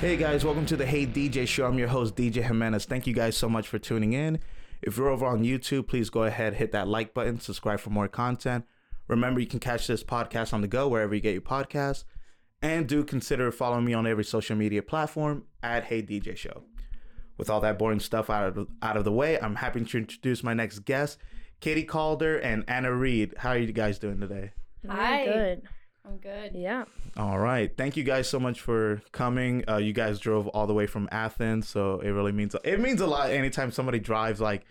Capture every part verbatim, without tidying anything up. Hey guys, welcome to the Hey D J Show. I'm your host, D J Jimenez. Thank you guys so much for tuning in. If you're over on YouTube, please go ahead, hit that like button, subscribe for more content. Remember, you can catch this podcast on the go wherever you get your podcasts. And do consider following me on every social media platform at Hey D J Show. With all that boring stuff out of, out of the way, I'm happy to introduce my next guest, Katie Calder and Anna Reed. How are you guys doing today? Hi. I'm good. I'm good. Yeah. All right. Thank you guys so much for coming. Uh, you guys drove all the way from Athens, so it really means it means a lot. Anytime somebody drives like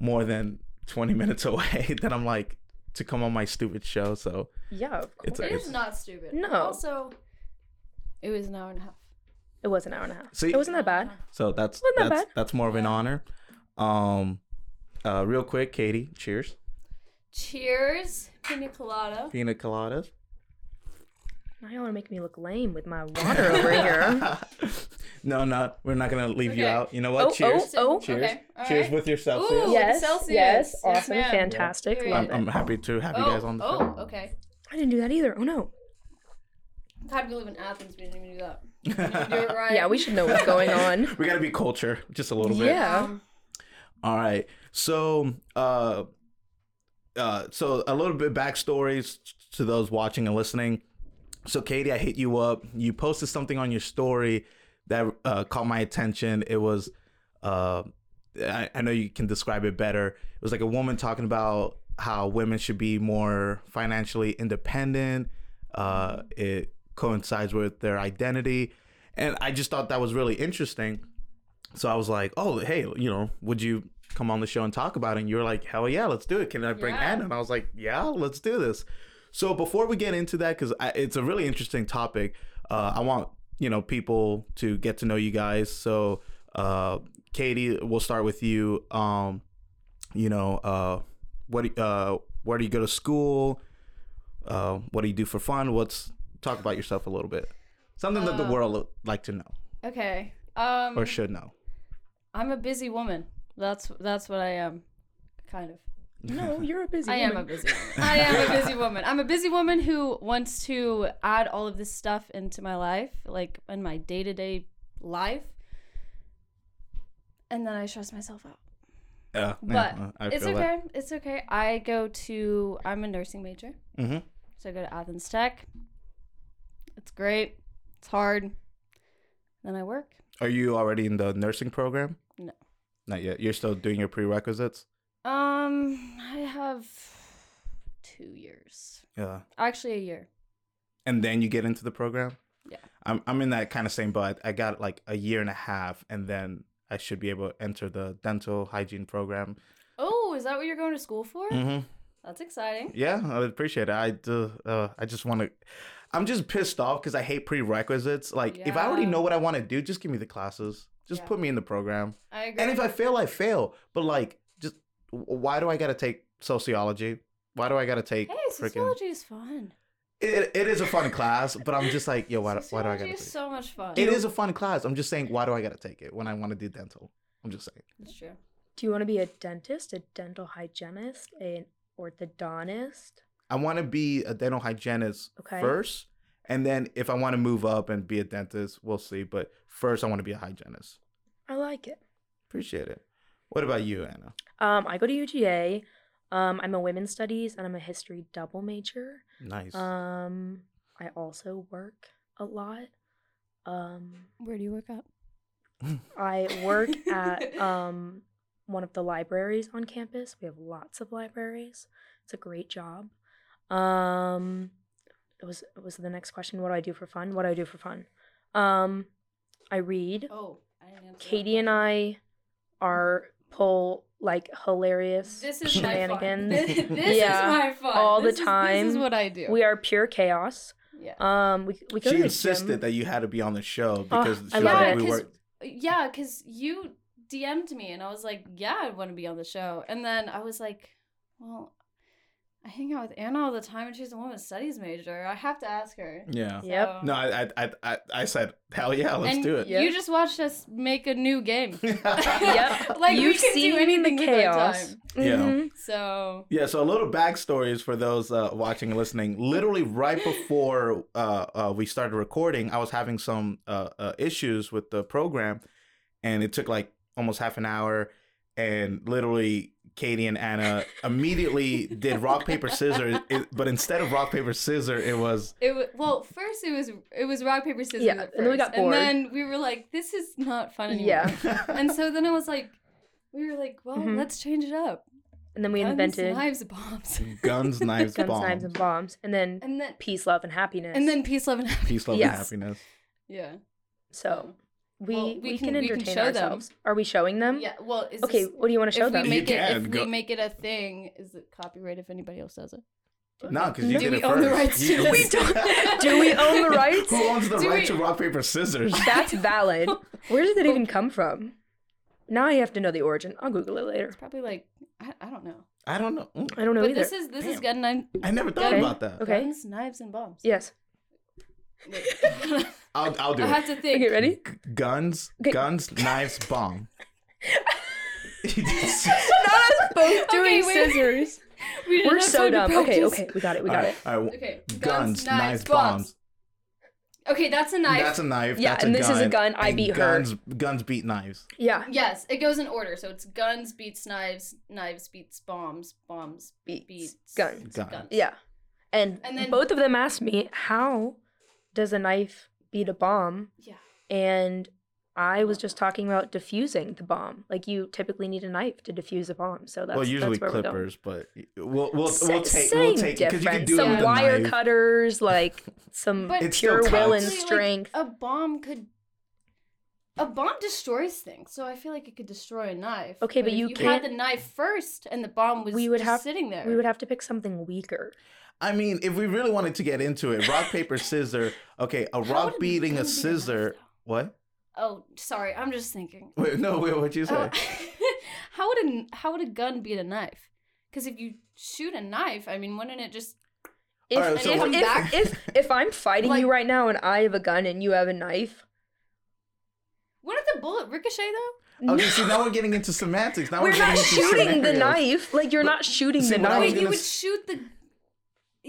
more than twenty minutes away, then I'm like to come on my stupid show. So yeah, of course. It's, it it's, is not stupid. No. Also, it was an hour and a half. It was an hour and a half. See, it wasn't that bad. So that's that's bad. that's more of an yeah. honor. Um, uh, real quick, Katie, cheers. Cheers, pina colada. Pina coladas. Now you want to make me look lame with my water over here. No, no, we're not gonna leave okay. you out. You know what? Oh, cheers! Oh, oh. Cheers! Okay. Cheers right. with your Celsius. Ooh, yes, Celsius. yes, awesome, yes, fantastic. Yeah. I'm, I'm happy to have oh, you guys on the show. Oh, okay. I didn't do that either. Oh no. How do we live in Athens? We didn't even do that. We didn't do it right. Yeah, we should know what's going on. We gotta be culture, just a little bit. Yeah. All right. So, uh, uh, so a little bit backstories to those watching and listening. So, Katie, I hit you up. You posted something on your story that uh, caught my attention. It was, uh, I, I know you can describe it better. It was like a woman talking about how women should be more financially independent. Uh, it coincides with their identity. And I just thought that was really interesting. So I was like, oh, hey, you know, would you come on the show and talk about it? And you were like, hell yeah, let's do it. Can I bring yeah. Anna? And I was like, yeah, let's do this. So before we get into that, because it's a really interesting topic, uh, I want, you know, people to get to know you guys. So, uh, Katie, we'll start with you. Um, you know, uh, what, uh, where do you go to school? Uh, what do you do for fun? What's talk about yourself a little bit. Something that uh, the world would like to know. Okay. Um, or should know. I'm a busy woman. That's that's what I am, kind of. No, you're a busy I woman. I am a busy woman. I am a busy woman. I'm a busy woman who wants to add all of this stuff into my life, like in my day-to-day life. And then I stress myself out. Yeah. But yeah, it's okay. That. It's okay. I go to, I'm a nursing major. Mm-hmm. So I go to Athens Tech. It's great. It's hard. Then I work. Are you already in the nursing program? No. Not yet. You're still doing your prerequisites? Um, I have two years. Yeah. Actually, a year. And then you get into the program? Yeah. I'm I'm in that kind of same boat. I got like a year and a half, and then I should be able to enter the dental hygiene program. Oh, is that what you're going to school for? Mm-hmm. That's exciting. Yeah, I appreciate it. I do. Uh, I just want to. I'm just pissed off because I hate prerequisites. Like, yeah. if I already know what I want to do, just give me the classes. Just yeah. put me in the program. I agree. And if I fail, I fail. But like. Why do I gotta take sociology? Why do I gotta take? Hey, sociology freaking... is fun. It it is a fun class, but I'm just like, yo, why do, why do I gotta? Sociology is so much fun. It is a fun class. I'm just saying, why do I gotta take it when I want to do dental? I'm just saying. That's true. Do you want to be a dentist, a dental hygienist, an orthodontist? I want to be a dental hygienist okay. first, and then if I want to move up and be a dentist, we'll see. But first, I want to be a hygienist. I like it. Appreciate it. What about you, Anna? Um, I go to U G A. Um, I'm a women's studies and I'm a history double major. Nice. Um, I also work a lot. Um, Where do you work at? I work at um one of the libraries on campus. We have lots of libraries. It's a great job. Um, it was it was the next question. What do I do for fun? What do I do for fun? Um, I read. Oh, I didn't answer. Katie and I are. Pull like hilarious this is shenanigans. My fun. This, this yeah, is my fun all this the time. Is, this is what I do. We are pure chaos. Yeah. Um. We we. Go she to the insisted gym. That you had to be on the show because oh, she yeah, we were. Yeah, because you D M'd me and I was like, yeah, I want to be on the show, and then I was like, well, I hang out with Anna all the time, and she's a women's studies major. I have to ask her. Yeah. So. Yep. No, I, I, I, I said, hell yeah, let's and do it. You yep. just watched us make a new game. Yep. Like you can do anything the chaos. With that time. Mm-hmm. Yeah. So. Yeah. So a little backstory is for those uh, watching and listening. Literally right before uh, uh, we started recording, I was having some uh, uh, issues with the program, and it took like almost half an hour, and literally. Katie and Anna immediately did rock paper scissors, it, but instead of rock paper scissors, it was it was, well first it was it was rock paper scissors yeah, at first, and then we got bored, and then we were like, this is not fun anymore. Yeah. And so then I was like, we were like, well, mm-hmm. let's change it up, and then we guns, invented knives, bombs, guns, knives, guns, bombs, knives, and bombs, and then and then peace, love, and happiness, and then peace, love, and happiness. Peace, love, yes. and happiness. Yeah. So. We, well, we we can, can entertain we can show ourselves. Them. Are we showing them? Yeah. Well, is okay. This, what do you want to show if them? We make you it, can. If Go. We make it a thing, is it copyright if anybody else does it? No, nah, because you do did it first. Do we own the rights? To we don't. Do we own the rights? Who owns the do right we... to rock paper scissors? That's valid. Where did that even come from? Now I have to know the origin. I'll Google it later. It's probably like I, I don't know. I don't know. Mm. I don't know but either. This is this Damn. Is gun knives. I never thought okay. about that. Okay. Guns, knives, and bombs. Yes. I'll, I'll do I it. I have to think. Okay, ready? Guns, okay. guns, knives, bomb. Not us both doing okay, scissors. We We're so dumb. Okay, okay, we got it. We got all right, it. All right. Okay. Guns, guns knives, knives bombs. bombs. Okay, that's a knife. That's a knife. Yeah, that's and a this gun, is a gun. I beat guns, her. Guns beat knives. Yeah. Yes, it goes in order. So it's guns beats knives, knives beats bombs, bombs beats, beats guns. guns. Guns. Yeah. And, and then, both of them asked me how. Does a knife beat a bomb? Yeah. And I was just talking about defusing the bomb. Like, you typically need a knife to defuse a bomb. So that's well, usually that's clippers, but we'll we'll S- we'll take we'll take it because you can do some it with wire knife. Cutters, like some pure will and strength. Like, a bomb could a bomb destroys things, so I feel like it could destroy a knife. Okay, but, but you, you had the knife first, and the bomb was we would just have, sitting there. We would have to pick something weaker. I mean, if we really wanted to get into it, rock, paper, scissor. Okay, a rock beating a scissor. What? Oh, sorry. I'm just thinking. Wait, no, wait, what'd you say? Uh, how would a how would a gun beat a knife? Because if you shoot a knife, I mean, wouldn't it just... If right, so if, if, if, if I'm fighting like, you right now and I have a gun and you have a knife... Wouldn't the bullet ricochet, though? Okay, no. See, now we're getting into semantics. Now we're, we're not shooting the knife. Like, you're but, not shooting see, the knife. Wait, gonna... you would shoot the...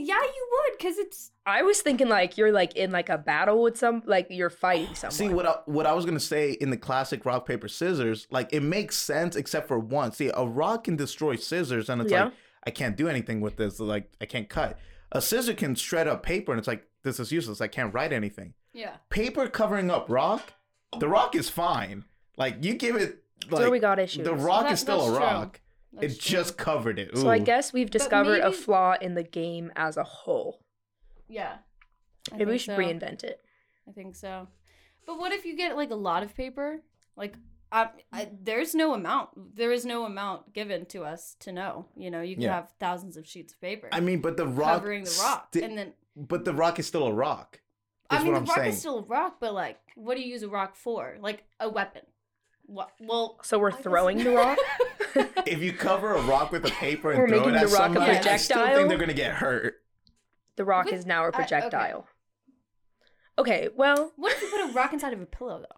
Yeah, you would, because it's... I was thinking, like, you're, like, in, like, a battle with some... Like, you're fighting someone. See, what I, what I was going to say in the classic rock, paper, scissors, like, it makes sense except for one. See, a rock can destroy scissors, and it's yeah. like, I can't do anything with this. Like, I can't cut. A scissor can shred up paper, and it's like, this is useless. I can't write anything. Yeah. Paper covering up rock, the rock is fine. Like, you give it... Like, so we got issues. The rock so that, is still a rock. True. That's it true. Just covered it. Ooh. So I guess we've discovered maybe... a flaw in the game as a whole. Yeah. I maybe we should so. reinvent it. I think so. But what if you get like a lot of paper? Like, I, I, there's no amount. There is no amount given to us to know. You know, you can yeah. have thousands of sheets of paper. I mean, but the rock covering the rock, sti- and then but the rock is still a rock. I mean, the I'm rock saying. is still a rock, but like, what do you use a rock for? Like a weapon. What? Well, so we're I throwing guess. the rock. If you cover a rock with a paper and we're throw it at somebody, I still think they're gonna get hurt. The rock what? is now a projectile. I, okay. okay, well, what if you put a rock inside of a pillow though?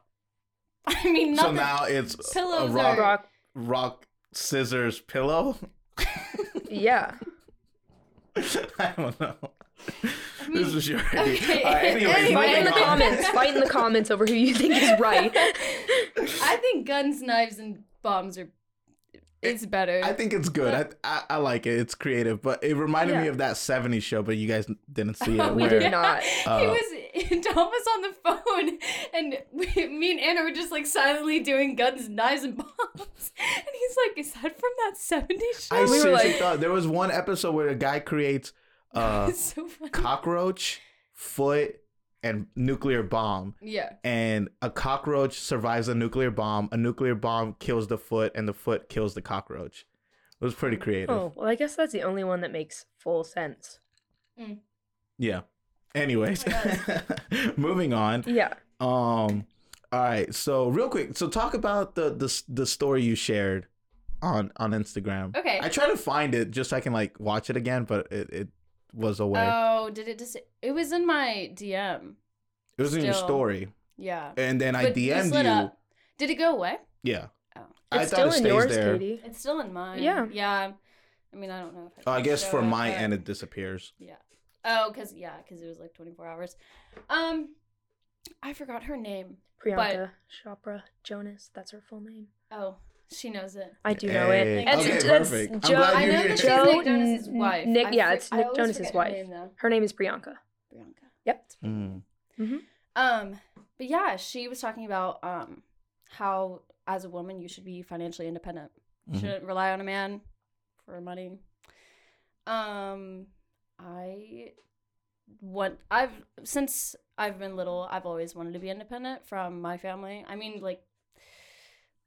I mean, nothing. So now it's pillows a rock, are... rock, rock, scissors, pillow. Yeah. I don't know. I mean, this was your idea. Okay. Uh, anyway, anyway, fight in the on. comments. Fight in the comments over who you think is right. I think guns, knives, and bombs are. It's better. I think it's good. I, I I like it. It's creative, but it reminded yeah. me of that seventies show. But you guys didn't see it. We where, did not. Uh, he was Dom was on the phone, and we, me and Anna were just like silently doing guns, knives, and bombs. And he's like, "Is that from that seventies show?" I we seriously were like, thought there was one episode where a guy creates uh, so cockroach, foot, and nuclear bomb. Yeah. And a cockroach survives a nuclear bomb. A nuclear bomb kills the foot, and the foot kills the cockroach. It was pretty creative. Oh, well, I guess that's the only one that makes full sense. Mm. Yeah. Anyways, oh moving on. Yeah. Um. All right. So real quick. So talk about the the, the story you shared on on Instagram. Okay. I try to find it just so I can like watch it again, but it, it was away. Oh, did it just? It was in my D M. It was still in your story. Yeah. And then but I D M'd you. Up. Did it go away? Yeah. Oh. It's I still it in yours, there. Katie. It's still in mine. Yeah. Yeah. I mean, I don't know if I. Oh, I guess for my end, it disappears. Yeah. Oh, cause yeah, cause it was like twenty-four hours. Um, I forgot her name. Priyanka Chopra Jonas. That's her full name. Oh, she knows it. I do hey. know it. That's, okay, that's perfect. That's I'm jo- glad you're I know here. Joe Nick Jonas's wife. Nick, I yeah, fr- it's Nick Jonas's wife. Her name, her name is Priyanka. Priyanka. Yep. Mm. Mm-hmm. Um, but yeah, she was talking about um how as a woman you should be financially independent. You mm-hmm. shouldn't rely on a man for money. Um. I want, I've, since I've been little, I've always wanted to be independent from my family. I mean, like,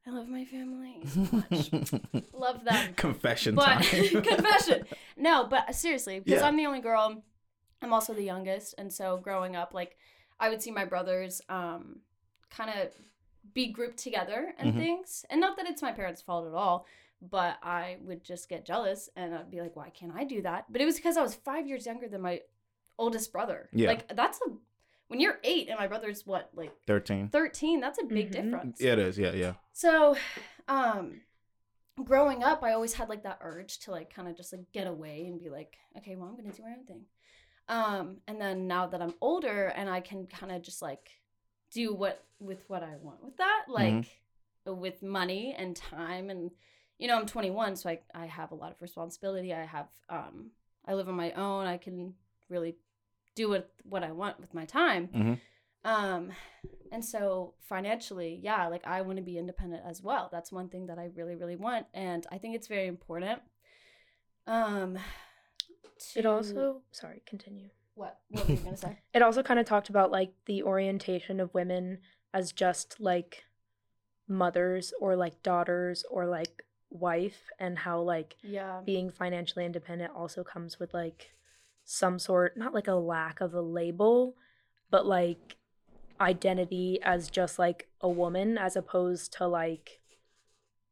I love my family so much. Love them. Confession but, time. Confession. No, but seriously, because yeah. I'm the only girl, I'm also the youngest. And so growing up, like, I would see my brothers um, kind of be grouped together and mm-hmm. things. And not that it's my parents' fault at all. But I would just get jealous and I'd be like, why can't I do that? But it was because I was five years younger than my oldest brother. Yeah. Like, that's a, when you're eight and my brother's what, like thirteen? thirteen, that's a big mm-hmm. difference. Yeah, it is. Yeah, yeah. So, um, growing up, I always had like that urge to like kind of just like get away and be like, okay, well, I'm going to do my own thing. Um, and then now that I'm older and I can kind of just like do what, with what I want with that, like mm-hmm. with money and time and, you know, I'm twenty-one, so I, I have a lot of responsibility. I have, um, I live on my own. I can really do what, what I want with my time. Mm-hmm. Um, and so financially, yeah, like I want to be independent as well. That's one thing that I really, really want. And I think it's very important. Um, to... It also, sorry, continue. What, what were you going to say? It also kind of talked about like the orientation of women as just like mothers or like daughters or like wife, and how like yeah. being financially independent also comes with like some sort, not like a lack of a label, but like identity as just like a woman, as opposed to like,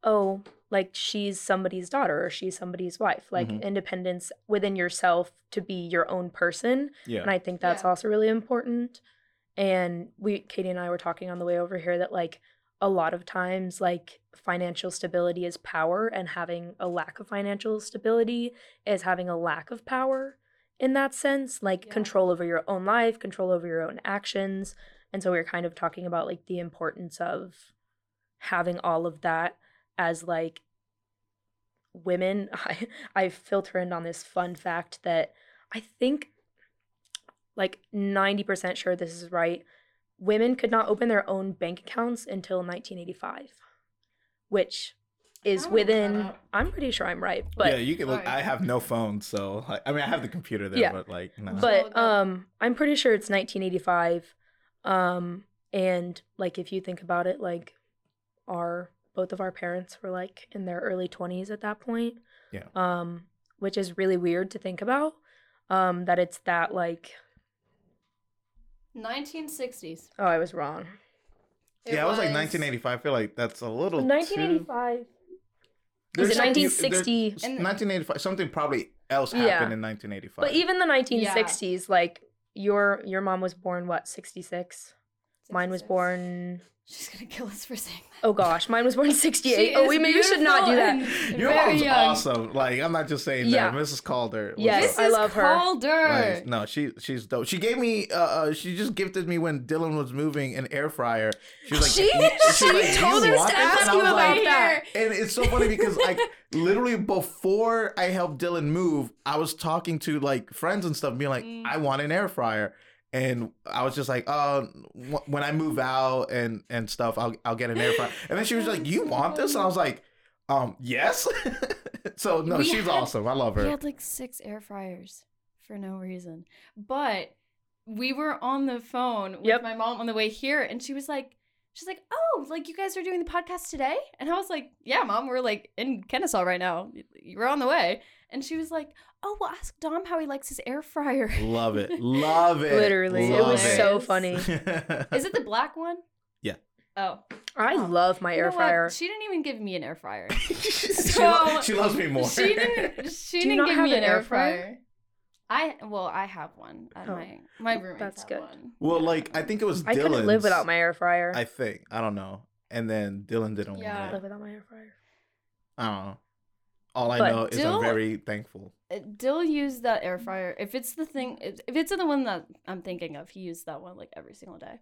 oh, like she's somebody's daughter or she's somebody's wife, like mm-hmm. independence within yourself to be your own person. Yeah. And I think that's yeah. also really important. And we, Katie and I were talking on the way over here that like a lot of times like financial stability is power, and having a lack of financial stability is having a lack of power in that sense, like yeah. control over your own life, control over your own actions. And so we were kind of talking about like the importance of having all of that as like women. I, I filter in on this fun fact that I think like ninety percent sure this is right. Women could not open their own bank accounts until nineteen eighty-five, which is within, I'm pretty sure I'm right, but yeah, you can look. I have no phone, so I mean I have the computer there, yeah. but like no. But um I'm pretty sure it's nineteen eighty-five. Um and like if you think about it, like our both of our parents were like in their early twenties at that point. Yeah. Um which is really weird to think about. Um that it's that like nineteen sixties. Oh, I was wrong. It yeah, was... I was like nineteen eighty-five. I feel like that's a little nineteen eighty-five. Too... Is it nineteen sixty? nineteen eighty-five. Something probably else happened yeah. in nineteen eighty-five. But even the nineteen sixties, yeah. like your your mom was born, what, sixty-six? Mine was born... She's going to kill us for saying that. Oh, gosh. Mine was born sixty-eight. Oh, we maybe we should not do that. Your mom's young. Awesome. Like, I'm not just saying yeah. that. Missus Calder. Yes, I love her. Missus Calder. Nice. No, she, she's dope. She gave me, uh, uh, she just gifted me when Dylan was moving an air fryer. She was like, she, she, she like, told us to ask you about like, that. And it's so funny because, like, literally before I helped Dylan move, I was talking to, like, friends and stuff, being like, mm. I want an air fryer. And I was just like, oh, w- when I move out and, and stuff, I'll I'll get an air fryer. And then she was like, you want this? And I was like, um, yes. So, no, we she's had, awesome. I love her. We had like six air fryers for no reason. But we were on the phone with yep. my mom on the way here. And she was like, she's like, oh, like you guys are doing the podcast today? And I was like, yeah, mom, we're like in Kennesaw right now. We're on the way. And she was like, oh, well, ask Dom how he likes his air fryer. Love it. Love it. Literally. Love it was it. so funny. Is it the black one? Yeah. Oh. I oh. love my you know air what? fryer. She didn't even give me an air fryer. so, she, lo- she loves me more. She didn't She didn't give me an, an air fryer. fryer? I well, I have one at oh, my my roommate's. That's good. One. Well, yeah. like I think it was. Dylan's, I couldn't live without my air fryer. I think I don't know. And then Dylan didn't yeah. want to live without my air fryer. I don't know. All but I know is Dill, I'm very thankful. Dill used that air fryer. If it's the thing, if it's the one that I'm thinking of, he used that one like every single day.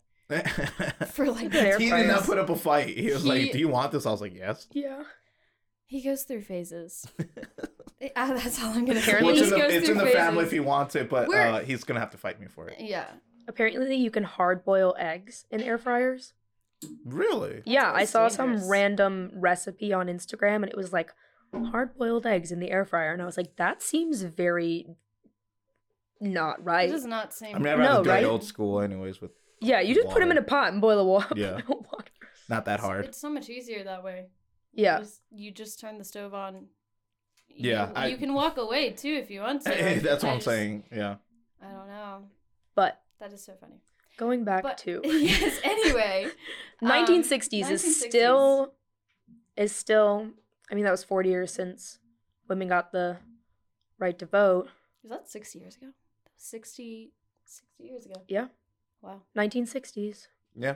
For like air he fryers. Did not put up a fight. He was he, like, "Do you want this?" I was like, "Yes." Yeah. He goes through phases. Ah, that's all I'm gonna say. Well, it's in the, it's in the family if he wants it, but uh, he's gonna have to fight me for it. Yeah. Apparently, you can hard boil eggs in air fryers. Really? Yeah, I saw some random recipe on Instagram, and it was like hard boiled eggs in the air fryer, and I was like, that seems very not right. It does not seem. I mean, I'd rather no, do right? it old school, anyways. With yeah, you just water. Put them in a pot and boil the water. Yeah. Water. Not that hard. It's so much easier that way. Yeah. You just, you just turn the stove on. You, yeah, I, you can walk away too if you want to. Like, that's what I'm just, saying. Yeah. I don't know, but that is so funny. Going back but, to yes. Anyway, nineteen sixties um, is nineteen sixties. still is still. I mean, that was forty years since women got the right to vote. Was that sixty years ago? sixty, sixty years ago. Yeah. Wow. nineteen sixties. Yeah.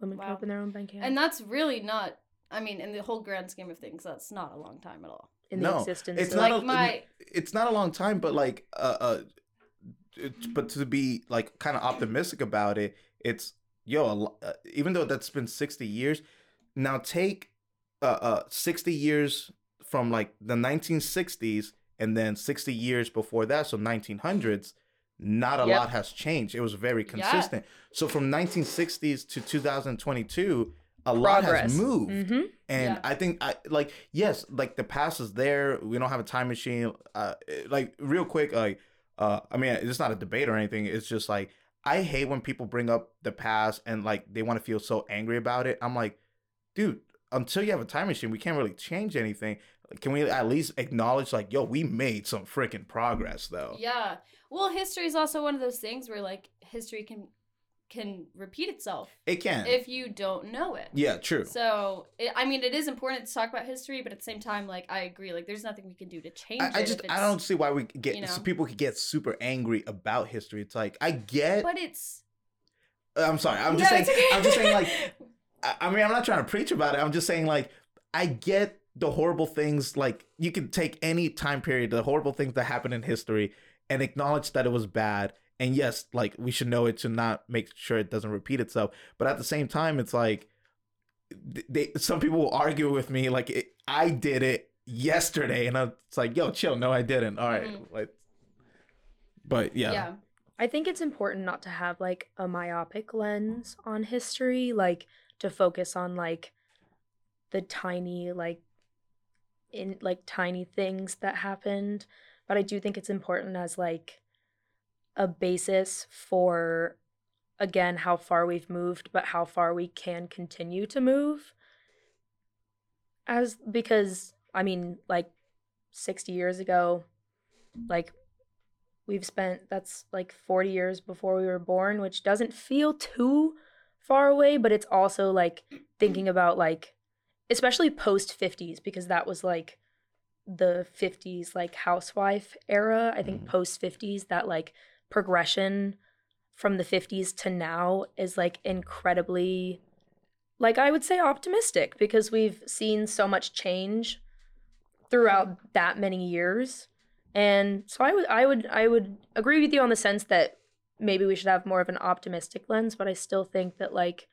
Women wow. can open their own bank account, and that's really not. I mean, in the whole grand scheme of things, that's not a long time at all. In the no, existence it's of not like a, my it's not a long time, but like uh, uh it, but to be like kind of optimistic about it, it's yo a, uh, even though that's been sixty years now, take uh, uh sixty years from like the nineteen sixties and then sixty years before that, so nineteen hundreds, not a yep. lot has changed. It was very consistent. Yeah. So from nineteen sixties to two thousand twenty-two, a lot Progress. has moved. Mm-hmm. And yeah. I think, I like, yes, like the past is there. We don't have a time machine. Uh, like, real quick, like, uh, I mean, it's not a debate or anything. It's just like, I hate when people bring up the past and like they want to feel so angry about it. I'm like, dude, until you have a time machine, we can't really change anything. Can we at least acknowledge, like, yo, we made some freaking progress, though? Yeah. Well, history is also one of those things where like history can. can repeat itself. It can. If you don't know it. Yeah, true. So, it, I mean, it is important to talk about history, but at the same time, like, I agree. Like, there's nothing we can do to change I, it. I just, I don't see why we get, you know, so people could get super angry about history. It's like, I get. But it's. I'm sorry. I'm just no, saying, okay. I'm just saying, like, I, I mean, I'm not trying to preach about it. I'm just saying, like, I get the horrible things. Like, you can take any time period, the horrible things that happen in history, and acknowledge that it was bad. And yes, like, we should know it to not make sure it doesn't repeat itself. But at the same time, it's like, they some people will argue with me, like, it, I did it yesterday. And I'm, it's like, yo, chill. No, I didn't. All right. Mm-hmm. Like, but yeah. yeah. I think it's important not to have, like, a myopic lens on history. Like, to focus on, like, the tiny, like, in like tiny things that happened. But I do think it's important as, like, a basis for, again, how far we've moved, but how far we can continue to move. As because, I mean, like, sixty years ago, like, we've spent, that's like forty years before we were born, which doesn't feel too far away, but it's also like thinking about, like, especially post fifties, because that was like the fifties, like, housewife era. I think post fifties, that, like, progression from the fifties to now is, like, incredibly, like, I would say optimistic, because we've seen so much change throughout that many years. And so I would I would I would agree with you on the sense that maybe we should have more of an optimistic lens, but I still think that, like,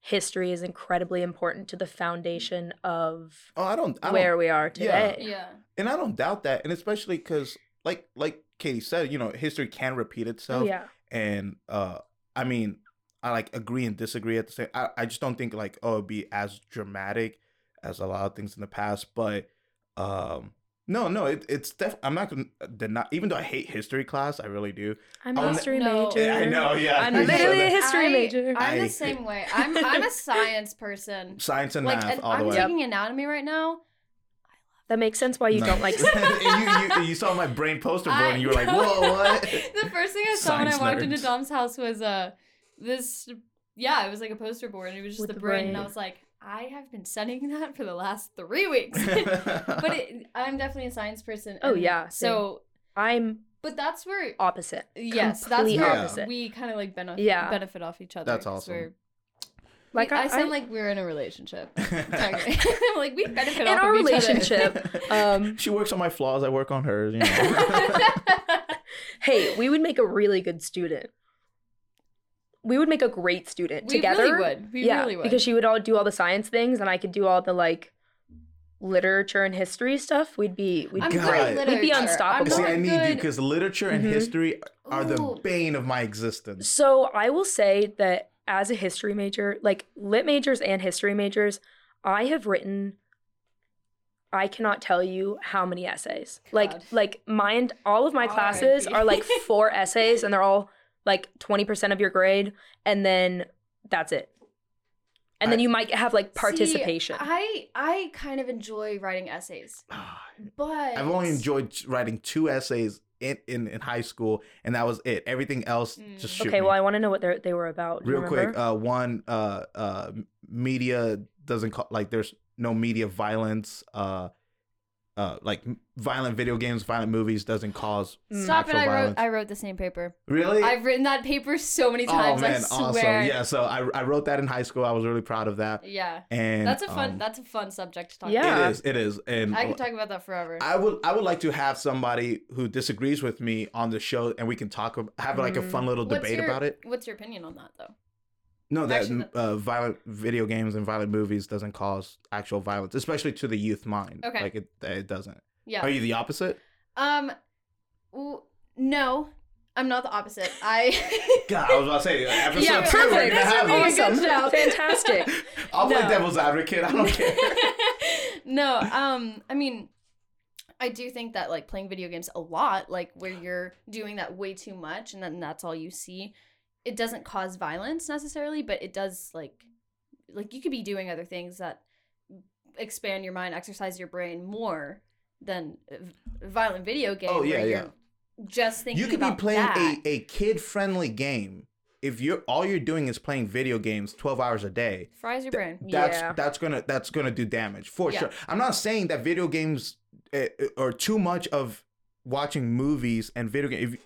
history is incredibly important to the foundation of oh, I don't, I where don't, we are today. Yeah. yeah. And I don't doubt that, and especially because like like Katie said, you know, history can repeat itself. Oh, yeah. And uh, I mean, I like agree and disagree at the same. I, I just don't think like, oh, it'd be as dramatic as a lot of things in the past. But um, no, no, it, it's definitely. I'm not gonna deny. Even though I hate history class, I really do. I'm a history ne- major. No. I know. Yeah. I'm literally a history I, major. I'm the same way. I'm I'm a science person. Science and like, math. An, all I'm the way. I'm taking anatomy right now. That makes sense why you nice. don't like it. you, you, you saw my brain poster board I, and you were like, whoa, what? The first thing I saw Science when I walked nerds. into Dom's house was uh, this Yeah, it was like a poster board, and it was just the, the brain. brain. And I was like, I have been studying that for the last three weeks. But it, I'm definitely a science person. Oh, yeah. So I'm. But that's where opposite. Yes, that's where opposite. We kind of like benef- yeah. benefit off each other. That's awesome. Like we, I, I sound I, like we're in a relationship. Like we benefit in off our of relationship. Each other. Um, she works on my flaws. I work on hers. You know. Hey, we would make a really good student. We would make a great student we together. We really would. We yeah, really would. Because she would all do all the science things, and I could do all the like literature and history stuff. We'd be we'd, I'm great. We'd be unstoppable. See, I need good. you because literature and mm-hmm. history are Ooh. the bane of my existence. So I will say that as a history major, like lit majors and history majors, I have written. I cannot tell you how many essays. God. Like like mine. All of my classes are like four essays, and they're all. Like twenty percent of your grade, and then that's it. And I, then you might have like participation. See, I I kind of enjoy writing essays, but I've only enjoyed writing two essays in, in, in high school, and that was it. Everything else mm. just shoot okay. Me. Well, I want to know what they were about. Do Real quick, uh, one uh, uh, media doesn't call, like there's no media violence. Uh, Uh, like violent video games, violent movies doesn't cause Stop actual it, I violence. Wrote, I wrote the same paper. Really? I've written that paper so many times. Oh man, I swear. Awesome. Yeah, so I I wrote that in high school. I was really proud of that. Yeah. And that's a fun um, that's a fun subject to talk yeah. about. It is, it is. And I could talk about that forever. I would I would like to have somebody who disagrees with me on the show, and we can talk have like mm. a fun little what's debate your, about it. What's your opinion on that though? No, that actually, uh, violent video games and violent movies doesn't cause actual violence, especially to the youth mind. Okay. Like, it it doesn't. Yeah. Are you the opposite? Um, w- No, I'm not the opposite. I... God, I was about to say, like, episode yeah, two, perfect. We're going to have awesome. Awesome. Fantastic. I'll no. play devil's advocate. I don't care. No, um, I mean, I do think that, like, playing video games a lot, like, where you're doing that way too much, and then that's all you see, it doesn't cause violence necessarily, but it does, like, like you could be doing other things that expand your mind, exercise your brain more than a violent video game. Oh, yeah, where yeah. You're just thinking about that. You could be playing that. a, a kid-friendly game. If you're all you're doing is playing video games twelve hours a day. Fries your brain. Th- that's, yeah. That's going to that's gonna do damage, for yeah. sure. I'm not saying that video games uh, are too much of... watching movies and video games,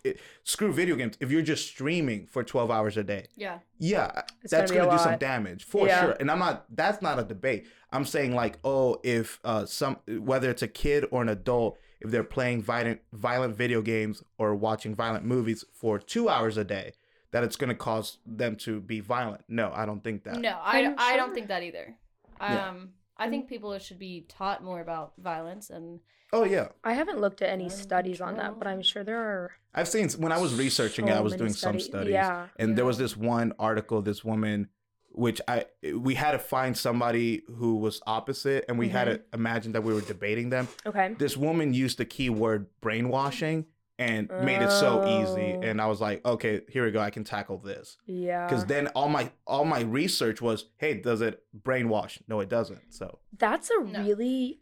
screw video games. If you're just streaming for twelve hours a day, yeah, yeah, it's that's gonna, gonna do some damage for yeah. sure. And I'm not. That's not a debate. I'm saying like, oh, if uh, some whether it's a kid or an adult, if they're playing violent violent video games or watching violent movies for two hours a day, that it's gonna cause them to be violent. No, I don't think that. No, I sure. I don't think that either. Um, yeah. I think people should be taught more about violence and. Oh, yeah. I haven't looked at any studies on that, but I'm sure there are. I've seen, when I was researching so it, I was doing study. some studies. Yeah. And yeah. there was this one article, this woman, which I, we had to find somebody who was opposite, and we mm-hmm. had to imagine that we were debating them. Okay. This woman used the keyword brainwashing and oh. made it so easy. And I was like, okay, here we go. I can tackle this. Yeah. Because then all my, all my research was, hey, does it brainwash? No, it doesn't. So that's a no. really...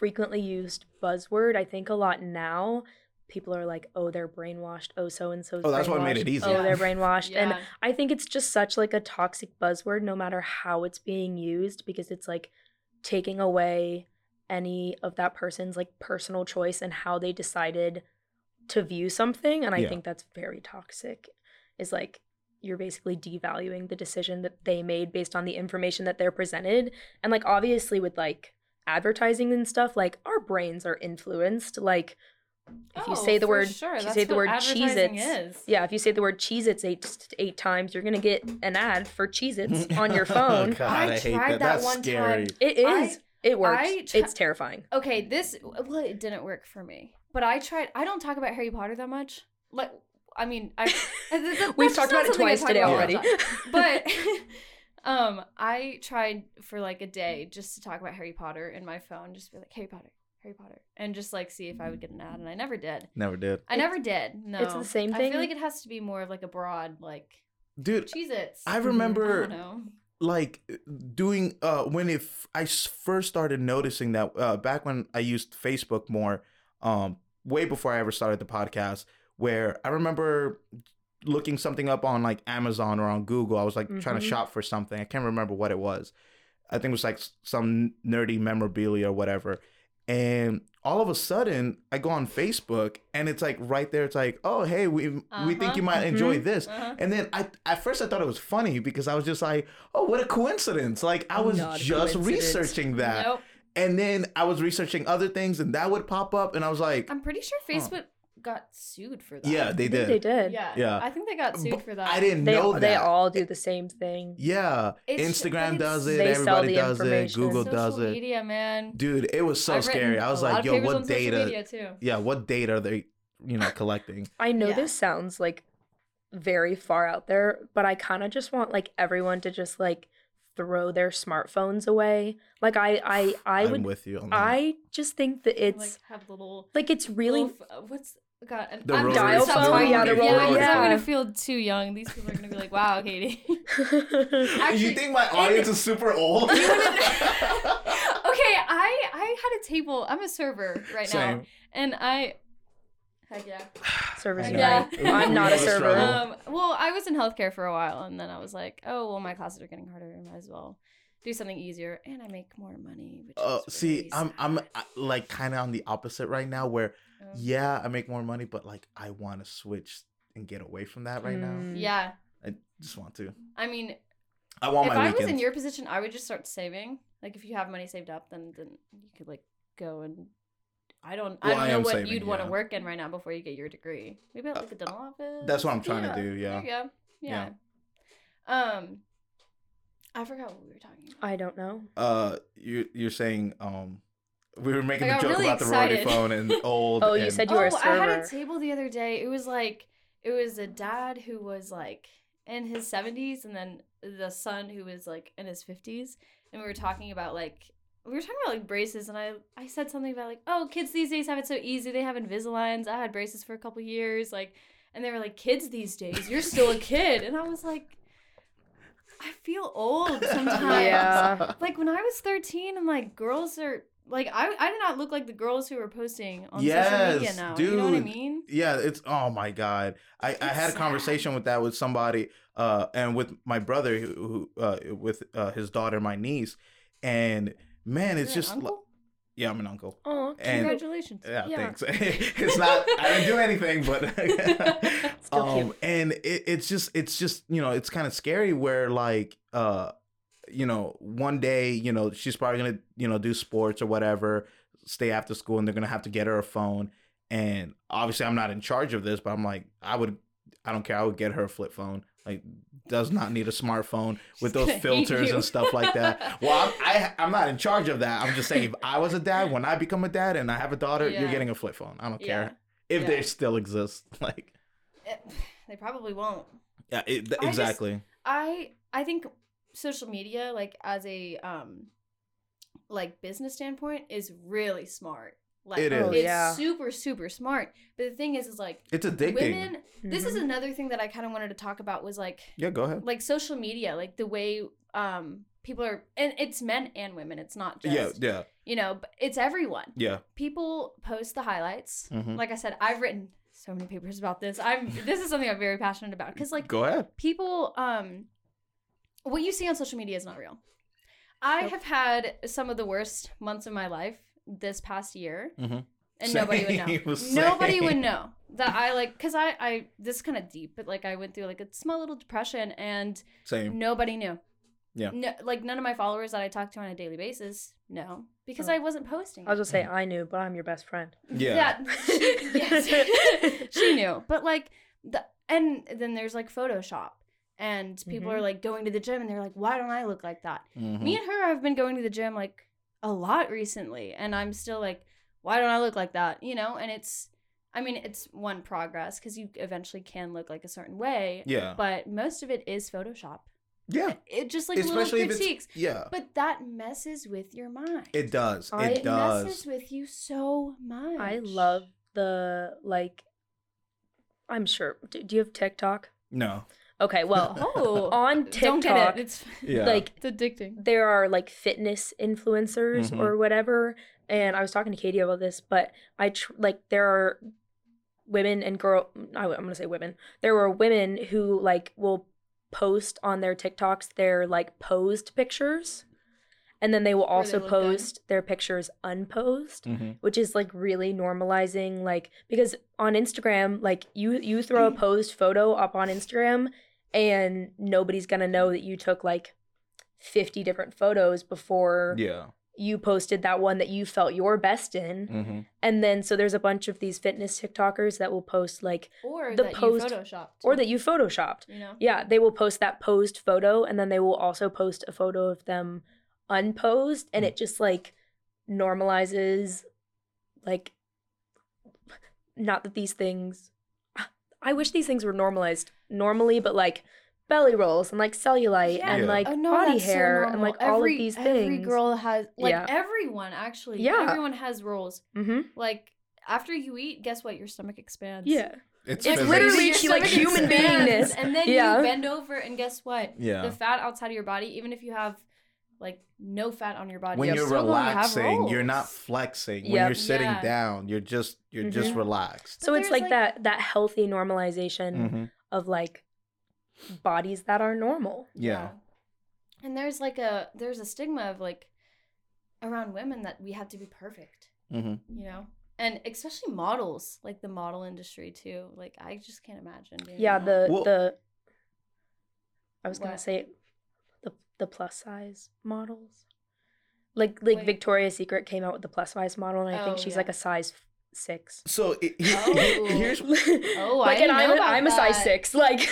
frequently used buzzword. I think a lot now people are like, oh, they're brainwashed, oh, so and so's oh, that's what made it easy. Oh, yeah. They're brainwashed. Yeah. And I think it's just such like a toxic buzzword no matter how it's being used, because it's like taking away any of that person's like personal choice and how they decided to view something. And I yeah. think that's very toxic, is like you're basically devaluing the decision that they made based on the information that they're presented. And like obviously with like advertising and stuff, like our brains are influenced, like if oh, you say the word sure. if you That's say the word Cheez-Its yeah if you say the word Cheez-Its eight eight times, you're gonna get an ad for Cheez-Its on your phone. God, I, I tried hate that, that That's one scary. time it is I, it works tra- it's terrifying. Okay, this well it didn't work for me, but I tried. I don't talk about Harry Potter that much, like I mean I we've talked about it twice today already, but Um, I tried for like a day just to talk about Harry Potter in my phone, just be like, Harry Potter, Harry Potter, and just like see if I would get an ad, and I never did. Never did. I it's, never did. No, it's the same thing. I feel like it has to be more of like a broad like. Dude, Cheez-Its. I remember, I don't know. like doing uh when if I first started noticing that uh, back when I used Facebook more, um, way before I ever started the podcast, where I remember looking something up on like Amazon or on Google. I was like mm-hmm. trying to shop for something. I can't remember what it was. I think it was like some nerdy memorabilia or whatever. And all of a sudden, I go on Facebook and it's like right there. It's like, oh, hey, we uh-huh, we think you might uh-huh, enjoy this. Uh-huh. And then I at first I thought it was funny because I was just like, oh, what a coincidence. Like I was Not just researching that. Nope. And then I was researching other things and that would pop up. And I was like, I'm pretty sure Facebook oh. got sued for that. Yeah, they did. They did. Yeah. yeah. I think they got sued but for that. I didn't they, know that. They all do the same thing. Yeah. It's, Instagram does it. Everybody does it. Google social does it. Social media, man. Dude, it was so I've scary. I was like, yo, what data? Yeah, what data are they, you know, collecting? I know yeah. this sounds like very far out there, but I kind of just want like everyone to just like throw their smartphones away. Like I, I, I I'm would. With you. I just think that it's like, have little, like it's really little, what's. God, I'm, I'm dial phone. Yeah, the roller yeah, phone. I'm gonna feel too young. These people are gonna be like, "Wow, Katie." Actually, you think my audience is super old? Okay, I I had a table. I'm a server right Same. now, and I. Heck yeah. Server's yeah. Right. I'm not a server. Um, well, I was in healthcare for a while, and then I was like, "Oh, well, my classes are getting harder. I might as well do something easier, and I make more money." Which uh, is see, really I'm I'm I, like kind of on the opposite right now, where. Yeah, I make more money, but like I want to switch and get away from that right now. Yeah, I just want to. I mean, I want. If my I weekends. was in your position, I would just start saving. Like if you have money saved up, then then you could like go and I don't. Well, I don't I know what saving, you'd yeah. want to work in right now before you get your degree. Maybe at like a dental uh, office. That's what I'm trying yeah. to do. Yeah. There you go. Yeah. yeah. Um, I forgot what we were talking about. I don't know. Uh, you you're saying um. We were making like, a joke really about excited. the rotary phone and old. oh, and... you said you were oh, a server. I had a table the other day. It was like, it was a dad who was like in his seventies and then the son who was like in his fifties. And we were talking about like, we were talking about like braces. And I, I said something about like, oh, kids these days have it so easy. They have Invisaligns. I had braces for a couple years. Like, and they were like, kids these days, you're still a kid. And I was like, I feel old sometimes. yeah. Like when I was thirteen, I'm like, girls are... Like, I I did not look like the girls who were posting on yes, social media now. Dude. You know what I mean? Yeah, it's, oh my God. I, I had a conversation sad. with that with somebody uh, and with my brother, who, who uh, with uh, his daughter, my niece. And man, it's You're just, like, yeah, I'm an uncle. Oh, congratulations. And, yeah, yeah, thanks. It's not, I didn't do anything, but, Still um, cute. and it, it's just, it's just, you know, it's kind of scary where like, uh, you know, one day, you know, she's probably going to, you know, do sports or whatever, stay after school, and they're going to have to get her a phone. And obviously I'm not in charge of this, but I'm like, I would, I don't care. I would get her a flip phone. Like, does not need a smartphone with those filters and stuff like that. Well, I'm, I, I'm not in charge of that. I'm just saying, if I was a dad, when I become a dad and I have a daughter, yeah. you're getting a flip phone. I don't yeah. care if yeah. they still exist. Like, it, they probably won't. Yeah, it, th- I exactly. Just, I, I think... social media, like as a um like business standpoint, is really smart. Like it is. It's yeah. super super smart. But the thing is is like it's addicting. Women, mm-hmm. This is another thing that I kind of wanted to talk about was like yeah go ahead like social media, like the way um people are, and it's men and women, it's not just yeah yeah you know, but it's everyone. Yeah, people post the highlights. Mm-hmm. Like I said, I've written so many papers about this. I'm this is something I'm very passionate about because like go ahead people um. What you see on social media is not real. I have had some of the worst months of my life this past year, mm-hmm. and same, nobody would know. Same. Nobody would know that I like, cause I, I this is kind of deep, but like I went through like a small little depression, and same. Nobody knew. Yeah. No, like none of my followers that I talk to on a daily basis know because oh. I wasn't posting. I'll just say I knew, but I'm your best friend. Yeah. yeah. She, yes. she knew, but like the and then there's like Photoshop. And people mm-hmm. are like going to the gym and they're like, why don't I look like that? Mm-hmm. Me and her have been going to the gym like a lot recently. And I'm still like, why don't I look like that? You know, and it's, I mean, it's one progress because you eventually can look like a certain way. Yeah. But most of it is Photoshop. Yeah. It just like Especially little critiques. Yeah. But that messes with your mind. It does. I, it does. It messes with you so much. I love the like, I'm sure. Do, do you have TikTok? No. Okay, well, oh, on TikTok, don't get it. It's, yeah. like, it's addicting. There are like fitness influencers mm-hmm. or whatever, and I was talking to Katie about this, but I tr- like there are women and girl, I'm going to say women. There were women who like will post on their TikToks their like posed pictures. And then they will also they post good. their pictures unposed, mm-hmm. which is like really normalizing, like, because on Instagram, like you, you throw a posed photo up on Instagram and nobody's going to know that you took like fifty different photos before yeah. you posted that one that you felt your best in. Mm-hmm. And then, so there's a bunch of these fitness TikTokers that will post like or the that posed, you photoshopped. Or that you photoshopped. You know? Yeah. They will post that posed photo and then they will also post a photo of them unposed, and it just like normalizes, like, not that these things, I wish these things were normalized normally, but like belly rolls and like cellulite yeah. and yeah. like oh, no, body hair so and like every, all of these things. Every girl has like yeah. everyone actually yeah everyone has rolls. Mm-hmm. Like after you eat, guess what, your stomach expands. Yeah. It's, it's literally like human beingness, and then yeah. you bend over and guess what, yeah the fat outside of your body, even if you have like no fat on your body. When yep. you're still relaxing, you're not flexing. Yep. When you're sitting yeah. down, you're just you're mm-hmm. just relaxed. So but it's like, like that that healthy normalization mm-hmm. of like bodies that are normal. Yeah. yeah. And there's like a there's a stigma of like around women that we have to be perfect. Mm-hmm. You know? And especially models, like the model industry too. Like I just can't imagine. Yeah, the well, the I was what? gonna say the plus size models, like like Wait. Victoria's Secret came out with the plus size model, and I oh, think she's yeah. like a size six. So it, oh. here's oh, like I didn't and I'm know about I'm that. a size six, like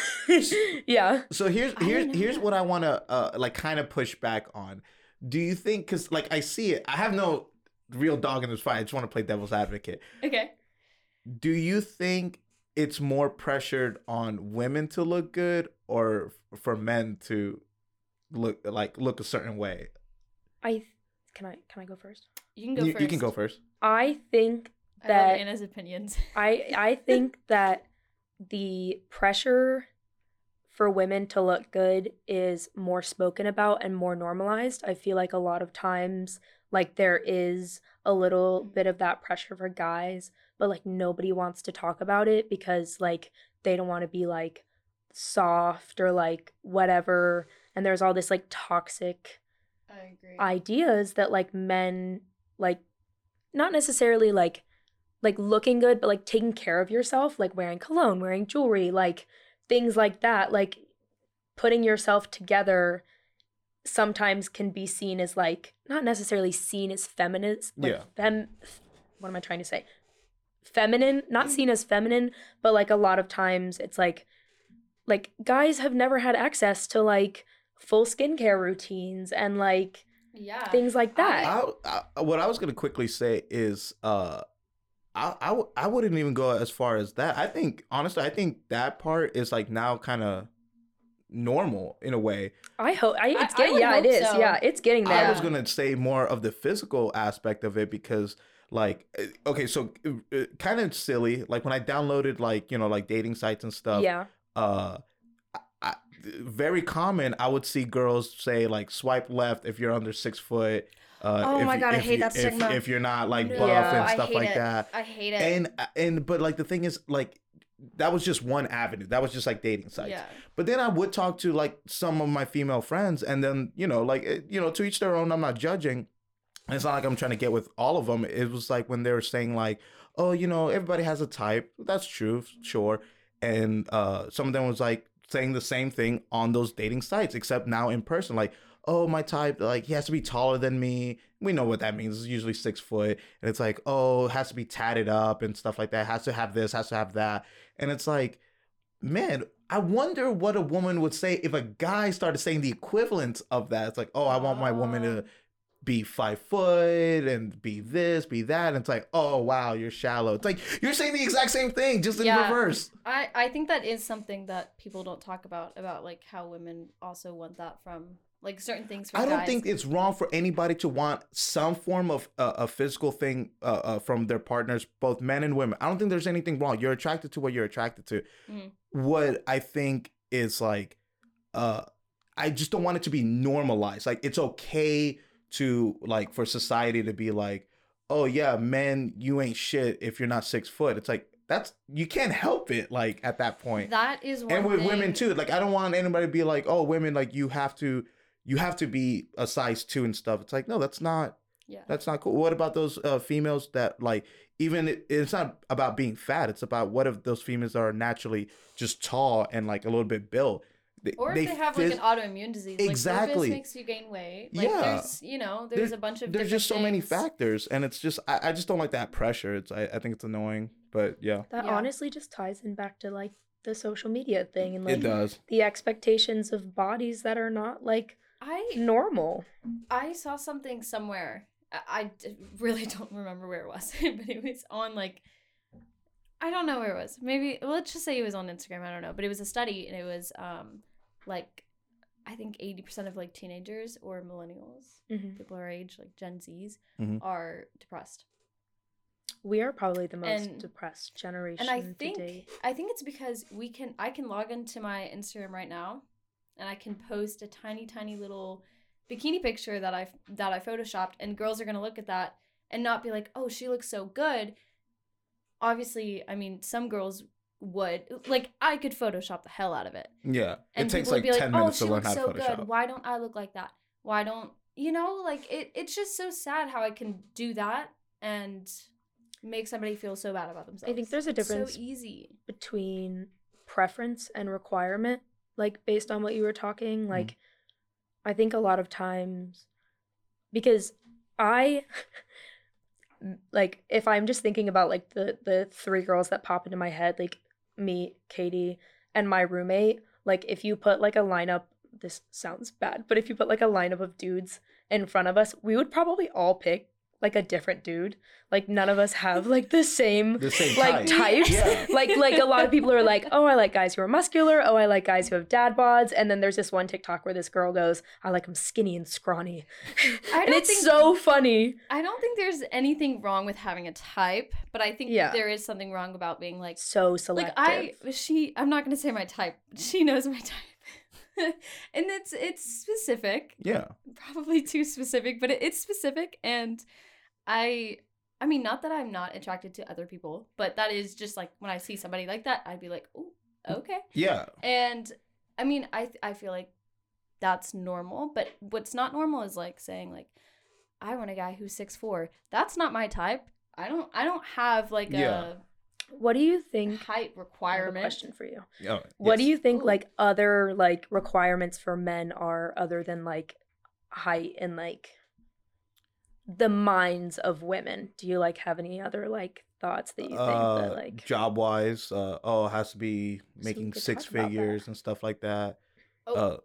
yeah. So here's here's here's that. what I want to uh, like kind of push back on. Do you think, because like I see it, I have no real dog in this fight. I just want to play devil's advocate. Okay. Do you think it's more pressured on women to look good or for men to look like look a certain way? I can I can I go first? You can go you, first. You can go first. I think that I love Anna's opinions. I I think that the pressure for women to look good is more spoken about and more normalized. I feel like a lot of times like there is a little bit of that pressure for guys, but like nobody wants to talk about it because like they don't want to be like soft or like whatever. And there's all this like toxic I agree. ideas that like men, like not necessarily like like looking good, but like taking care of yourself, like wearing cologne, wearing jewelry, like things like that, like putting yourself together sometimes can be seen as like not necessarily seen as feminist, like yeah. fem what am I trying to say? Feminine, not seen as feminine, but like a lot of times it's like like guys have never had access to like full skincare routines and like yeah. things like that. I, I, what I was going to quickly say is uh, I, I, I wouldn't even go as far as that. I think, honestly, I think that part is like now kind of normal in a way. I hope, I, it's I, getting, I yeah, hope it is. So. Yeah, it's getting there. I was going to say more of the physical aspect of it because like, okay, so kind of silly. Like when I downloaded like, you know, like dating sites and stuff. Yeah. Uh, I, very common. I would see girls say like, "Swipe left if you're under six foot." Uh, oh if, my god, I hate you, that stigma. If, if you're not like buff yeah, and stuff like it. that, I hate it. And and but like the thing is like that was just one avenue. That was just like dating sites. Yeah. But then I would talk to like some of my female friends, and then you know like it, you know to each their own. I'm not judging. And it's not like I'm trying to get with all of them. It was like when they were saying like, "Oh, you know, everybody has a type." That's true, sure. And uh, some of them was like saying the same thing on those dating sites, except now in person. Like, oh, my type, like he has to be taller than me. We know what that means. It's usually six foot. And it's like, oh, it has to be tatted up and stuff like that. Has to have this, has to have that. And it's like, man, I wonder what a woman would say if a guy started saying the equivalent of that. It's like, oh, I want my woman to be five foot and be this, be that. And it's like, oh, wow, you're shallow. It's like, you're saying the exact same thing, just in yeah. reverse. I, I think that is something that people don't talk about, about like how women also want that from like certain things. From I don't guys. think it's wrong for anybody to want some form of uh, a physical thing uh, uh, from their partners, both men and women. I don't think there's anything wrong. You're attracted to what you're attracted to. Mm-hmm. What I think is like, uh, I just don't want it to be normalized. Like it's okay to like for society to be like, oh yeah, men, you ain't shit if you're not six foot. It's like, that's, you can't help it, like, at that point. That is one And with thing. Women, too. Like, I don't want anybody to be like, oh, women, like, you have to, you have to be a size two and stuff. It's like, no, that's not, yeah, that's not cool. What about those uh, females that, like, even, it, it's not about being fat. It's about what if those females are naturally just tall and, like, a little bit built. They, or if they, they have, like, an autoimmune disease. Exactly. Like, makes you gain weight. Like, yeah. There's, you know, there's there, a bunch of There's just so things. many factors. And it's just, I, I just don't like that pressure. It's, I, I think it's annoying. But, yeah. That yeah. honestly just ties in back to, like, the social media thing. And, like, it does. The expectations of bodies that are not, like, I normal. I saw something somewhere. I, I really don't remember where it was. But it was on, like, I don't know where it was. Maybe, well, let's just say it was on Instagram. I don't know. But it was a study, and it was, um, like, I think eighty percent of, like, teenagers or millennials, mm-hmm. people our age, like Gen Zs, mm-hmm. are depressed. We are probably the most and, depressed generation today. And I think, today. I think it's because we can, I can log into my Instagram right now, and I can post a tiny, tiny little bikini picture that I that I photoshopped, and girls are going to look at that and not be like, oh, she looks so good. Obviously, I mean, some girls would, like, I could Photoshop the hell out of it. Yeah, and it takes like ten like, minutes oh, to learn how to so Photoshop. Good. Why don't I look like that? Why don't you know? Like, it, it's just so sad how I can do that and make somebody feel so bad about themselves. I think there's a difference so easy. between preference and requirement. Like, based on what you were talking, like, mm-hmm. I think a lot of times, because I. Like, if I'm just thinking about, like, the, the three girls that pop into my head, like, me, Katie, and my roommate, like, if you put, like, a lineup, this sounds bad, but if you put, like, a lineup of dudes in front of us, we would probably all pick, like, a different dude. Like, none of us have, like, the same, the same like, type. types. Yeah. Like, like a lot of people are like, oh, I like guys who are muscular. Oh, I like guys who have dad bods. And then there's this one TikTok where this girl goes, I like them skinny and scrawny. I and don't it's think, so funny. I don't think there's anything wrong with having a type, but I think yeah. there is something wrong about being, like, so selective. Like, I, she, I'm not going to say my type. She knows my type. And it's it's specific. Yeah. Probably too specific, but it, it's specific. And I I mean, not that I'm not attracted to other people, but that is just, like, when I see somebody like that, I'd be like, oh, okay. Yeah. And I mean, I I feel like that's normal. But what's not normal is, like, saying, like, I want a guy who's six foot four. That's not my type. I don't I don't have, like, yeah. a What do you think? Height requirement. I have a question for you. Oh, yes. What do you think, like, other, like, requirements for men are other than, like, height and, like, the minds of women? Do you, like, have any other, like, thoughts that you uh, think that, like, job wise? Uh, oh, it has to be making so six figures and stuff like that. Oh, uh,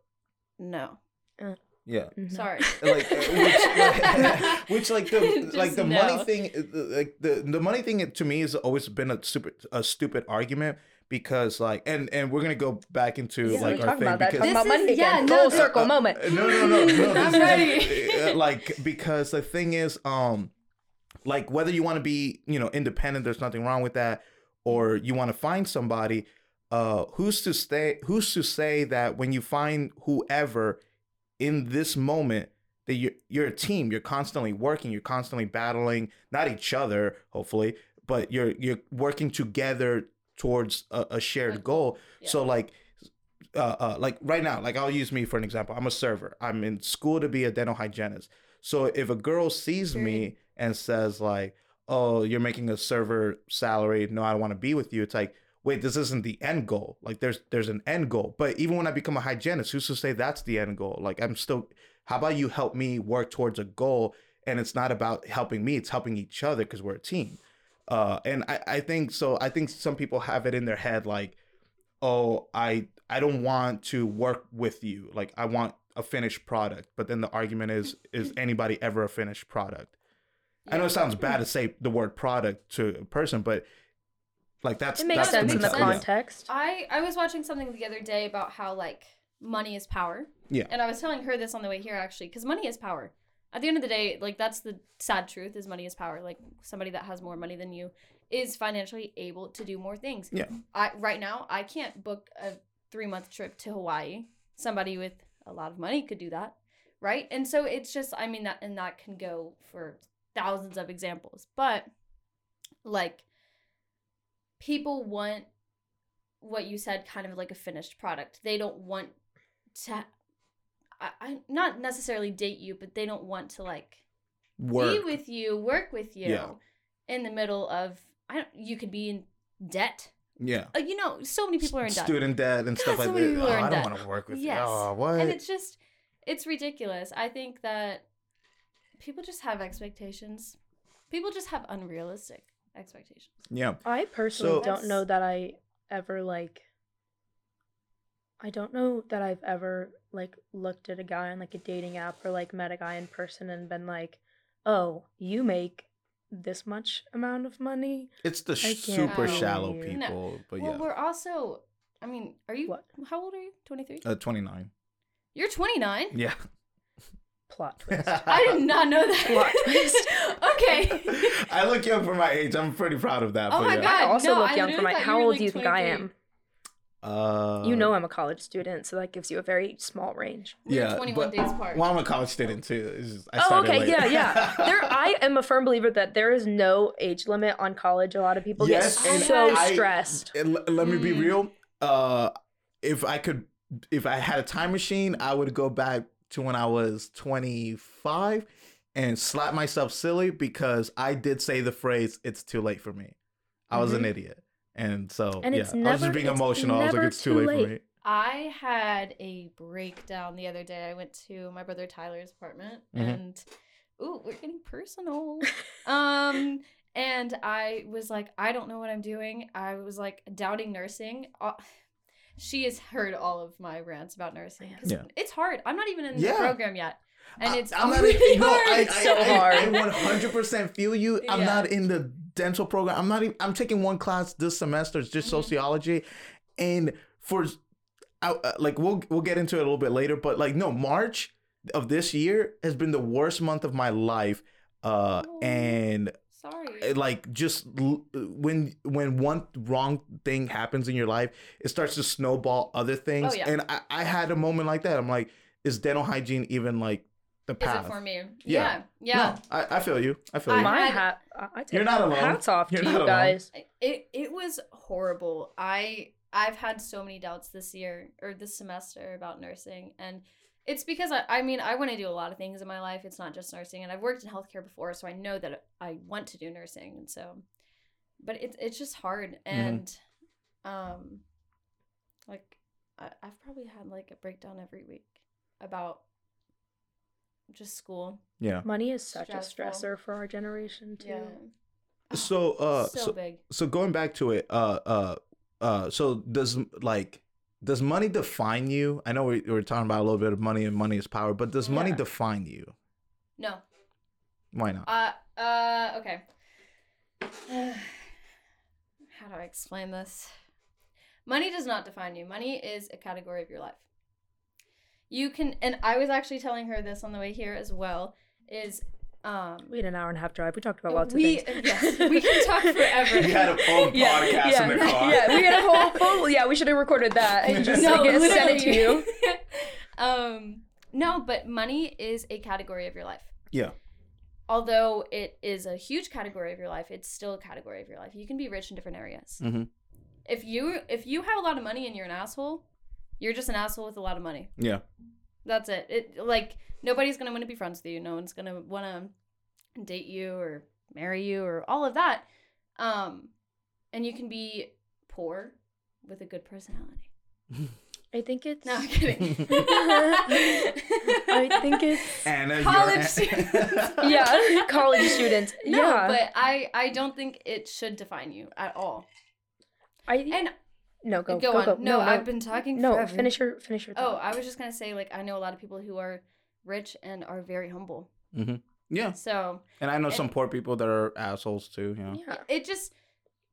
no. Uh. Yeah. Mm-hmm. Sorry. Like, uh, which, like, which, like, the like the no. money thing, like the the money thing to me has always been a super a stupid argument because, like, and and we're gonna go back into yeah, like our thing about that. because about money is, yeah, no, full circle uh, moment. Uh, no, no, no, no. I'm ready. Like, because the thing is, um, like, whether you want to be, you know, independent, there's nothing wrong with that, or you want to find somebody, uh, who's to stay? Who's to say that when you find whoever. In this moment, that you're, you're a team, you're constantly working, you're constantly battling, not each other, hopefully, but you're you're working together towards a, a shared goal. Yeah. So, like, uh, uh, like right now, like, I'll use me for an example. I'm a server. I'm in school to be a dental hygienist. So if a girl sees sure. me and says, like, oh, you're making a server salary, no, I don't want to be with you. It's like, wait, this isn't the end goal. Like, there's there's an end goal. But even when I become a hygienist, who's to say that's the end goal? Like, I'm still, how about you help me work towards a goal? And it's not about helping me, it's helping each other because we're a team. Uh, and I, I think, so I think some people have it in their head, like, oh, I, I don't want to work with you. Like, I want a finished product. But then the argument is, is anybody ever a finished product? Yeah. I know it sounds bad to say the word product to a person, but Like that's it makes that's sense in the context. I, I was watching something the other day about how, like, money is power. Yeah. And I was telling her this on the way here, actually, because money is power. At the end of the day, like, that's the sad truth, is money is power. Like, somebody that has more money than you is financially able to do more things. Yeah. I right now I can't book a three month trip to Hawaii. Somebody with a lot of money could do that, right? And so it's just, I mean, that and that can go for thousands of examples, but, like. people want what you said, kind of like a finished product. They don't want to, I, I not necessarily date you, but they don't want to like work. be with you, work with you yeah. in the middle of, I don't, you could be in debt. Yeah. Uh, you know, so many people are in debt. Student debt and God, stuff so like that. Oh, I don't debt. want to work with yes. you. Oh, what? And it's just, it's ridiculous. I think that people just have expectations. People just have unrealistic expectations. Yeah. I personally so, don't know that I ever like, I don't know that I've ever like looked at a guy on like a dating app or like met a guy in person and been like, oh, you make this much amount of money. It's the super shallow people. No. But well, yeah. we're also, I mean, are you, what? how old are you? twenty-three? Uh, twenty-nine. You're twenty-nine? Yeah. Plot twist. I did not know that. Plot twist. Okay. I look young for my age. I'm pretty proud of that. Oh but my yeah. God. I also no, look young for my age. How old like do you think I am? Uh, you know I'm a college student, so that gives you a very small range. We're yeah, twenty-one but, days apart. Well, I'm a college student too. It's just, I oh, okay, late. yeah, yeah. There, I am a firm believer that there is no age limit on college. A lot of people yes, get so I, stressed. I, let me be real. Uh, if I could, if I had a time machine, I would go back to when I was twenty-five and slap myself silly because I did say the phrase "It's too late for me." I was mm-hmm. an idiot. And so, and yeah, never, I was just being emotional. I was like, it's too late, late for me. I had a breakdown the other day. I went to my brother Tyler's apartment mm-hmm. and, ooh, we're getting personal. um, and I was like, I don't know what I'm doing. I was like doubting nursing. Uh, she has heard all of my rants about nursing. Yeah. It's hard. I'm not even in yeah. the program yet. And I, it's I'm not really in, hard. No, I, it's so I, hard. I one hundred percent feel you. I'm yeah. not in the dental program. I'm not even, I'm taking one class this semester. It's just mm-hmm. sociology. And for, I, uh, like, we'll we'll get into it a little bit later. But, like, no, March of this year has been the worst month of my life. Uh, oh, and, sorry. like, just l- when when one wrong thing happens in your life, it starts to snowball other things. Oh, yeah. And I, I had a moment like that. I'm like, is dental hygiene even, like, the path? Is it for me? Yeah. Yeah. yeah. No, I, I feel you. I feel I you. My hat, I take You're not alone. Hats off You're to you guys. It it was horrible. I I've had so many doubts this year or this semester about nursing. And it's because I, I mean, I want to do a lot of things in my life. It's not just nursing. And I've worked in healthcare before, so I know that I want to do nursing. And so, but it, it's just hard. And mm-hmm. um, like I, I've probably had like a breakdown every week about just school. Yeah. Money is such Stressful. a stressor for our generation too. Yeah. Oh, so uh so, so big. So going back to it, uh uh uh so does like does money define you? I know we, we were talking about a little bit of money and money is power, but does yeah. money define you? No. Why not? Uh uh okay. Uh, how do I explain this? Money does not define you. Money is a category of your life. You can, and I was actually telling her this on the way here as well, is... Um, we had an hour and a half drive. We talked about lots we, of things. Yes, we can talk forever. We had a full podcast yeah, yeah, in the car. Yeah, we had a whole full... Yeah, we should have recorded that and just no, like, sent it to you. um, no, but money is a category of your life. Yeah. Although it is a huge category of your life, it's still a category of your life. You can be rich in different areas. Mm-hmm. If you If you have a lot of money and you're an asshole... You're just an asshole with a lot of money. Yeah. That's it. It like, nobody's going to want to be friends with you. No one's going to want to date you or marry you or all of that. Um, and you can be poor with a good personality. I think it's... No, I'm kidding. I think it's... Anna, college you're... students. yeah, college students. No, yeah. but I, I don't think it should define you at all. I And... No, go, go, go on. Go. No, no, I've been talking no, forever. No, finish your, finish your thought. Oh, I was just going to say, like, I know a lot of people who are rich and are very humble. Mm-hmm. Yeah. So. And I know and, some poor people that are assholes, too. You know? Yeah. It just,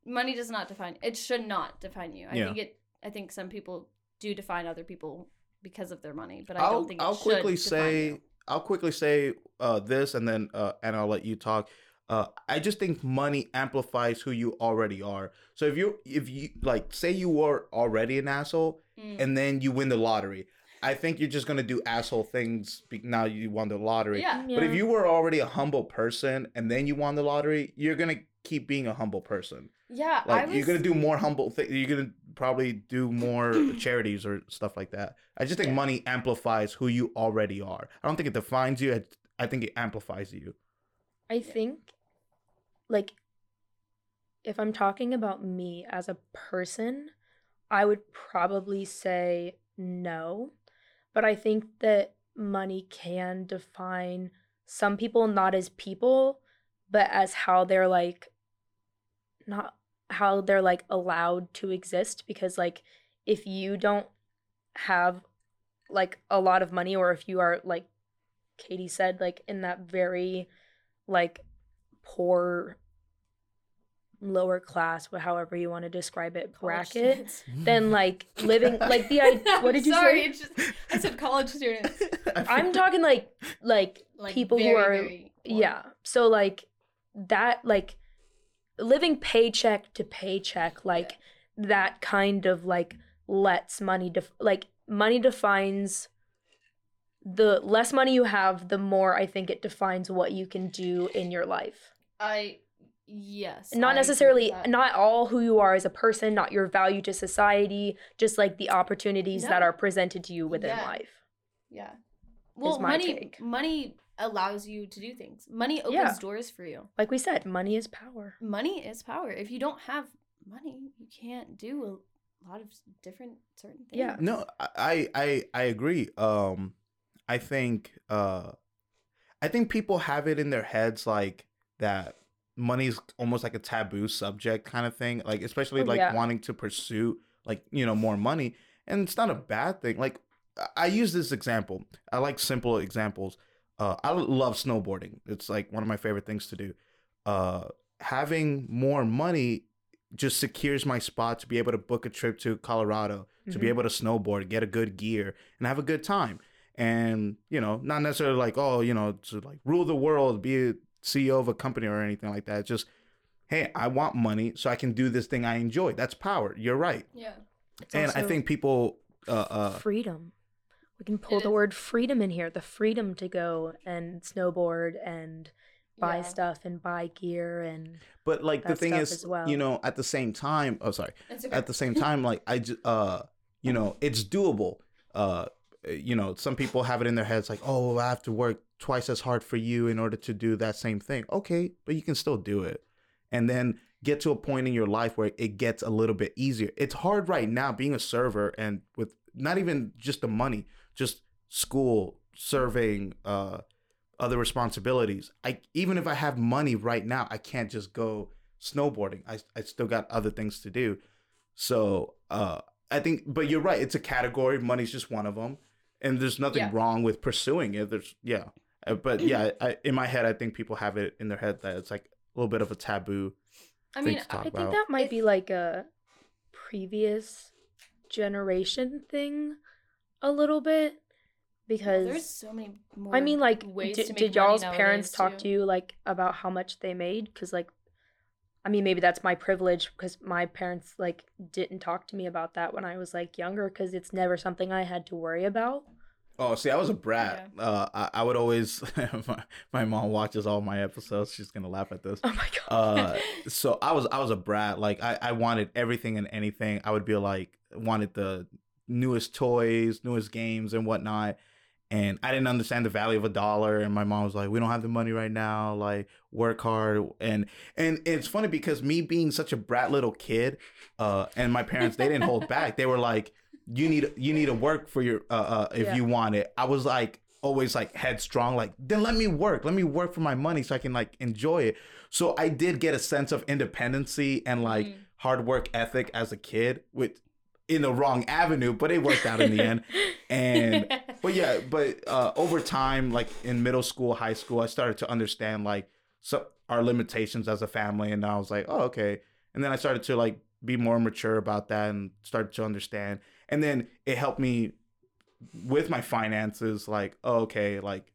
money does not define, it should not define you. I yeah. think it, I think some people do define other people because of their money, but I I'll, don't think it I'll should quickly say, you. I'll quickly say uh, this, and then, uh, and I'll let you talk. Uh, I just think money amplifies who you already are. So if you, if you like, say you were already an asshole, mm. and then you win the lottery, I think you're just gonna do asshole things. Be- now you won the lottery. Yeah. yeah. But if you were already a humble person and then you won the lottery, you're gonna keep being a humble person. Yeah, like, I was... you're gonna do more humble things. You're gonna probably do more charities or stuff like that. I just think yeah. money amplifies who you already are. I don't think it defines you. I think it amplifies you. I yeah. think, like, if I'm talking about me as a person, I would probably say no. But I think that money can define some people, not as people, but as how they're, like, not how they're, like, allowed to exist. Because, like, if you don't have, like, a lot of money, or if you are, like Katie said, like, in that very, like, poor lower class, however you want to describe it, bracket, then, like, living, like, the idea, what did you sorry, say? Sorry, just, I said college students. I'm talking, like, like, like people very, who are, very yeah. So, like, that, like, living paycheck to paycheck, like, yeah. that kind of, like, lets money, def- like, money defines, the less money you have, the more I think it defines what you can do in your life. I... Yes. Not I necessarily, not all who you are as a person, not your value to society, just like the opportunities no. that are presented to you within yeah. life. Yeah. Well, money take. money allows you to do things. Money opens yeah. doors for you. Like we said, money is power. Money is power. If you don't have money, you can't do a lot of different certain things. Yeah. No, I I I agree. Um I think uh I think people have it in their heads like that money's almost like a taboo subject kind of thing, like especially like yeah. wanting to pursue like, you know, more money. And it's not a bad thing. Like I use this example. I like simple examples. Uh, I love snowboarding. It's like one of my favorite things to do. Uh, having more money just secures my spot to be able to book a trip to Colorado, mm-hmm. to be able to snowboard, get a good gear and have a good time. And, you know, not necessarily like, oh, you know, to like rule the world, be a C E O of a company or anything like that. It's just, hey, I want money so I can do this thing I enjoy. That's power. You're right. Yeah. It's and I think people uh, uh freedom. We can pull the is. word freedom in here. The freedom to go and snowboard and buy yeah. stuff and buy gear and. But like that the thing is, well. you know, at the same time, oh sorry, okay. at the same time, like I, uh, you know, it's doable. Uh, you know, some people have it in their heads like, oh, I have to work twice as hard for you in order to do that same thing. Okay, but you can still do it. And then get to a point in your life where it gets a little bit easier. It's hard right now being a server and with not even just the money, just school, serving, uh, other responsibilities. I even if I have money right now, I can't just go snowboarding. I, I still got other things to do. So uh, I think, but you're right. It's a category. Money's just one of them. And there's nothing yeah. wrong with pursuing it. There's, yeah. But yeah, I, in my head, I think people have it in their head that it's like a little bit of a taboo. I mean, I think about. that might be like a previous generation thing a little bit because there's so many more I mean, like, ways d- to make did y'all's parents talk too. to you like about how much they made? Because like, I mean, maybe that's my privilege because my parents like didn't talk to me about that when I was like younger because it's never something I had to worry about. Oh, see, I was a brat. Yeah. Uh, I, I would always, my, my mom watches all my episodes. She's going to laugh at this. Oh, my God. Uh, so I was I was a brat. Like, I, I wanted everything and anything. I would be like, wanted the newest toys, newest games and whatnot. And I didn't understand the value of a dollar. And my mom was like, we don't have the money right now. Like, work hard. And and it's funny because me being such a brat little kid uh, and my parents, they didn't hold back. They were like, You need you need to work for your uh, uh if yeah. you want it. I was like always like headstrong, like then let me work, let me work for my money so I can like enjoy it. So I did get a sense of independency and like mm. hard work ethic as a kid, with in the wrong avenue, but it worked out in the end. And yeah. but yeah, but uh, over time, like in middle school, high school, I started to understand like so our limitations as a family, and I was like, oh okay. And then I started to like be more mature about that and started to understand. And then it helped me with my finances, like, oh, okay, like,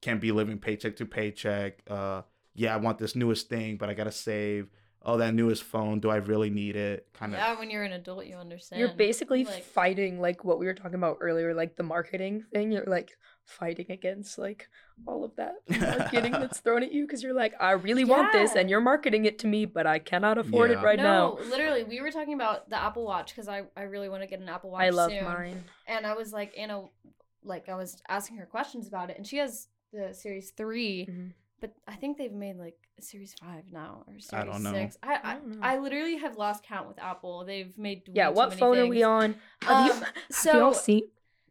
can't be living paycheck to paycheck. Uh, yeah, I want this newest thing, but I got to save. oh, that newest phone, do I really need it? Kind of. Yeah, when you're an adult, you understand. You're basically like, fighting, like, what we were talking about earlier, like, the marketing thing. You're, like, fighting against, like, all of that marketing that's thrown at you because you're like, I really yeah. want this, and you're marketing it to me, but I cannot afford yeah. it right no, now. No, literally, we were talking about the Apple Watch because I, I really want to get an Apple Watch soon. I love soon. mine. And I was, like, Anna, like, I was asking her questions about it, and she has the Series three, mm-hmm. but I think they've made, like, Series five now or Series I don't know. six. I I, don't know. I literally have lost count with Apple. They've made yeah. What phone things. are we on? Have, um, you, have so, you all seen?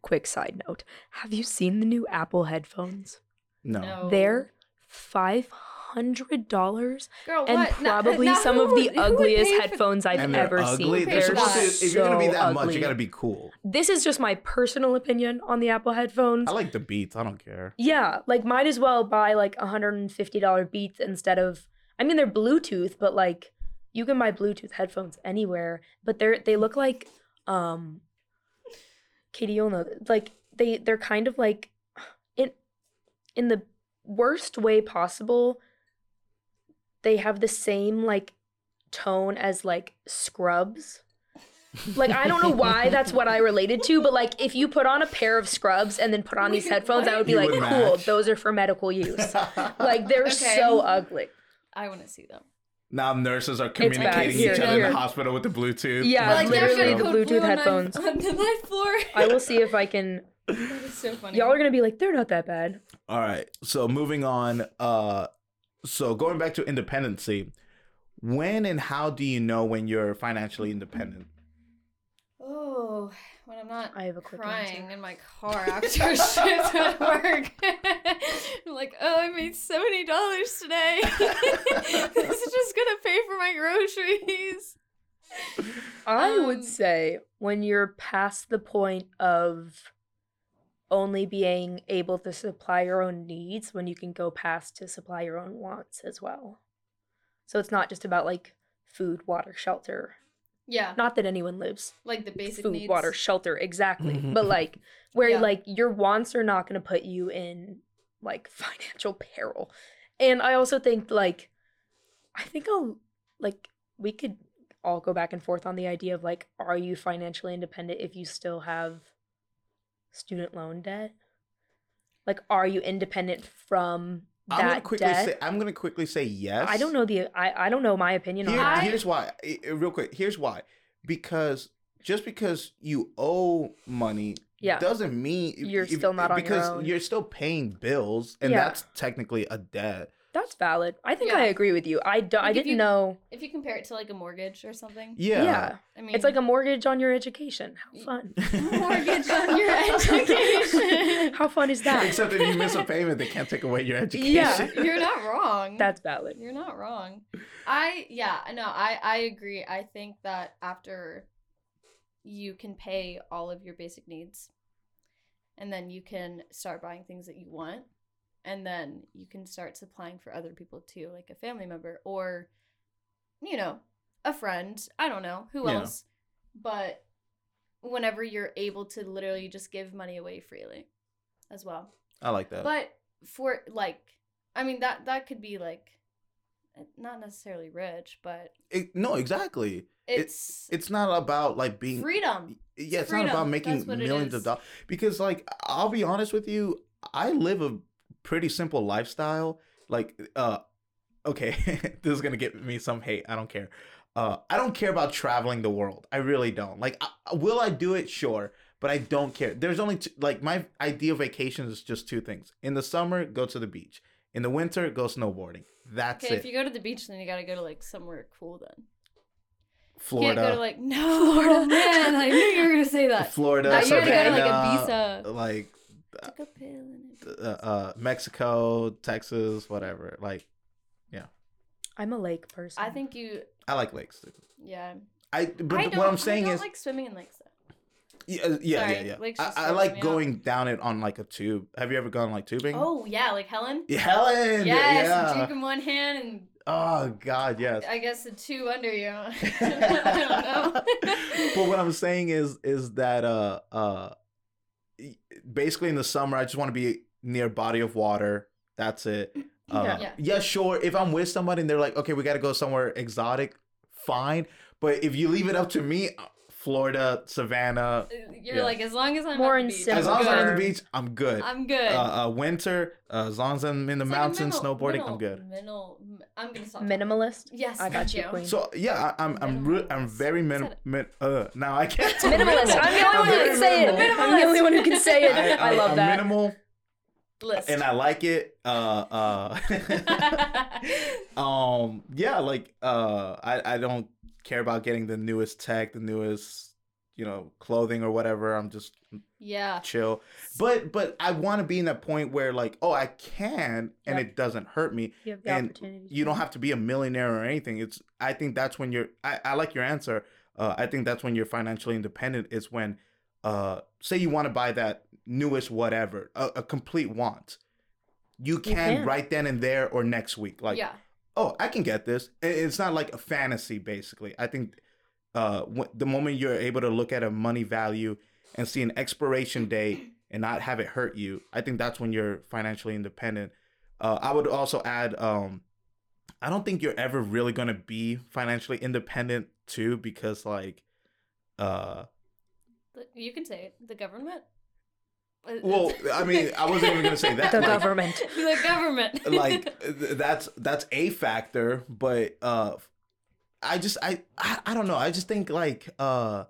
Quick side note: have you seen the new Apple headphones? No. no. They're five hundred dollars, and what? probably no, no, some of the would, ugliest headphones for... I've and ever ugly. seen. They're, they're so if you're gonna be that ugly. much, you gotta be cool. This is just my personal opinion on the Apple headphones. I like the Beats. I don't care. Yeah, like might as well buy like a hundred and fifty dollar Beats instead of. I mean, they're Bluetooth, but like. You can buy Bluetooth headphones anywhere, but they're they look like, um, Katie, you'll know, like they they're kind of like, in in the worst way possible. They have the same like tone as like Scrubs. Like I don't know why that's what I related to, but like if you put on a pair of Scrubs and then put on these headphones, I would be like, cool, those are for medical use. Like they're okay. so ugly. I want to see them. Now nurses are communicating each here, other here. in the hospital with the Bluetooth. Yeah, like literally the Bluetooth headphones. On the live floor. I will see if I can. That is so funny. Y'all are gonna be like, they're not that bad. All right, so moving on. Uh, so going back to independency, when and how do you know when you're financially independent? Oh, when I'm not I have a quick crying answer. in my car after shift at work. I'm like, oh, I made seventy dollars today. This is just going to pay for my groceries. I um, would say when you're past the point of only being able to supply your own needs, when you can go past to supply your own wants as well. So it's not just about like food, water, shelter. Yeah. Not that anyone lives. Like the basic food, needs. water, shelter, exactly. Mm-hmm. But like where yeah. like your wants are not going to put you in like financial peril. And I also think like, I think I'll like, we could all go back and forth on the idea of like, are you financially independent if you still have student loan debt? Like, are you independent from I'm gonna quickly debt. say I'm gonna quickly say yes. I don't know the I, I don't know my opinion Here, on that. Here's why, real quick. Here's why, because just because you owe money yeah. doesn't mean you're if, still not on your own. Because you're still paying bills, and yeah. that's technically a debt. That's valid. I think yeah. I agree with you. I do, like I didn't you, know if you compare it to like a mortgage or something. Yeah, yeah. I mean, it's like a mortgage on your education. How fun! Mortgage on your education. How fun is that? Except if you miss a payment, they can't take away your education. Yeah, you're not wrong. That's valid. You're not wrong. I yeah no I I agree. I think that after you can pay all of your basic needs, and then you can start buying things that you want. And then you can start supplying for other people too, like a family member or, you know, a friend. I don't know who yeah. else. But whenever you're able to literally just give money away freely as well. I like that. But for like, I mean, that, that could be like not necessarily rich, but. It, no, exactly. It's it, it's not about like being. Freedom. Yeah, it's freedom. Not about making millions of dollars. Because like, I'll be honest with you, I live a. pretty simple lifestyle. Like uh okay this is gonna get me some hate. I don't care. uh I don't care about traveling the world. I really don't. Like I, will I do it? Sure, but I don't care. There's only two, like my idea of vacations is just two things. In the summer, go to the beach. In the winter, go snowboarding. That's okay, it. If you go to the beach, then you gotta go to like somewhere cool. Then Florida. You can't go to like no Florida. Man, I knew you were gonna say that. Florida. No, you gotta go to like Ibiza. Like Took a pill uh, uh, Mexico, Texas, whatever. Like, yeah. I'm a lake person. I think you. I like lakes. Too. Yeah. I. But I what I'm saying I don't is, like swimming in lakes. Though. Yeah, yeah, Sorry, yeah, yeah. I, I like going out. down it on like a tube. Have you ever gone like tubing? Oh yeah, like Helen. Yeah, Helen. Yes, yeah. You drink in one hand and. Oh God, yes. I guess the two under you. I don't know. But what I'm saying is, is that uh uh. basically in the summer I just want to be near a body of water. That's it. Uh, yeah. yeah, sure. If I'm with somebody and they're like, okay, we got to go somewhere exotic, fine. But if you leave it up to me, Florida, Savannah. You're yeah. like, as long as I'm More on the beach. As long as I'm on the beach, I'm good. I'm good. Uh, uh, winter, uh, as long as I'm in the it's mountains, like minimal, snowboarding, minimal, I'm good. Minimal, I'm gonna stop. Minimalist? Talking. Yes. I got you. Queen. So, yeah, I, I'm I'm re- I'm very minimal. Min- uh, now, I can't. It's minimalist. I'm the only one who can say it. Minimalist. I'm the only one who can say it. I, I, I love I'm that. Minimal. List. And I like it. Uh, uh, um, yeah, like uh, I, I don't care about getting the newest tech, the newest, you know, clothing or whatever. I'm just yeah chill. But but I want to be in that point where like, oh, I can, and yep. it doesn't hurt me. You have the and opportunity. You don't have to be a millionaire or anything. It's I think that's when you're. I, I like your answer. Uh, I think that's when you're financially independent. Is when, uh, say you want to buy that newest whatever, a, a complete want, you can, you can right then and there or next week, like yeah. oh, I can get this. It's not like a fantasy, basically. I think uh w- the moment you're able to look at a money value and see an expiration date and not have it hurt you, I think that's when you're financially independent. uh I would also add, um I don't think you're ever really going to be financially independent too, because like uh you can say it, the government. Well, I mean, I wasn't even going to say that. The like, government. The government. Like, that's that's a factor, but uh, I just, I, I I don't know. I just think, like, uh,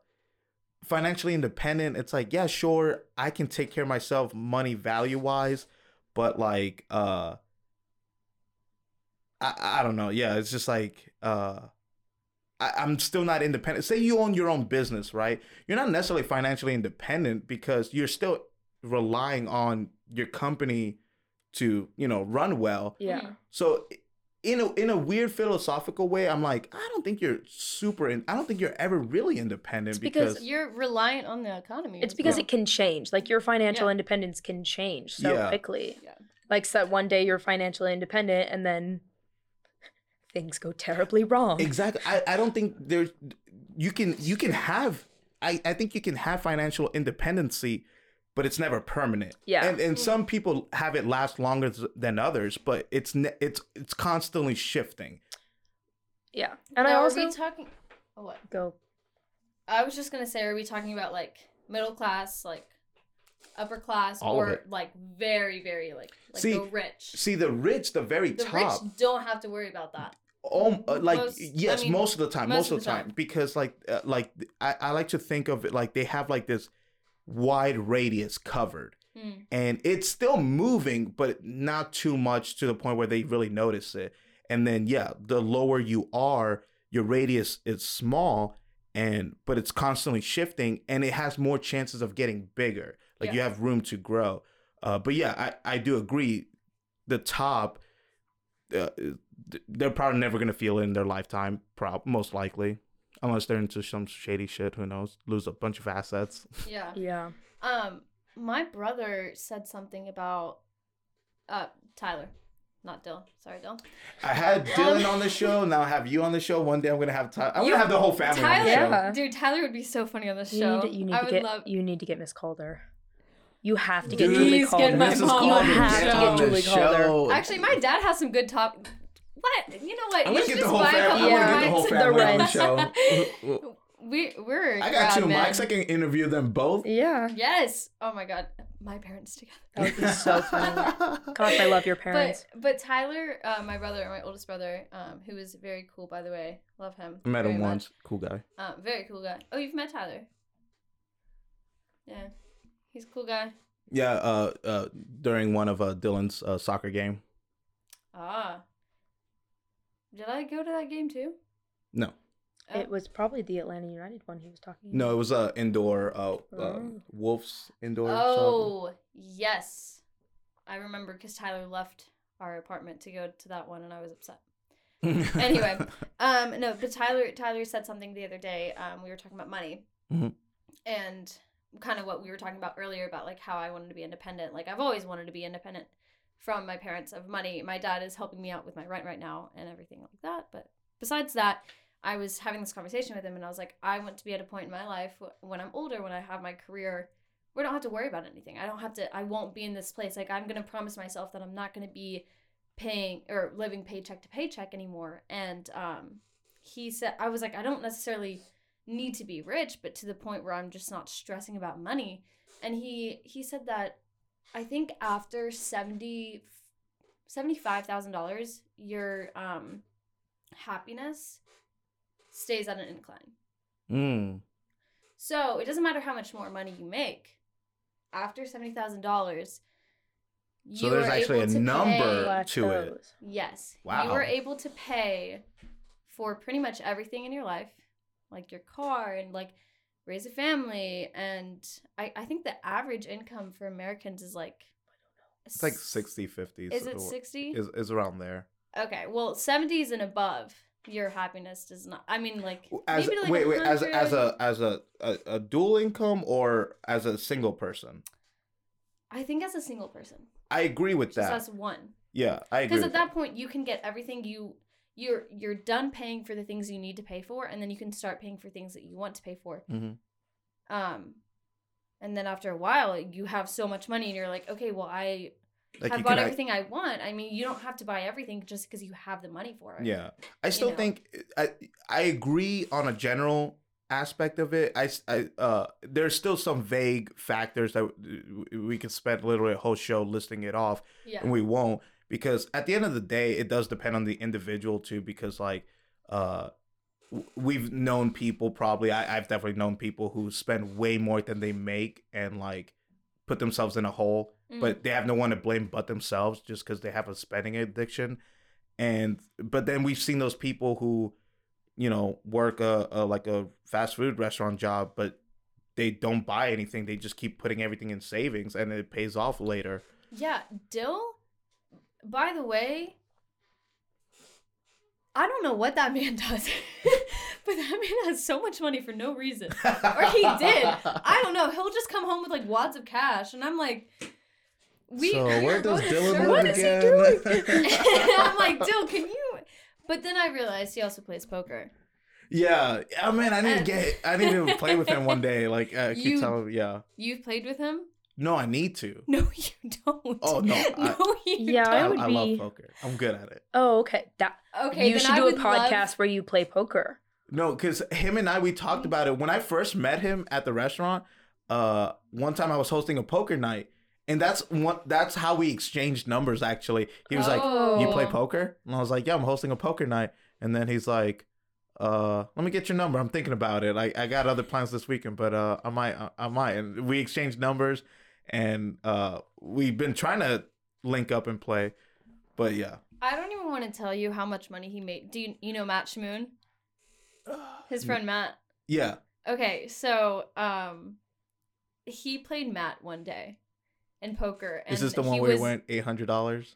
financially independent, it's like, yeah, sure, I can take care of myself money value-wise, but, like, uh, I, I don't know. Yeah, it's just like... Uh, I, I'm still not independent. Say you own your own business, right? You're not necessarily financially independent because you're still... relying on your company to, you know, run well. Yeah. So in a in a weird philosophical way, I'm like, I don't think you're super in, I don't think you're ever really independent. It's because, because you're reliant on the economy. It's because yeah. it can change. Like your financial yeah. independence can change so yeah. quickly. Yeah. Like so one day you're financially independent and then things go terribly wrong. Exactly. I, I don't think there's you can you can have I, I think you can have financial independency, but it's never permanent. Yeah. And and some people have it last longer than others, but it's ne- it's it's constantly shifting. Yeah. And now I also are we talking oh, what? Go. I was just going to say, are we talking about like middle class, like upper class, all or like very very like, like see, the rich? See the rich, the very the top. The rich don't have to worry about that. Oh, uh, like most, yes, I mean, most of the time, most, most of the time. time because like uh, like I, I like to think of it like they have like this wide radius covered mm. and it's still moving, but not too much to the point where they really notice it. And then yeah, the lower you are, your radius is small, and but it's constantly shifting and it has more chances of getting bigger, like yeah. you have room to grow. Uh but yeah, i i do agree, the top, uh, they're probably never going to feel it in their lifetime, prob most likely. Unless they're into some shady shit, who knows? Lose a bunch of assets. Yeah. Yeah. Um, my brother said something about uh Tyler, not Dylan. Sorry, Dylan. I had Dylan on the show. Now I have you on the show. One day I'm gonna have Tyler. I'm you, gonna have the whole family Tyler, on the show. Yeah. Dude, Tyler would be so funny on the show. You need, you need I to would get, love. You need to get Miss Calder. You have to get Julie Calder. Missus Calder. You have to get Julie Calder. Actually, my dad has some good top. What? You know what? I'm going to get the whole family on the show. we, we're I got two mics. I can interview them both. Yeah. Yes. Oh, my God. My parents together. That would be so fun. God, I love your parents. But, but Tyler, uh, my brother, my oldest brother, um, who is very cool, by the way. Love him. I met him once. Much. Cool guy. Uh, very cool guy. Oh, you've met Tyler? Yeah. He's a cool guy. Yeah. Uh, uh, during one of uh, Dylan's uh, soccer game. Ah. Did I go to that game too? No. Oh. It was probably the Atlanta United one he was talking about. No, it was uh, indoor, uh, oh. uh, Wolves indoor. Oh, soccer. Yes. I remember because Tyler left our apartment to go to that one and I was upset. Anyway, um, no, but Tyler Tyler said something the other day. Um, we were talking about money mm-hmm. and kind of what we were talking about earlier about like how I wanted to be independent. Like I've always wanted to be independent from my parents of money. My dad is helping me out with my rent right now and everything like that. But besides that, I was having this conversation with him and I was like, I want to be at a point in my life when I'm older, when I have my career, where I don't have to worry about anything. I don't have to, I won't be in this place. Like I'm going to promise myself that I'm not going to be paying or living paycheck to paycheck anymore. And um, he said, I was like, I don't necessarily need to be rich, but to the point where I'm just not stressing about money. And he, he said that I think after seventy, seventy-five thousand dollars, your um, happiness stays at an incline. Mm. So it doesn't matter how much more money you make. After seventy thousand dollars, you so there's actually a number to it. Yes. Wow. You were able to pay for pretty much everything in your life, like your car and like raise a family. And I, I think the average income for Americans is like, I don't know. It's like sixty, fifty. Is it sixty? Is is around there. Okay. Well, seventies and above, your happiness does not. I mean, like, as, maybe like wait, wait, as as a as a, a a dual income or as a single person. I think as a single person. I agree with that. Just as one. Yeah, I agree. Because at that point, you can get everything you you're you're done paying for the things you need to pay for, and then you can start paying for things that you want to pay for. Mm-hmm. Um, and then after a while, you have so much money, and you're like, okay, well, I. Like I've bought can, everything I, I want. I mean, you don't have to buy everything just because you have the money for it. Yeah. I still you know? think I I agree on a general aspect of it. I, I, uh, there's still some vague factors that we could spend literally a whole show listing it off. Yeah. And we won't, because at the end of the day, it does depend on the individual too, because like uh, we've known people probably, I, I've definitely known people who spend way more than they make and like put themselves in a hole. But they have no one to blame but themselves just because they have a spending addiction. And but then we've seen those people who, you know, work a, a like a fast food restaurant job, but they don't buy anything. They just keep putting everything in savings and it pays off later. Yeah. Dill, by the way, I don't know what that man does. But that man has so much money for no reason. Or he did. I don't know. He'll just come home with like wads of cash. And I'm like... We, so where does Dylan live again? Is he doing? And I'm like, Dill, can you? But then I realized he also plays poker. Yeah, oh man, I need and... to get, I need to play with him one day. Like, uh, you, keep telling, yeah. You've played with him? No, I need to. No, you don't. Oh no, I, no, you yeah, don't. I, would I, be... I love poker. I'm good at it. Oh, okay. That okay. You should I do a podcast love... where you play poker. No, because him and I, we talked about it when I first met him at the restaurant. Uh, one time I was hosting a poker night. And that's one, that's how we exchanged numbers, actually. He was oh. like, you play poker? And I was like, yeah, I'm hosting a poker night. And then he's like, uh, let me get your number. I'm thinking about it. I, I got other plans this weekend, but uh, I might. I, I might. And we exchanged numbers, and uh, we've been trying to link up and play. But, yeah. I don't even want to tell you how much money he made. Do you, you know Matt Shmoon? His friend Matt? Yeah. Okay, so um, he played Matt one day. And poker. And is this the one where was... he went eight hundred dollars?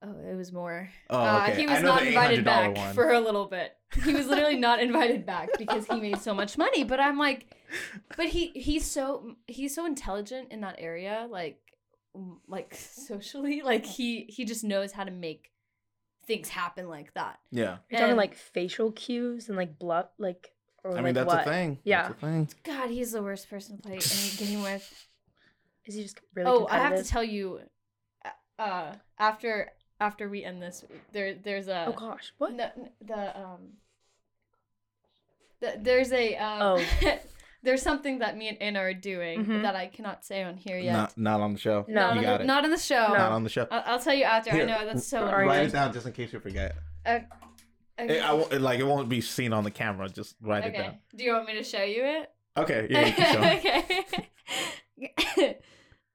Oh, it was more. Oh, okay. Uh, he was not invited back one. For a little bit. He was literally not invited back because he made so much money. But I'm like, but he he's so he's so intelligent in that area, like like socially, like he he just knows how to make things happen like that. Yeah. You're and... talking like facial cues and like bluff, like. Or I mean, like that's what? a thing. Yeah. That's a thing. God, he's the worst person to play any game with. Is he just really Oh, I have to tell you, uh, after after we end this, there there's a oh gosh, what the, the um the, there's a um, oh. there's something that me and Anna are doing mm-hmm. that I cannot say on here yet. Not not on the show. No, not, you on, got the, it. not on the show. No. Not on the show. I'll, I'll tell you after. Here, I know that's so r- annoying. Write it down just in case you forget. Uh, okay. it, I it, like it won't be seen on the camera. Just write okay. it down. Do you want me to show you it? Okay. Yeah. You can show okay.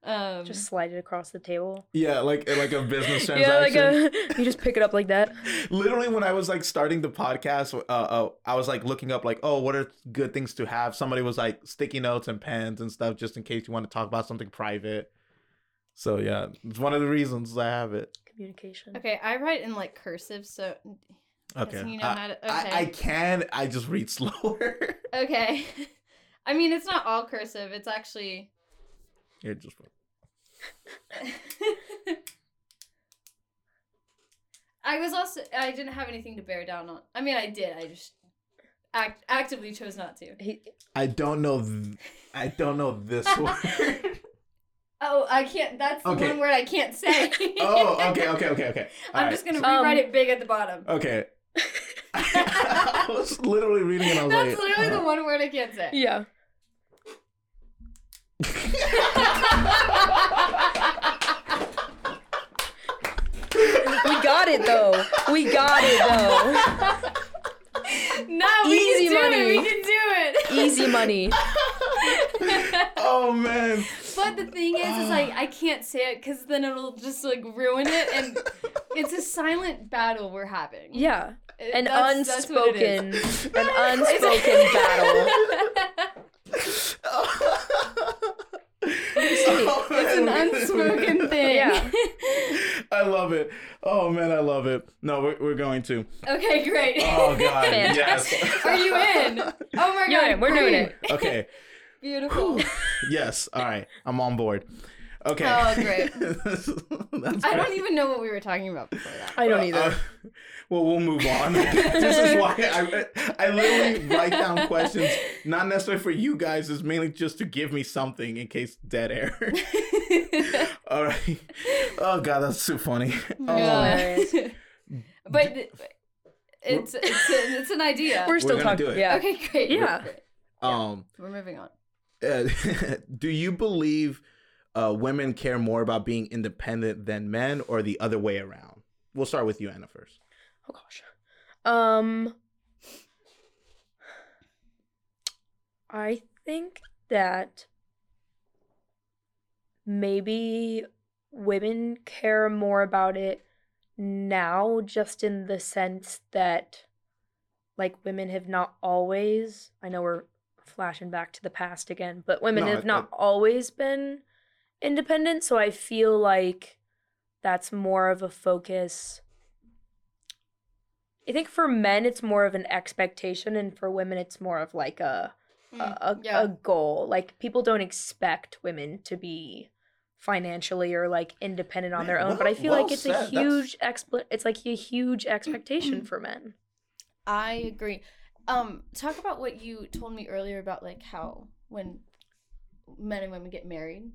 um just slide it across the table yeah like like a business transaction. Yeah, like a, you just pick it up like that. Literally when I was like starting the podcast uh, uh I was like looking up like oh what are good things to have. Somebody was like sticky notes and pens and stuff just in case you want to talk about something private. So yeah, it's one of the reasons I have it. Communication. Okay, I write in like cursive so okay, you know uh, how to... okay. I, I can I just read slower. Okay, I mean it's not all cursive, it's actually Here, just I was also I didn't have anything to bear down on. I mean, I did. I just act, actively chose not to. I don't know. Th- I don't know this word. Oh, I can't. That's okay. One word I can't say. Oh, okay, okay, okay, okay. All I'm right. just going to um, rewrite it big at the bottom. Okay. I was literally reading it. I was That's like, literally uh-huh. the one word I can't say. Yeah. We got it, though. We got it, though. No, we Easy can do money. it. We can do it. Easy money. Oh, man. But the thing is, is like, I can't say it because then it'll just, like, ruin it. And it's a silent battle we're having. Yeah. It, an, that's, unspoken, that's an unspoken battle. Oh, it's an unspoken thing. Yeah. I love it. Oh man, I love it. No, we're, we're going to. Okay, great. Oh god, yes. Are you in? Oh my You're god, in. We're doing it. Okay. Beautiful. Yes. All right, I'm on board. Okay. Oh great. That's great. I don't even know what we were talking about before that. I don't either. Uh, uh, well, we'll move on. This is why I I literally write down questions, not necessarily for you guys, it's mainly just to give me something in case dead air. All right. Oh god, that's too funny. Oh. But it's, it's it's an idea. We're still we're talking. Do it. Yeah. Okay, great. Yeah. Great. Um. Yeah. We're moving on. Uh, do you believe? Uh, women care more about being independent than men, or the other way around? We'll start with you, Anna, first. Oh gosh, um, I think that maybe women care more about it now, just in the sense that, like, women have not always. I know we're flashing back to the past again, but women no, have I, not I, always been. independent, so I feel like that's more of a focus. I think for men it's more of an expectation, and for women it's more of like a mm, a, yeah. a goal. Like people don't expect women to be financially or like independent on Man, their own, well, but I feel well like it's said. a huge expl- It's like a huge expectation for men. I agree. Um, talk about what you told me earlier about like how when men and women get married.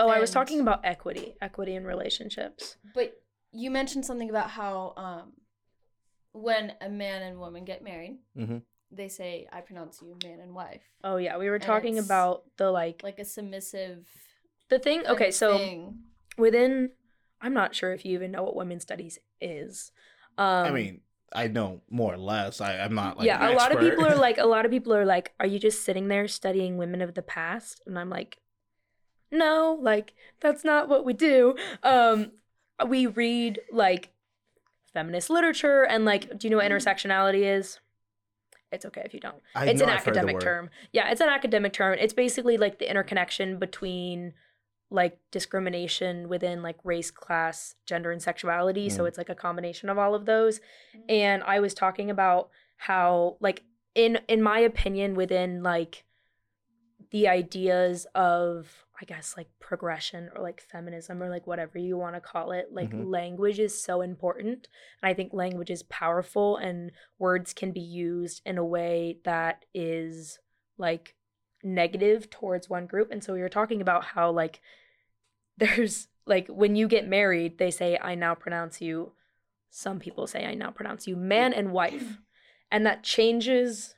Oh, and I was talking about equity, equity in relationships. But you mentioned something about how um, when a man and woman get married, mm-hmm. they say, I pronounce you man and wife. Oh, yeah. We were talking about the, like... Like a submissive... The thing... Okay, so thing. within... I'm not sure if you even know what women's studies is. Um, I mean... I know more or less. I, I'm not like yeah. An a lot of people are like. A lot of people are like. Are you just sitting there studying women of the past? And I'm like, no. Like that's not what we do. Um, we read like feminist literature and like. Do you know what intersectionality is? It's okay if you don't. I it's an I've academic term. Yeah, it's an academic term. It's basically like the interconnection between like discrimination within like race, class, gender, and sexuality. Mm. So it's like a combination of all of those. Mm. And I was talking about how like in in my opinion within like the ideas of I guess like progression or like feminism or like whatever you want to call it, like mm-hmm. language is so important. And I think language is powerful and words can be used in a way that is like negative towards one group. And so we were talking about how like there's like when you get married they say I now pronounce you, some people say I now pronounce you man and wife, and that changes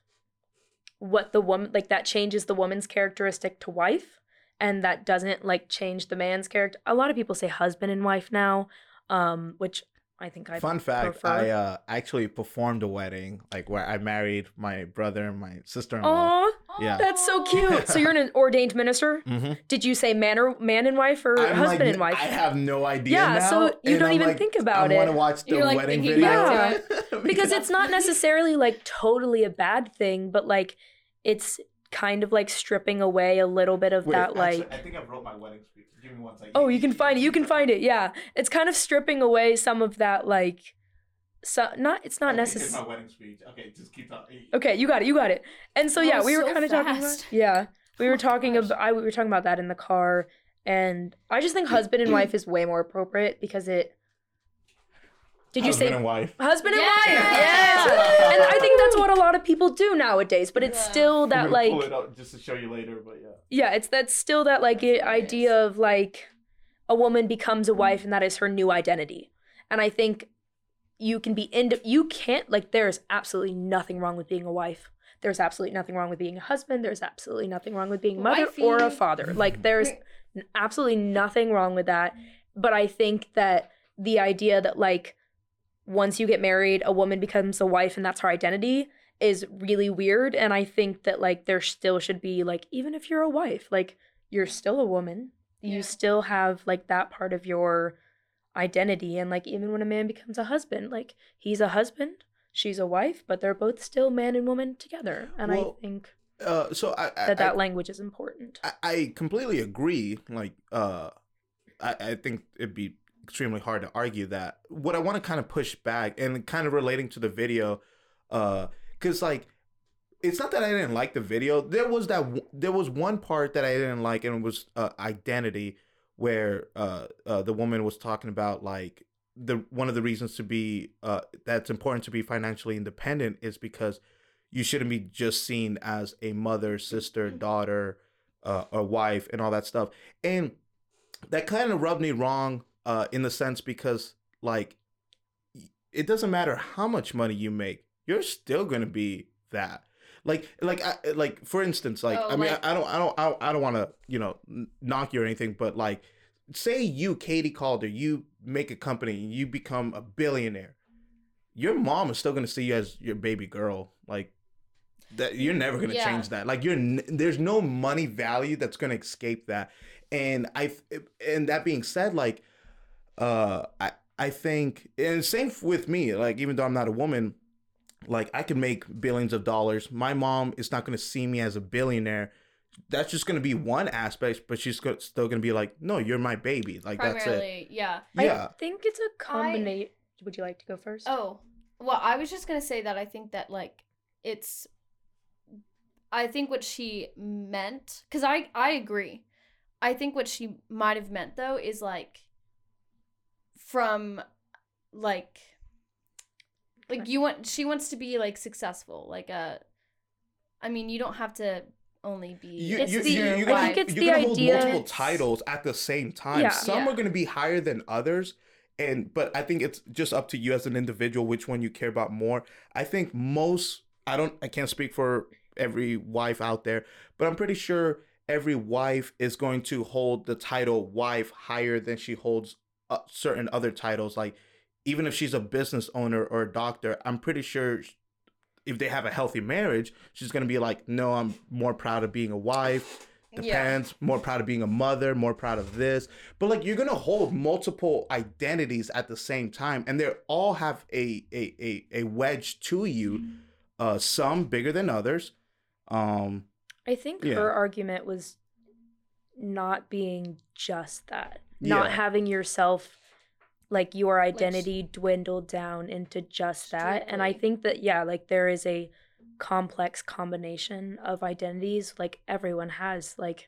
what the woman like that changes the woman's characteristic to wife, and that doesn't like change the man's character. A lot of people say husband and wife now, um which I think I Fun fact, prefer. I uh, actually performed a wedding, like where I married my brother and my sister-in-law. Aww, yeah. That's so cute. So you're an ordained minister? Mm-hmm. Did you say man or man and wife or I'm husband like, and wife? I have no idea Yeah, now, so you don't I'm even like, think about I it. I want to watch the like wedding video. Yeah. because, because it's not necessarily like totally a bad thing, but like it's kind of like stripping away a little bit of Wait, that actually, like. I think I wrote my wedding speech. Give me one second. Oh, you can find it. You can find it. Yeah, it's kind of stripping away some of that, like, so not. It's not okay, necessary. My wedding speech. Okay, just keep talking. Okay, you got it. You got it. And so yeah, we were so kind of talking. About, yeah, we were oh, talking gosh. about. I we were talking about that in the car, and I just think husband and wife is way more appropriate because it. Did husband you say and wife? Husband and yeah. wife. Yes. Yeah. And I think that's what a lot of people do nowadays, but it's yeah. still that I'm like pull it up just to show you later, but yeah. Yeah, it's that's still that like that's idea nice. Of like a woman becomes a wife and that is her new identity. And I think you can be ind- you can't like there's absolutely nothing wrong with being a wife. There's absolutely nothing wrong with being a husband. There's absolutely nothing wrong with being a mother Wifey. Or a father. Like there's absolutely nothing wrong with that. But I think that the idea that like once you get married, a woman becomes a wife and that's her identity is really weird. And I think that like there still should be like, even if you're a wife, like you're still a woman. You yeah. still have like that part of your identity. And like even when a man becomes a husband, like he's a husband. She's a wife, but they're both still man and woman together. And well, I think uh, so I, I, that that I, language is important. I, I completely agree. Like, uh, I, I think it'd be extremely hard to argue that. What I want to kind of push back and kind of relating to the video, uh, because like, it's not that I didn't like the video. There was that w- there was one part that I didn't like, and it was uh, identity, where uh, uh, the woman was talking about like, the one of the reasons to be uh that's important to be financially independent is because you shouldn't be just seen as a mother, sister, daughter, uh or wife and all that stuff. And that kind of rubbed me wrong uh in the sense because like it doesn't matter how much money you make, you're still going to be that. Like, like, I, like for instance, like, oh, I mean, like- I, I don't, I don't, I, I don't want to, you know, knock you or anything, but like, say you, Katie Calder, you make a company and you become a billionaire. Your mom is still going to see you as your baby girl. Like, that you're never going to yeah. change that. Like, you're there's no money value that's going to escape that. And I and that being said, like, uh, I I think and same with me. Like, even though I'm not a woman, like I can make billions of dollars. My mom is not going to see me as a billionaire. That's just going to be one aspect, but she's still going to be like, no, you're my baby. Like, primarily, that's it. Yeah. yeah. I think it's a combination. Would you like to go first? Oh, well, I was just going to say that I think that, like, it's, I think what she meant, because I, I agree. I think what she might have meant, though, is, like, from, like, like, you want, she wants to be, like, successful. Like, a, I mean, you don't have to only be you, it's you, the you, you're gonna, it's you're the gonna hold idea. Multiple it's... titles at the same time. Yeah. Some yeah. are gonna be higher than others, and but I think it's just up to you as an individual which one you care about more. I think most I don't I can't speak for every wife out there, but I'm pretty sure every wife is going to hold the title wife higher than she holds uh, certain other titles. Like even if she's a business owner or a doctor, I'm pretty sure. She, if they have a healthy marriage, she's going to be like, no, I'm more proud of being a wife, depends, yeah. more proud of being a mother, more proud of this. But like, you're going to hold multiple identities at the same time. And they all have a, a, a, a wedge to you, uh, some bigger than others. Um, I think yeah. her argument was not being just that, not yeah. having yourself like your identity like, dwindled down into just that. Strictly. And I think that, yeah, like there is a complex combination of identities. Like everyone has like,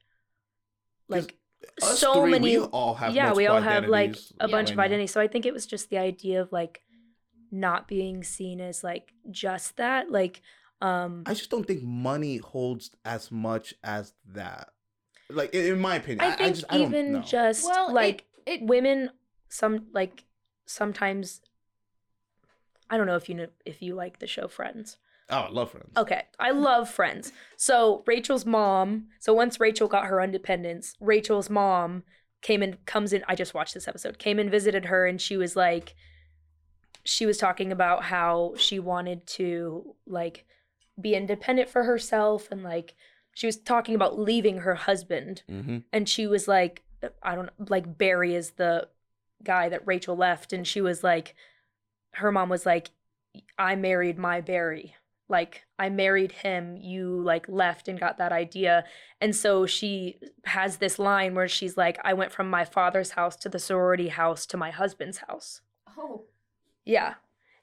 like so three, many. We all have yeah, we all have like a yeah. bunch of identities. So I think it was just the idea of like not being seen as like just that. Like, um, I just don't think money holds as much as that. Like in my opinion, I, I think I just, even I don't know. Just well, like it, it, women Some like sometimes I don't know if you know, if you like the show Friends. Oh, I love Friends. Okay, I love Friends. So Rachel's mom. So once Rachel got her independence, Rachel's mom came and comes in. I just watched this episode. Came and visited her, and she was like, she was talking about how she wanted to like be independent for herself, and like she was talking about leaving her husband, mm-hmm. and she was like, I don't like Barry is the guy that Rachel left, and she was like, her mom was like, I married my Barry, like I married him, you like left and got that idea. And so she has this line where she's like, I went from my father's house to the sorority house to my husband's house. Oh yeah.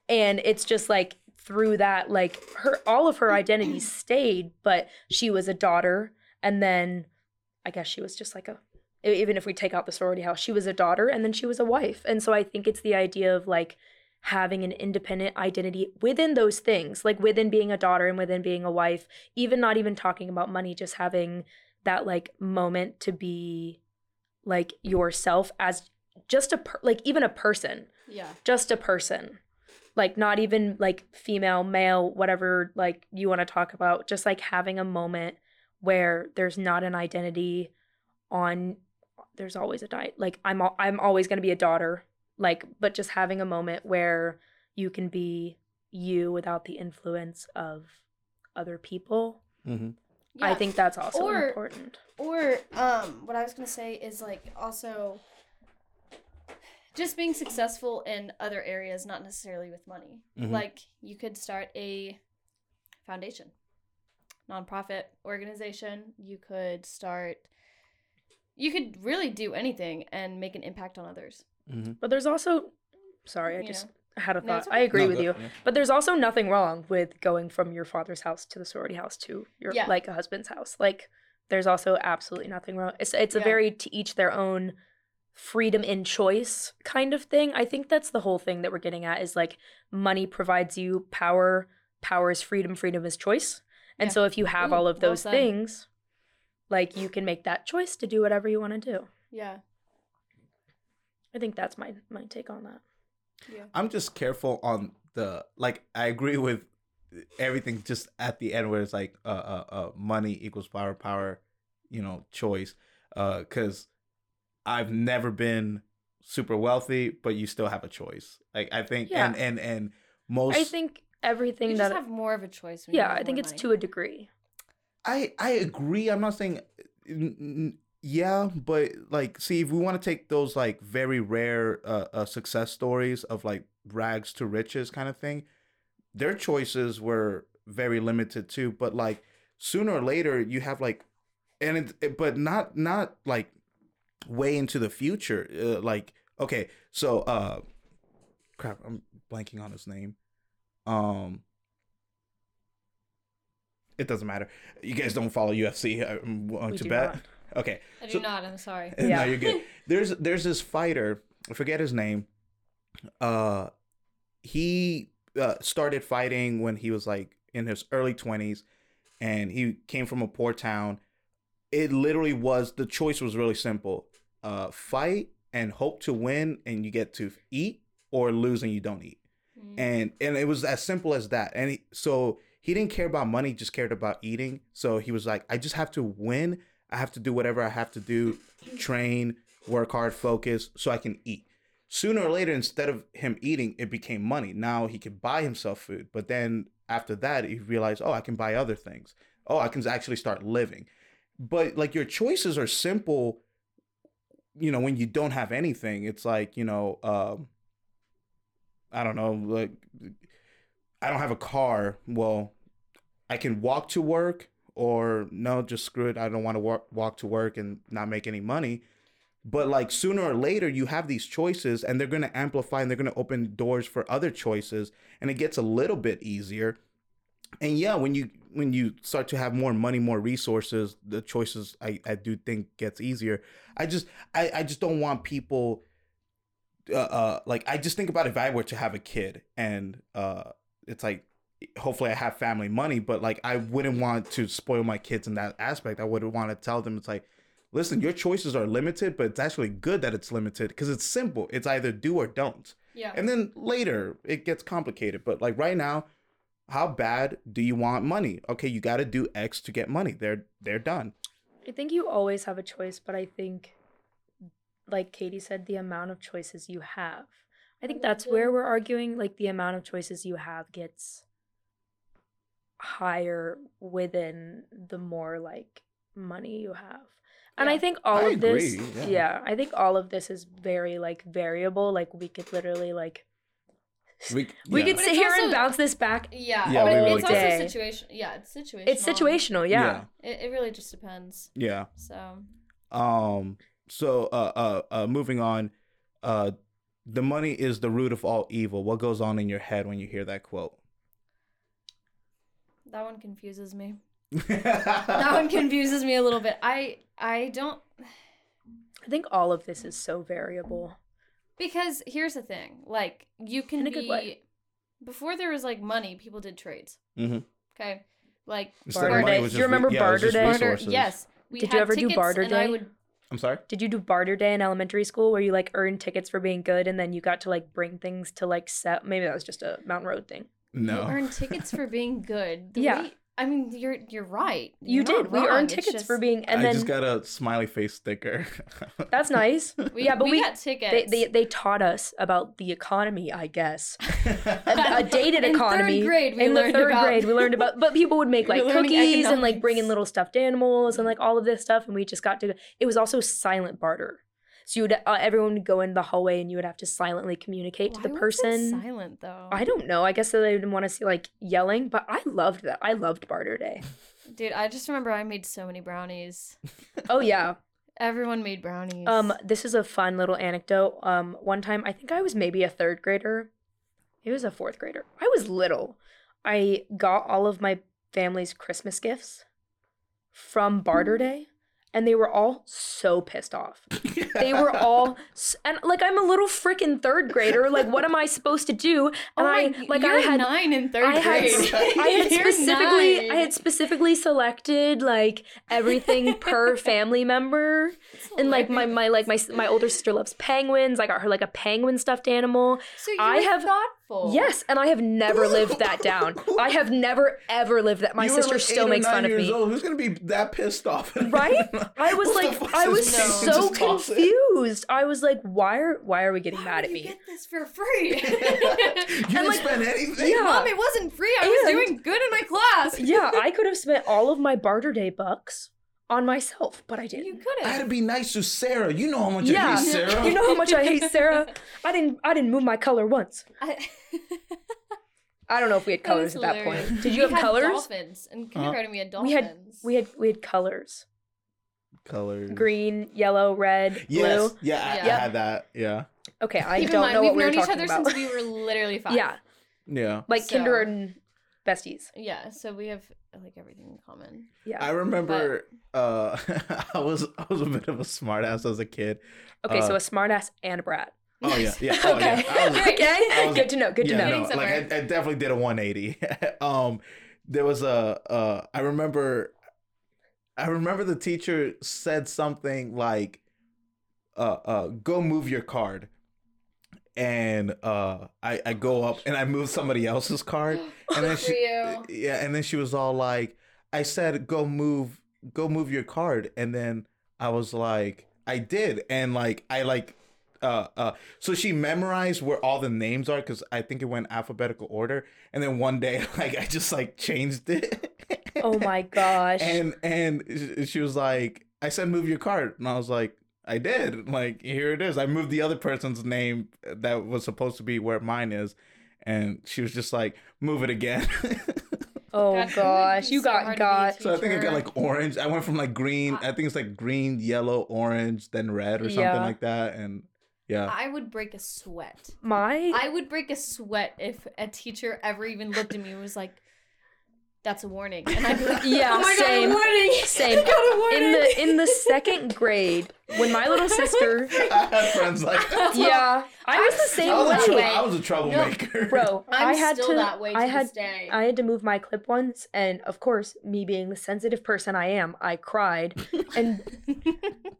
And it's just like through that, like her all of her identities stayed, but she was a daughter, and then I guess she was just like a even if we take out the sorority house, she was a daughter, and then she was a wife. And so I think it's the idea of like having an independent identity within those things, like within being a daughter and within being a wife, even not even talking about money, just having that like moment to be like yourself as just a, per- like even a person. Yeah. Just a person. Like not even like female, male, whatever like you want to talk about, just like having a moment where there's not an identity on, there's always a diet. Like I'm, al- I'm always going to be a daughter. Like, but just having a moment where you can be you without the influence of other people. Mm-hmm. Yeah. I think that's also or, important. Or um, what I was going to say is like also just being successful in other areas, not necessarily with money. Mm-hmm. Like you could start a foundation, nonprofit organization. You could start, you could really do anything and make an impact on others. Mm-hmm. But there's also, sorry, I you just know. had a thought. No, I agree no, with but, you. Yeah. But there's also nothing wrong with going from your father's house to the sorority house to your yeah. like a husband's house. Like there's also absolutely nothing wrong. It's it's yeah. a very to each their own freedom in choice kind of thing. I think that's the whole thing that we're getting at is like money provides you power, power is freedom, freedom is choice. And yeah. so if you have Ooh, all of those well things, like you can make that choice to do whatever you want to do. Yeah. I think that's my, my take on that. Yeah. I'm just careful on the, like, I agree with everything just at the end where it's like uh, uh, uh, money equals power, power, you know, choice. Because uh, I've never been super wealthy, but you still have a choice. Like, I think, yeah. and, and, and most. I think everything you that. You just have more of a choice. When yeah, you have I think it's money. To a degree. I, I agree. I'm not saying. N- n- Yeah, but like, see, if we want to take those like very rare uh, uh, success stories of like rags to riches kind of thing, their choices were very limited too. But like sooner or later, you have like, and it, it, but not not like way into the future. Uh, like okay, so uh, crap, I'm blanking on his name. Um. It doesn't matter. You guys don't follow U F C. I'm willing to bet. Not. Okay. I do so, not. I'm sorry. No, yeah. You're good. There's there's this fighter. I forget his name. Uh, he uh, started fighting when he was like in his early twenties, and he came from a poor town. It literally was the choice was really simple: uh, fight and hope to win, and you get to eat, or lose and you don't eat. Mm. And and it was as simple as that. And he, so he didn't care about money; just cared about eating. So he was like, I just have to win. I have to do whatever I have to do, train, work hard, focus, so I can eat. Sooner or later, instead of him eating, it became money. Now he could buy himself food. But then after that, he realized, oh, I can buy other things. Oh, I can actually start living. But like your choices are simple, you know, when you don't have anything. It's like, you know, um, I don't know, like I don't have a car. Well, I can walk to work. Or no, just screw it. I don't want to walk, walk to work and not make any money. But like sooner or later, you have these choices and they're going to amplify and they're going to open doors for other choices. And it gets a little bit easier. And yeah, when you when you start to have more money, more resources, the choices I, I do think gets easier. I just I, I just don't want people uh, uh, like I just think about if I were to have a kid and uh, it's like. Hopefully I have family money, but like I wouldn't want to spoil my kids in that aspect. I wouldn't want to tell them it's like, listen, your choices are limited, but it's actually good that it's limited because it's simple. It's either do or don't. Yeah. And then later it gets complicated. But like right now, how bad do you want money? Okay, you got to do X to get money. They're they're done. I think you always have a choice, but I think, like Katie said, the amount of choices you have. I think that's where we're arguing. Like the amount of choices you have gets higher within the more like money you have. And yeah. I think all I of agree, this yeah. yeah I think all of this is very like variable. Like we could literally like we, yeah. we could but sit here also, and bounce this back yeah, yeah all but it's day. Also situation yeah it's situational it's situational yeah, yeah. It, it really just depends yeah so um so uh uh, uh moving on uh the money is the root of all evil. What goes on in your head when you hear that quote? That one confuses me. That one confuses me a little bit. I I don't... I think all of this is so variable. Because here's the thing, like you can in a be, good way. Before there was like money, people did trades. Mm-hmm. Okay, like barter day. Do you remember yeah, barter day? Barter, yes. We did you ever do barter day? I would, I'm sorry. Did you do barter day in elementary school where you like earned tickets for being good and then you got to like bring things to like set? Maybe that was just a Mountain Road thing. No. You earned tickets for being good. The yeah. Way, I mean, you're you're right. You're you did. We earned tickets just... for being, and I then I just got a smiley face sticker. That's nice. We, yeah, but we, we got tickets. They, they they taught us about the economy, I guess. a, a dated in economy. Third grade, we in learned the third about... grade, we learned about. But people would make like cookies economics. And like bring in little stuffed animals and like all of this stuff, and we just got to. It was also silent barter. So you would, uh, everyone would go in the hallway and you would have to silently communicate Why to the person. Why silent though? I don't know. I guess they didn't want to see like yelling, but I loved that. I loved barter day. Dude, I just remember I made so many brownies. Oh yeah. Everyone made brownies. Um, this is a fun little anecdote. Um, one time, I think I was maybe a third grader. It was a fourth grader. I was little. I got all of my family's Christmas gifts from barter day. And they were all so pissed off. They were all, and like I'm a little freaking third grader. Like, what am I supposed to do? And oh my, I like you're I had nine in third I grade. Had, I had you're specifically, nine. I had specifically selected like everything per family member. That's and hilarious. like my my like my my older sister loves penguins. I got her like a penguin stuffed animal. So you I have thoughtful. Yes, and I have never lived that down. I have never ever lived that. My you sister like still makes fun of me. Old. Who's gonna be that pissed off? Right. I was what like, I was no. so confused. I was like, why are why are we getting why mad at you me? You get this for free. You and didn't like, spend anything. Yeah. Mom, it wasn't free. I and, was doing good in my class. Yeah, I could have spent all of my barter day bucks on myself, but I didn't. You could have. I had to be nice to Sarah. You know how much yeah. I hate Sarah. You know how much I hate Sarah. I didn't. I didn't move my color once. I... I don't know if we had colors at that point. Did you we have colors? Dolphins. In kindergarten, we had dolphins. We had we had we had colors. Colors. Green, yellow, red, yes. blue. Yeah, I, yeah, I had that. Yeah. Okay, I Keep don't mind, know what we were talking about. We've known each other about. Since we were literally five. Yeah. Yeah. Like so. Kindergarten besties. Yeah, so we have like everything in common. Yeah. I remember but... uh, I was I was a bit of a smartass as a kid. Okay, uh, so a smartass and a brat. Oh yeah, yeah. Oh, okay. Yeah. I was, okay. I was, good to know. Good yeah, to know. No, like I, I definitely did a one eighty. um, there was a. Uh, I remember. I remember the teacher said something like, uh, uh, go move your card. And uh, I, I go up and I move somebody else's card. And then she, yeah, and then she was all like, I said, go move, go move your card. And then I was like, I did. And like, I like, uh, uh, so she memorized where all the names are. Cause I think it went alphabetical order. And then one day, like, I just like changed it. Oh my gosh. And and she was like, I said move your card. And I was like, I did. Like, here it is. I moved the other person's name that was supposed to be where mine is. And she was just like, move it again. Oh that gosh. You so got got. So I think I got like orange. I went from like green. I think it's like green, yellow, orange, then red or something yeah. like that. And yeah. I would break a sweat. My? I would break a sweat if a teacher ever even looked at me and was like, that's a warning. And I'd be like, yeah, oh my same, God, a warning. Same. Got a warning. In the in the second grade, when my little sister, I had friends like that. Yeah, I was the same I was way. A tr- I was a troublemaker, no, bro. I'm I had still to. That way to I had. This day. I had to move my clip once, and of course, me being the sensitive person I am, I cried. And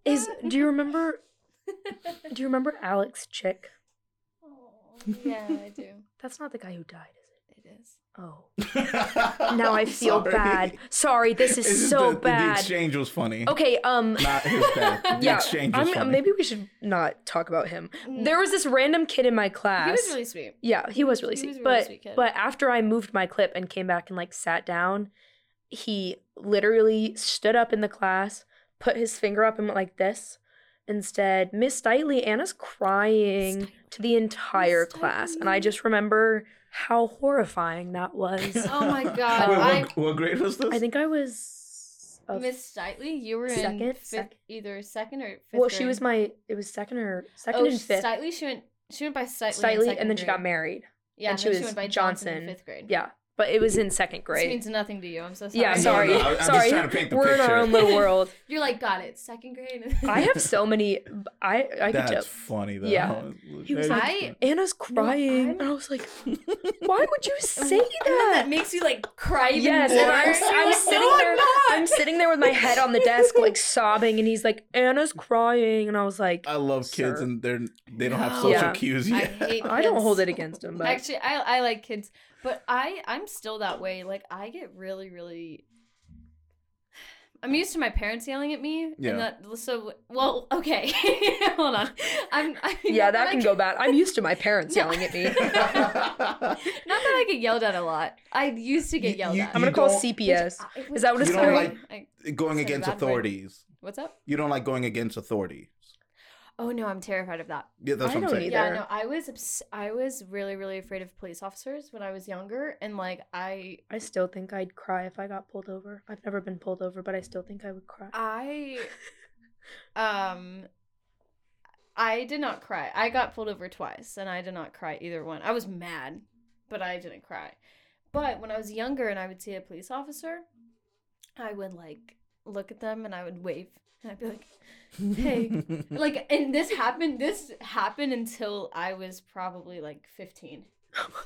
is do you remember? Do you remember Alex Chick? Oh, yeah, I do. That's not the guy who died, is it? It is. Oh, now I feel Sorry. bad. Sorry, this is it's so the, bad. The exchange was funny. Okay, um. Not his bad. The yeah, exchange was I'm, funny. Maybe we should not talk about him. There was this random kid in my class. He was really sweet. Yeah, he was really he sweet. Was a really but, sweet kid. But after I moved my clip and came back and like sat down, he literally stood up in the class, put his finger up and went like this. Instead, Miss Stiley, Anna's crying Stiley. to the entire Miss class. Stiley. And I just remember how horrifying that was. Oh my god. Wait, I, what, what grade was this? I think I was... Miss Stiley, you were second, in fifth, second. either second or fifth Well, grade. She was my... It was second or... Second oh, and fifth. Stiley, she went, she went by Stiley Stiley, and then grade. She got married. Yeah, and, and she was she went by Johnson, Johnson in fifth grade. Yeah. But it was in second grade. This means nothing to you. I'm so sorry. Yeah, sorry. No, no, I'm sorry. Just trying to paint the We're picture. In our own little world. You're like, got it. Second grade. I have so many. I I That's could just, funny though. Yeah. He was like, Anna's crying, no, and I was like, why would you say that? That makes you like cry even yes, more. And I'm, I'm sitting no, there. I'm, I'm sitting there with my head on the desk, like sobbing, and he's like, Anna's crying, and I was like, I love Sir. kids, and they're they don't have social yeah. cues yet. I, hate I don't hold it against them. But. Actually, I I like kids. But I, I'm still that way. Like, I get really, really... I'm used to my parents yelling at me. Yeah. And that, so, well, okay. Hold on. I'm. I mean, yeah, that, that can get... go bad. I'm used to my parents yelling at me. Not that I get yelled at a lot. I used to get yelled you, you, at. I'm going to call C P S. Which, Is that what it's called? You don't like I, going against authorities. Word. What's up? You don't like going against authorities. Oh, no, I'm terrified of that. Yeah, that's I what I'm saying. Either. Yeah, no, I was obs- I was really, really afraid of police officers when I was younger. And, like, I... I still think I'd cry if I got pulled over. I've never been pulled over, but I still think I would cry. I... um... I did not cry. I got pulled over twice, and I did not cry either one. I was mad, but I didn't cry. But when I was younger and I would see a police officer, I would, like, look at them, and I would wave. And I'd be like... Hey, like, and this happened, this happened until I was probably like fifteen.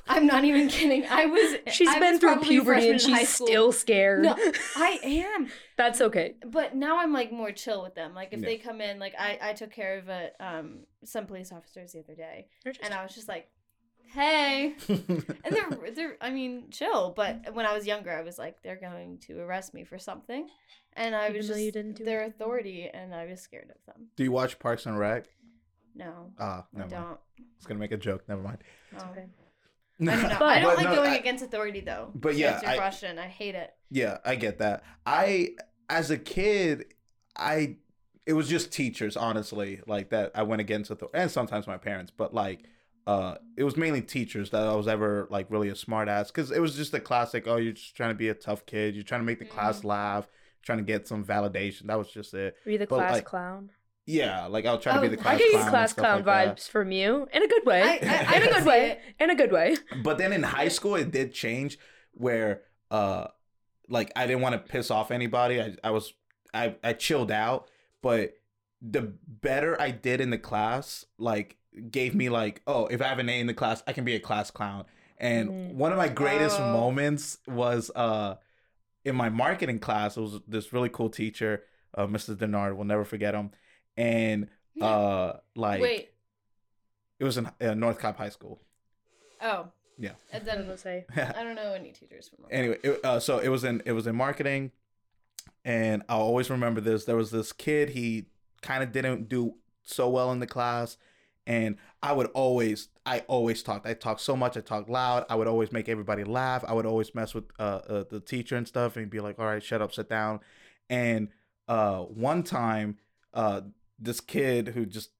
I'm not even kidding. I was, she's I been was through puberty and she's still scared. No, I am. That's okay. But now I'm like more chill with them. Like if yeah. they come in, like I, I took care of a, um, some police officers the other day and I was just like, hey, and they're, they're, I mean, chill. But when I was younger, I was like, they're going to arrest me for something. And I Even was just you didn't do their it. authority, and I was scared of them. Do you watch Parks and Rec? No. Ah, uh, I don't. Mind. I was going to make a joke. Never mind. Oh. Okay. No. I don't know. But, I don't like no, going I, against authority, though. But yeah. It's Russian. I hate it. Yeah, I get that. I, as a kid, I, it was just teachers, honestly, like that I went against authority, and sometimes my parents, but like, uh, it was mainly teachers that I was ever like really a smart ass, because it was just the classic, oh, you're just trying to be a tough kid. You're trying to make the mm. class laugh. Trying to get some validation. That was just it. Were you the but class like, clown? Yeah, like I was trying oh, to be the class clown. I get you class clown like vibes that. From you in a good way. I, I, I in a good way. It. In a good way. But then in high school, it did change where, uh, like, I didn't want to piss off anybody. I, I was, I, I chilled out. But the better I did in the class, like, gave me, like, oh, if I have an A in the class, I can be a class clown. And mm. one of my greatest oh. moments was, uh, in my marketing class, it was this really cool teacher, uh, Mister Denard. We'll never forget him. And uh, like, wait, it was in uh, North Cobb High School. Oh, yeah. And then we'll say, I don't know any teachers from. Anyway, it, uh, so it was in it was in marketing, and I'll always remember this. There was this kid. He kind of didn't do so well in the class, and I would always, I always talked. I talked so much. I talked loud. I would always make everybody laugh. I would always mess with uh, uh, the teacher and stuff and be like, all right, shut up, sit down. And uh, one time, uh, this kid who just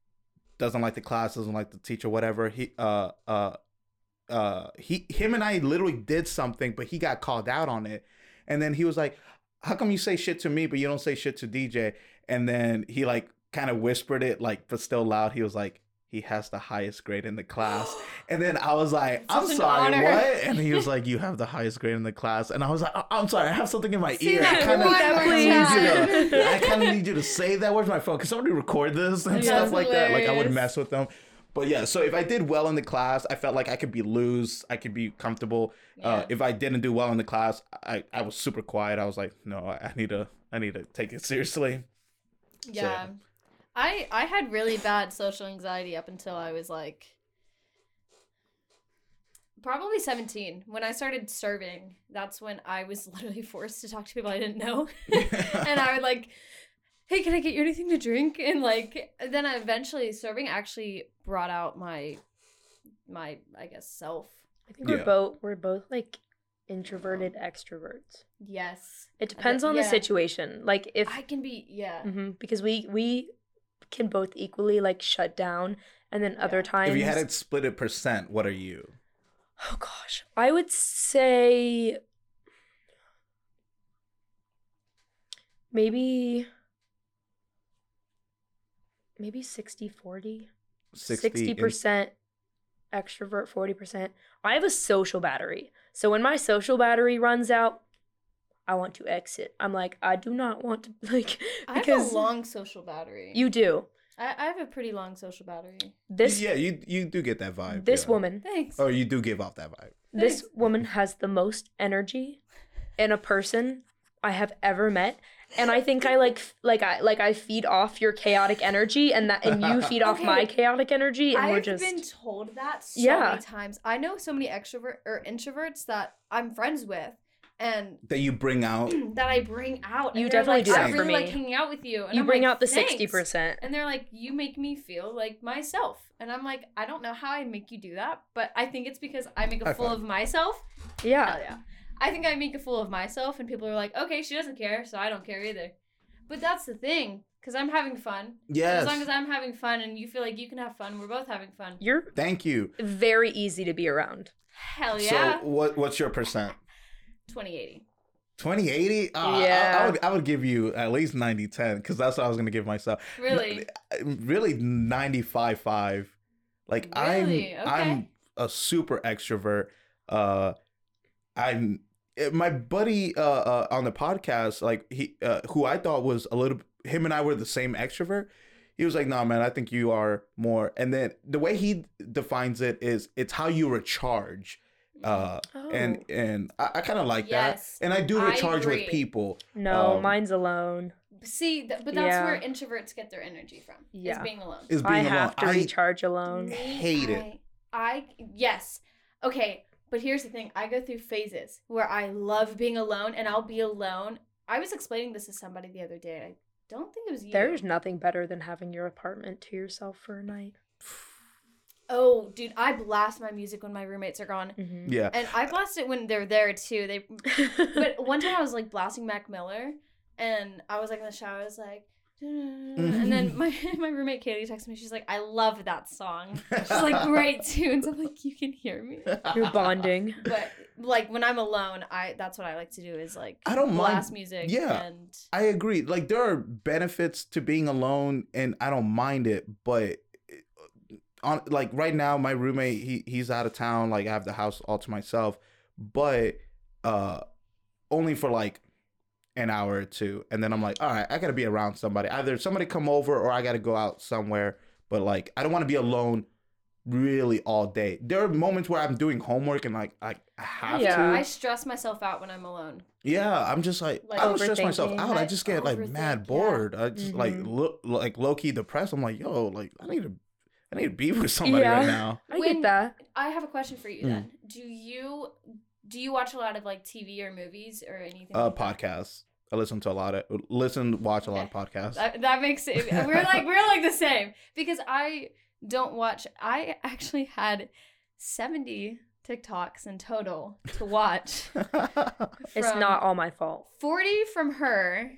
doesn't like the class, doesn't like the teacher, whatever, he, uh, uh, uh, he, him and I literally did something, but he got called out on it. And then he was like, how come you say shit to me, but you don't say shit to D J? And then he like kind of whispered it, like, but still loud. He was like, he has the highest grade in the class. And then I was like, I'm sorry, honor. What? And he was like, you have the highest grade in the class. And I was like, oh, I'm sorry, I have something in my say ear. I kind of need, yeah. need you to say that. Where's my phone? Can somebody record this and yeah, stuff like hilarious. That? Like I would mess with them. But yeah, so if I did well in the class, I felt like I could be loose. I could be comfortable. Yeah. Uh, if I didn't do well in the class, I, I was super quiet. I was like, no, I need to, I need to take it seriously. Yeah. So, I, I had really bad social anxiety up until I was like probably seventeen. When I started serving, that's when I was literally forced to talk to people I didn't know. And I would like, hey, can I get you anything to drink? And like, then I eventually serving actually brought out my, my, I guess, self. I think yeah. we're both, we're both like introverted extroverts. Yes. It depends on yeah. the situation. Like if I can be, yeah. Mm-hmm, because we, we. can both equally like shut down, and then yeah. other times if you had it split at percent, what are you? Oh gosh, I would say maybe maybe sixty forty, sixty percent extrovert, forty percent. I have a social battery, So when my social battery runs out, I want to exit. I'm like, I do not want to, like, because I have a long social battery. You do. I, I have a pretty long social battery. This Yeah, you you do get that vibe. This yeah. woman. Thanks. Oh, you do give off that vibe. This Thanks. woman has the most energy in a person I have ever met. And I think I like like I like I feed off your chaotic energy, and that and you feed off okay. my chaotic energy, and I've we're just I've been told that so yeah. many times. I know so many extrovert or introverts that I'm friends with, and that you bring out that I bring out. You definitely like, do that I for really me. Like hanging out with you. And you I'm bring like, out the sixty percent, and they're like, "You make me feel like myself," and I'm like, "I don't know how I make you do that, but I think it's because I make a High fool five. of myself." Yeah. Hell yeah. I think I make a fool of myself, and people are like, okay, she doesn't care, so I don't care either. But that's the thing, because I'm having fun. Yes. As long as I'm having fun and you feel like you can have fun, we're both having fun. You're Thank you. Very easy to be around. Hell yeah. So what, what's your percent? twenty eighty twenty eighty Oh, yeah. I, I, would, I would give you at least ninety ten, because that's what I was going to give myself. Really? N- really ninety-five five. Like, really? I'm, okay. I'm a super extrovert. Uh, I'm my buddy uh, uh on the podcast, like he uh, who I thought was a little him and I were the same extrovert. He was like, "No, nah, man, I think you are more." And then the way he defines it is it's how you recharge. Uh oh. and and I, I kind of like yes. that. And I do recharge I with people. No, um, mine's alone. See, th- but that's yeah. where introverts get their energy from. Yeah. Is being alone. Is being I alone. have to I recharge alone. Hate it. I, I yes. Okay. But here's the thing. I go through phases where I love being alone, and I'll be alone. I was explaining this to somebody the other day. I don't think it was you. There's nothing better than having your apartment to yourself for a night. Oh, dude, I blast my music when my roommates are gone. Mm-hmm. Yeah. And I blast it when they're there, too. They. But one time I was, like, blasting Mac Miller, and I was, like, in the shower. I was like, and then my my roommate Katie texted me. She's like, "I love that song." She's like, "Great tunes." I'm like, "You can hear me." You're bonding. But like when I'm alone, I that's what I like to do is like I don't blast mind. music. Yeah, and I agree. Like there are benefits to being alone, and I don't mind it. But on like right now, my roommate he he's out of town. Like I have the house all to myself, but uh, only for like an hour or two, and then I'm like, all right, I gotta be around somebody. Either somebody come over or I gotta go out somewhere, but like I don't want to be alone really all day. There are moments where I'm doing homework and like I have yeah, to yeah I stress myself out when I'm alone. Yeah, I'm just like, like I don't stress myself out. I just get like mad bored. Yeah. I just mm-hmm. like look like low-key depressed. I'm like, yo, like I need to I need to be with somebody yeah. right now. I when, get that. I have a question for you mm. then. Do you Do you watch a lot of like T V or movies or anything? Uh, like podcasts. That? I listen to a lot of listen, watch a okay. lot of podcasts. That, that makes it. We're like we're like the same because I don't watch. I actually had seventy TikToks in total to watch. It's not all my fault. forty from her.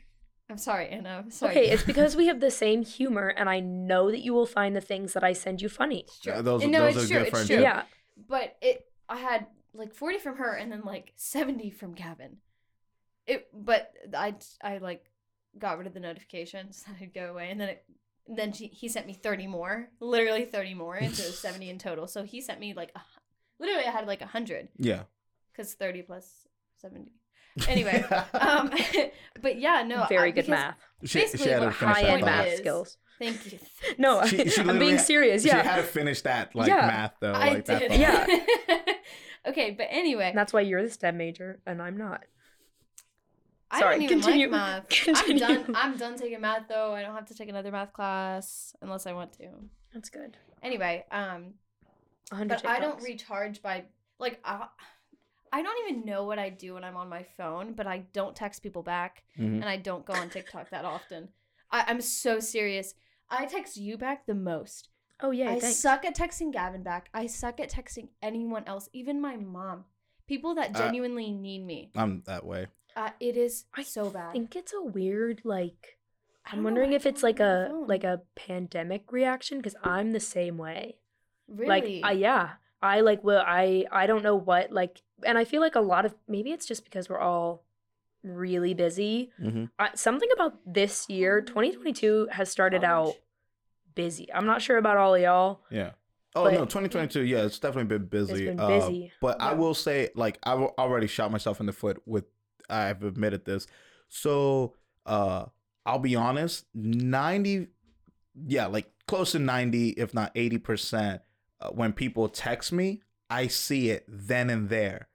I'm sorry, Anna. I'm sorry. Okay, it's because we have the same humor, and I know that you will find the things that I send you funny. It's true. Yeah, those no, those it's are true. Good friends. It's true. Yeah, but it. I had. Like forty from her, and then like seventy from Gavin. It, but I, I like got rid of the notifications. So I'd go away, and then it, then she he sent me thirty more, literally thirty more, and so it was seventy in total. So he sent me like a, literally I had like a hundred. Yeah. Because thirty plus seventy. Anyway, um, but yeah, no, very I, good math. She, she had high end math is, skills. Thank you. No, she, she I'm being serious. Yeah. She had to finish that like yeah, math though. I like did. That yeah. Okay, but anyway. And that's why you're the STEM major, and I'm not. I Sorry, don't even continue. like math. Continue. I'm done I'm done taking math, though. I don't have to take another math class unless I want to. That's good. Anyway, um, but TikToks. I don't recharge by, like, I, I don't even know what I do when I'm on my phone, but I don't text people back, mm-hmm. and I don't go on TikTok that often. I, I'm so serious. I text you back the most. Oh yeah, I thanks. suck at texting Gavin back. I suck at texting anyone else, even my mom. People that genuinely uh, need me. I'm that way. Uh, it is I so bad. I think it's a weird like. I'm wondering know, if it's like a phone. like a pandemic reaction because I'm the same way. Really? Like, uh, yeah. I like will I I don't know what like, and I feel like a lot of maybe it's just because we're all really busy. Mm-hmm. Uh, something about this year, twenty twenty-two has started Ouch. out. busy. I'm not sure about all of y'all. Yeah. Oh, but no, twenty twenty-two, yeah, it's definitely been busy. It's been busy. Uh, but yeah. I will say, like, I've already shot myself in the foot with, I've admitted this. So, uh, I'll be honest, ninety, yeah, like, close to ninety, if not eighty percent, uh, when people text me, I see it then and there.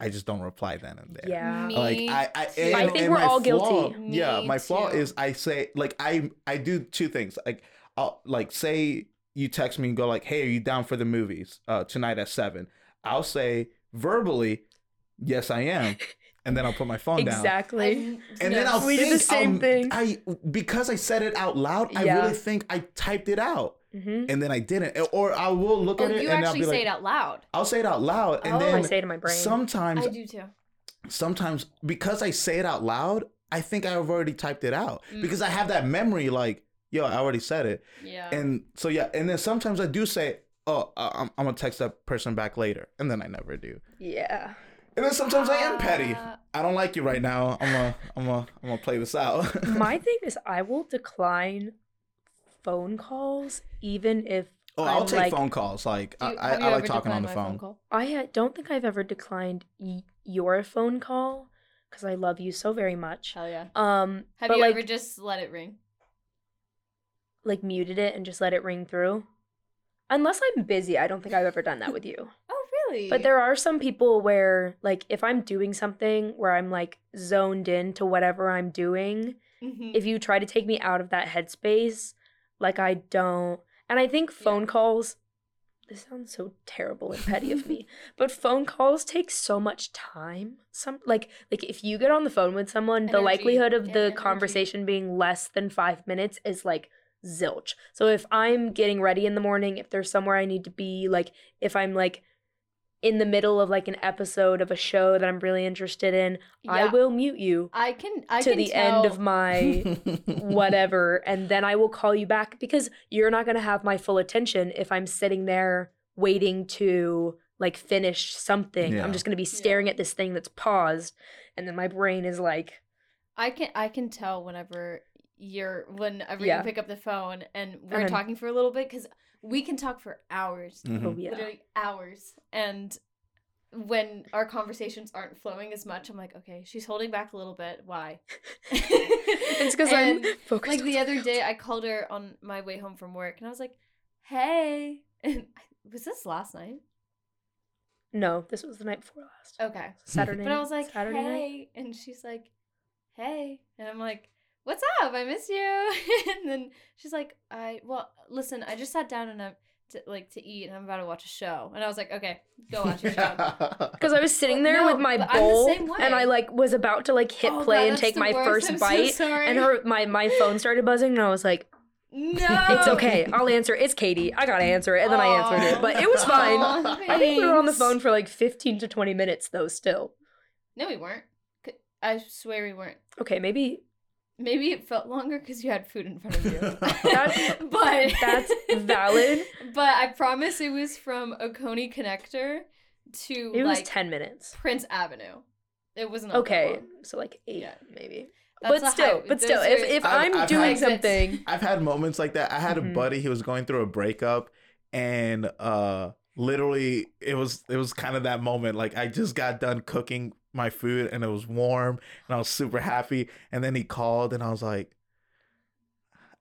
I just don't reply then and there. Yeah, me like I, I, and, I think and we're all flaw, guilty. Yeah, me my flaw too. Is I say like I, I do two things. Like I'll like say you text me and go like, "Hey, are you down for the movies uh, tonight at seven?" I'll say verbally, "Yes, I am," and then I'll put my phone exactly. down. Exactly. And no, then I'll we think, did the same I'll, thing. I because I said it out loud. I yeah. really think I typed it out. Mm-hmm. And then I didn't, or I will look oh, at it. You and actually I'll be like, say it out loud. I'll say it out loud, and oh. then I say it in my brain. Sometimes I do too. Sometimes because I say it out loud, I think I've already typed it out mm. because I have that memory. Like, yo, I already said it. Yeah. And so yeah, and then sometimes I do say, oh, I'm, I'm gonna text that person back later, and then I never do. Yeah. And then sometimes uh, I am petty. I don't like you right now. I'm gonna, I'm gonna, I'm gonna play this out. My thing is, I will decline phone calls, even if oh, I'm I'll take like, phone calls. Like you, I, I like talking on the phone. phone I don't think I've ever declined y- your phone call because I love you so very much. Oh yeah. Um, have you like, ever just let it ring? Like muted it and just let it ring through. Unless I'm busy, I don't think I've ever done that with you. Oh really? But there are some people where, like, if I'm doing something where I'm like zoned in to whatever I'm doing, mm-hmm. if you try to take me out of that headspace. Like, I don't, and I think phone yeah. calls, this sounds so terrible and petty of me, but phone calls take so much time. Some like, like if you get on the phone with someone, energy. The likelihood of yeah, the energy. Conversation being less than five minutes is like zilch. So if I'm getting ready in the morning, if there's somewhere I need to be, like if I'm like in the middle of like an episode of a show that I'm really interested in, yeah. I will mute you I can, I to can the tell. End of my whatever, and then I will call you back because you're not going to have my full attention if I'm sitting there waiting to like finish something. Yeah. I'm just going to be staring yeah. at this thing that's paused, and then my brain is like... I can I can tell whenever you're, whenever yeah. you pick up the phone and we're and talking for a little bit because... We can talk for hours, mm-hmm. oh, yeah. literally hours. And when our conversations aren't flowing as much, I'm like, okay, she's holding back a little bit. Why? It's because I'm focused. Like on the other day, I called her on my way home from work, and I was like, hey. And I, was this last night? No, this was the night before last. Okay. Saturday But I was like, Saturday hey. Night? And she's like, hey. And I'm like, what's up? I miss you. And then she's like, I, well, listen, I just sat down and I'm to, like to eat and I'm about to watch a show. And I was like, okay, go watch a show. Because I was sitting there no, with my bowl and I like was about to like hit oh, play God, and take my worst. first I'm bite. So and her, my, my phone started buzzing and I was like, no, it's okay. I'll answer. It's Katie. I gotta answer it. And then Aww. I answered it, but it was fine. Aww, I think we were on the phone for like fifteen to twenty minutes though still. No, we weren't. I swear we weren't. Okay, maybe... Maybe it felt longer because you had food in front of you. that's, but that's valid. But I promise it was from Oconee Connector to it was like ten minutes. Prince Avenue. It wasn't okay. So like eight, yeah. maybe. That's but still, high, but still, if if I've, I'm I've doing had, something, I've had moments like that. I had mm-hmm. a buddy. He was going through a breakup, and uh, literally, it was it was kind of that moment. Like I just got done cooking my food and it was warm and I was super happy, and then he called and I was like,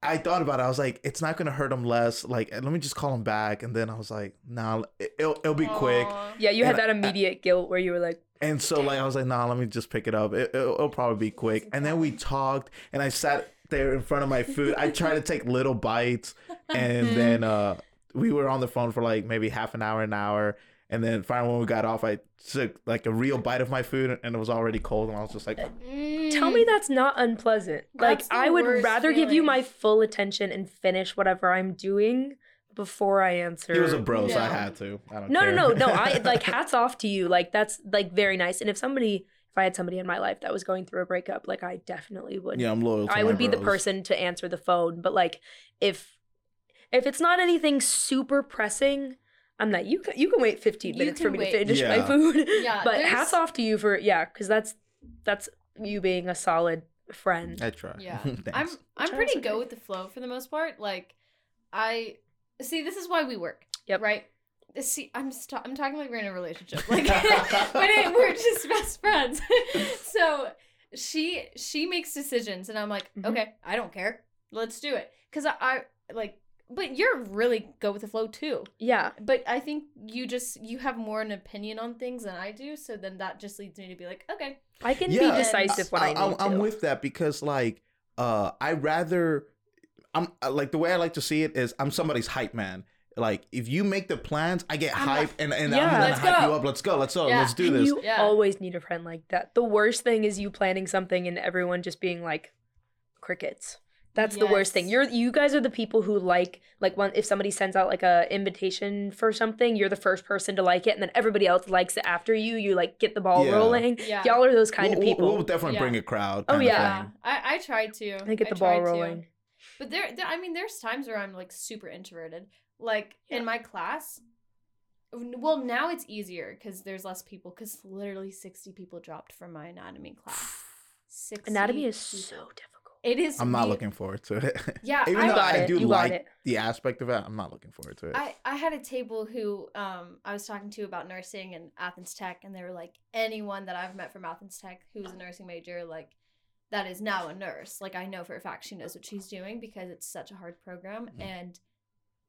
I thought about it, I was like, it's not gonna hurt him less, like let me just call him back. And then I was like, nah, it'll, it'll be Aww. quick. Yeah, you and had that immediate I, guilt where you were like, and so like I was like, nah, let me just pick it up, it, it'll, it'll probably be quick. And then we talked and I sat there in front of my food. I tried to take little bites, and then uh we were on the phone for like maybe half an hour an hour And then finally when we got off, I took like a real bite of my food and it was already cold. And I was just like, mm. tell me that's not unpleasant. That's like, I would rather feeling. give you my full attention and finish whatever I'm doing before I answer. He was a bro, no. so I had to. I don't no, care. no, no, no. I like hats off to you. Like that's like very nice. And if somebody, if I had somebody in my life that was going through a breakup, like I definitely would. Yeah, I'm loyal to I would bros. be the person to answer the phone. But like if if it's not anything super pressing, I'm not, you can, you can wait fifteen minutes for me wait. to finish yeah. my food. Yeah, but there's... hats off to you for, yeah, because that's that's you being a solid friend. I try. Yeah. I'm I'm pretty go with the flow for the most part. Like, I, see, this is why we work. Yep. Right? See, I'm st- I'm talking like we're in a relationship. Like, but it, we're just best friends. So she she makes decisions, and I'm like, mm-hmm. okay, I don't care. Let's do it. Because I, I, like, but you're really go with the flow, too. Yeah. But I think you just, you have more an opinion on things than I do, so then that just leads me to be like, okay. I can yeah, be decisive when I, I, I need I'm to. I'm with that because, like, uh, I rather, I'm like, the way I like to see it is I'm somebody's hype man. Like, if you make the plans, I get I'm hype, not, and, and yeah, I'm going to hype go. you up. Let's go. Let's go. Yeah. Let's do this. You yeah. always need a friend like that. The worst thing is you planning something and everyone just being like, crickets. That's yes. the worst thing. You're you guys are the people who like like when if somebody sends out like a invitation for something, you're the first person to like it, and then everybody else likes it after you. You like get the ball yeah. rolling. Yeah. Y'all are those kind we'll, of people. We'll, we'll definitely yeah. bring a crowd. Oh yeah, I, I try to. I get the I ball rolling. To. But there, there, I mean, there's times where I'm like super introverted. Like yeah. in my class. Well, now it's easier because there's less people. Because literally sixty people dropped from my anatomy class. sixty Anatomy is people. so difficult. It is. I'm not deep. looking forward to it. Yeah, even I though got I it. do you like the aspect of it, I'm not looking forward to it. I, I had a table who um I was talking to about nursing and Athens Tech, and they were like, anyone that I've met from Athens Tech who's a nursing major, like, that is now a nurse. Like, I know for a fact she knows what she's doing because it's such a hard program. Mm-hmm. And,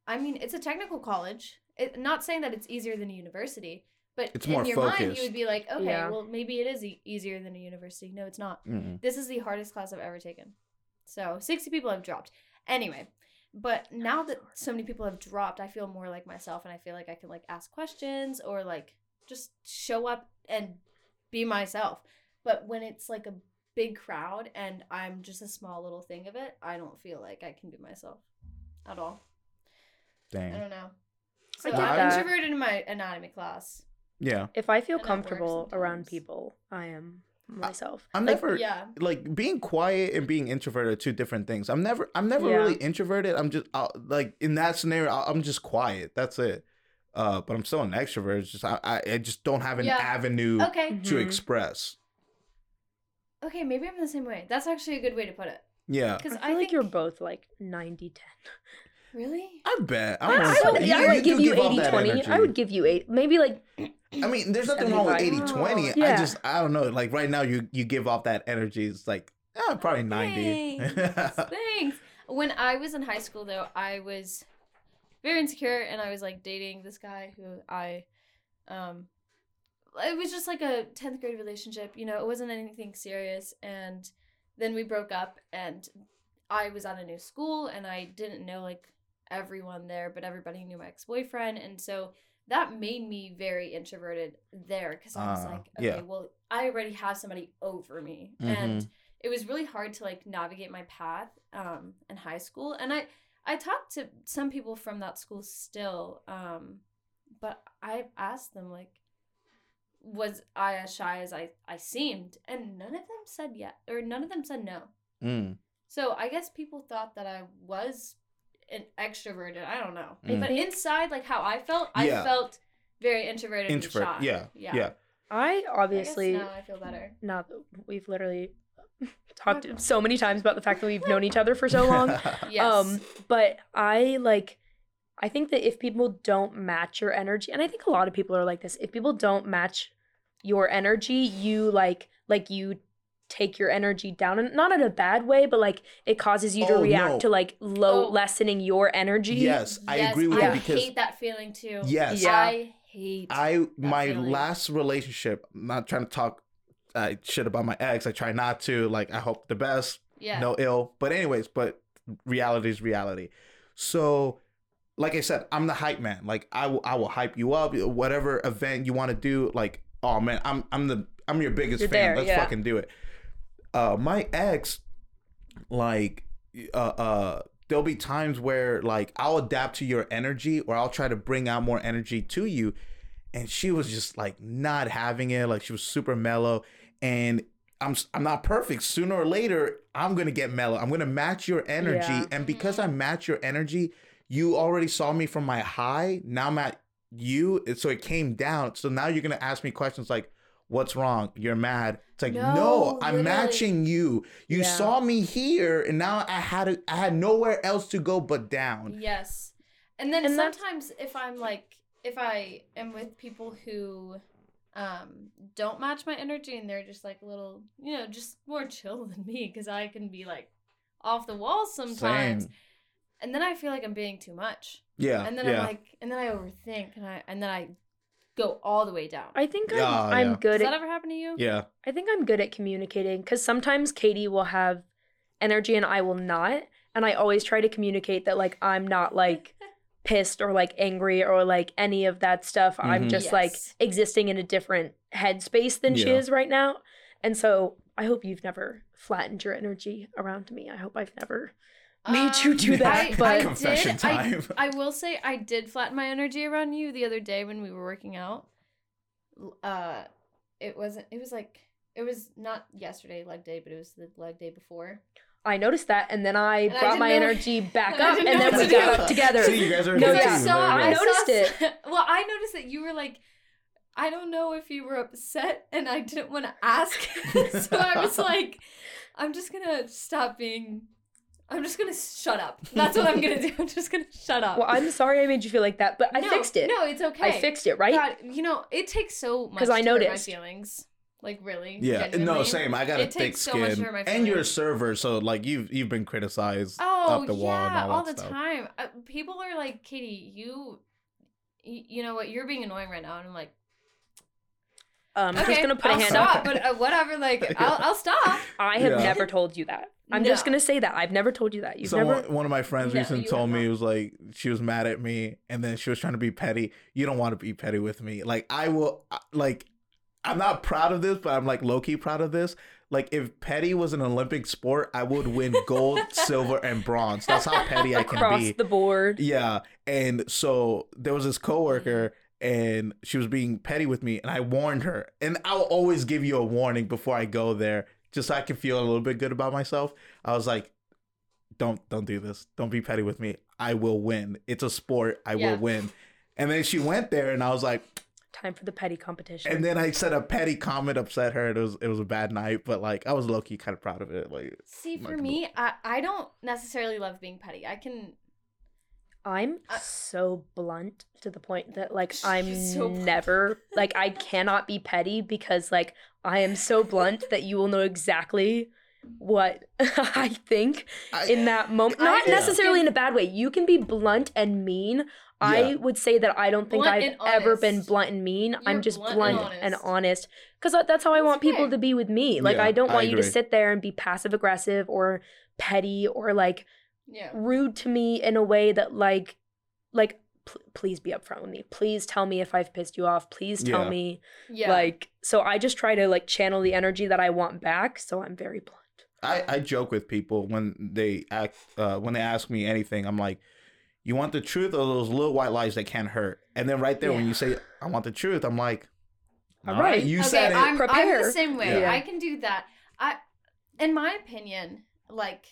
I mean, it's a technical college. It, not saying that it's easier than a university, but it's in more your focused. mind, you would be like, okay, yeah. well, maybe it is e- easier than a university. No, it's not. Mm-hmm. This is the hardest class I've ever taken. So sixty people have dropped. Anyway, but now that so many people have dropped, I feel more like myself, and I feel like I can like ask questions or like just show up and be myself. But when it's like a big crowd and I'm just a small little thing of it, I don't feel like I can be myself at all. Dang. I don't know. So I'm introverted in my anatomy class. Yeah. If I feel comfortable around people, I am myself. I'm like, never yeah. like being quiet and being introverted are two different things. I'm never I'm never yeah. really introverted. I'm just I'll, like in that scenario I'll, I'm just quiet. That's it. Uh, but I'm still an extrovert. It's just I, I I just don't have an yeah. avenue okay. to mm-hmm. express. Okay, maybe I'm the same way. That's actually a good way to put it. Yeah. Because I feel I like think... you're both like ninety ten. Really? I bet. I, I, I, would, you, I would you give you eighty twenty. I would give you eight. Maybe like. I mean, there's nothing wrong with eighty twenty. Oh, yeah. I just, I don't know. Like right now, you you give off that energy. It's like, eh, probably ninety. Thanks. Thanks. When I was in high school, though, I was very insecure, and I was like dating this guy who I, um, it was just like a tenth grade relationship. You know, it wasn't anything serious, and then we broke up, and I was at a new school, and I didn't know like everyone there, but everybody knew my ex-boyfriend, and so that made me very introverted there because I was uh, like, okay, yeah. well, I already have somebody over me, mm-hmm. and it was really hard to like navigate my path um in high school, and I I talked to some people from that school still, um but I asked them like, was I as shy as I I seemed, and none of them said yes, or none of them said no. Mm. So I guess people thought that I was an extroverted. I don't know. Mm. But inside, like how I felt, yeah. I felt very introverted Introvert. and shy. Yeah. yeah. yeah. I obviously. I guess now I feel better. Now we've literally talked so many times about the fact that we've known each other for so long. Yes. Um, but I like, I think that if people don't match your energy, and I think a lot of people are like this, if people don't match your energy, you like, like you. take your energy down, and not in a bad way, but like it causes you oh, to react no. to like low oh. lessening your energy. Yes, I yes, agree with I you because I hate that feeling too. Yes, yeah. I hate. I my feeling. Last relationship. I'm not trying to talk uh, shit about my ex. I try not to. Like I hope the best. Yeah. No ill. But anyways, but reality is reality. So, like I said, I'm the hype man. Like I will. I will hype you up. Whatever event you want to do. Like oh man, I'm I'm the I'm your biggest You're fan. There, Let's yeah. fucking do it. Uh, my ex, like, uh, uh, there'll be times where, like, I'll adapt to your energy or I'll try to bring out more energy to you. And she was just, like, not having it. Like, she was super mellow. And I'm I'm not perfect. Sooner or later, I'm going to get mellow. I'm going to match your energy. Yeah. And because I match your energy, you already saw me from my high. Now I'm at you. So it came down. So now you're going to ask me questions like, what's wrong? You're mad. It's like, no, no I'm matching you. You yeah. saw me here, and now I had a, I had nowhere else to go but down. Yes. And then and sometimes that's... if I'm like, if I am with people who um, don't match my energy and they're just like little, you know, just more chill than me, because I can be like off the wall sometimes. Same. And then I feel like I'm being too much. Yeah. And then yeah. I'm like, and then I overthink and I, and then I go all the way down. I think I'm, oh, I'm yeah. good. Does that at, ever happen to you? Yeah. I think I'm good at communicating, because sometimes Katie will have energy and I will not. And I always try to communicate that, like, I'm not like pissed or like angry or like any of that stuff. Mm-hmm. I'm just yes. like existing in a different headspace than yeah. she is right now. And so I hope you've never flattened your energy around me. I hope I've never made um, you do that. I, but I confession did, time. I, I will say I did flatten my energy around you the other day when we were working out. Uh, it wasn't, it was like, it was not yesterday leg day, but it was the leg day before. I noticed that, and then I and brought I my know, energy back up, and then we got do. up together. So you guys are no, yeah. so I, I noticed it. Well, I noticed that you were like, I don't know if you were upset, and I didn't want to ask. So I was like, I'm just gonna stop being. I'm just gonna shut up. That's what I'm gonna do. I'm just gonna shut up. Well, I'm sorry I made you feel like that, but I no, fixed it. No, it's okay. I fixed it, right? God, you know, it takes so much because I noticed to hurt my feelings. Like, really? Yeah. Genuinely. No, same. I got it a thick so skin. And you're a server, so, like, you've you've been criticized oh, up the yeah, wall and all, all that stuff. Oh, yeah, all the time. Uh, people are like, Katie, you, you, you know what? You're being annoying right now. And I'm like, um, okay, I'm just going to put I'll a hand stop, up. But uh, whatever, like, yeah. I'll, I'll stop. I have yeah. never told you that. I'm no. just going to say that. I've never told you that. You've so never... One of my friends no, recently told me, it was like, she was mad at me, and then she was trying to be petty. You don't want to be petty with me. Like, I will, like... I'm not proud of this, but I'm like low-key proud of this. Like, if petty was an Olympic sport, I would win gold, silver, and bronze. That's how petty I can Across be. Across the board. Yeah. And so there was this coworker, and she was being petty with me, and I warned her. And I'll always give you a warning before I go there, just so I can feel a little bit good about myself. I was like, don't don't do this. Don't be petty with me. I will win. It's a sport. I yeah. will win. And then she went there, and I was like... Time for the petty competition. And then I said a petty comment upset her. It was it was a bad night, but like I was low key kind of proud of it. Like, see, for me, I, I don't necessarily love being petty. I can. I'm uh, so blunt to the point that like I'm so never like I cannot be petty because like I am so blunt that you will know exactly what I think I, in that moment. Not I, necessarily yeah. in a bad way. You can be blunt and mean. Yeah. I would say that I don't think blunt I've ever been blunt and mean. You're I'm just blunt, blunt and honest. Because that's how I that's want fair. people to be with me. Like, yeah, I don't want I you to sit there and be passive aggressive or petty or, like, yeah. rude to me in a way that, like, like pl- please be upfront with me. Please tell me if I've pissed you off. Please tell yeah. me. Yeah. Like, so I just try to, like, channel the energy that I want back. So I'm very blunt. I, I joke with people when they act, uh, when they ask me anything, I'm like, you want the truth or those little white lies that can't hurt? And then right there, yeah. when you say, I want the truth, I'm like, all right, right you okay, said it. I'm, I'm the same way. Yeah. I can do that. I, in my opinion, like,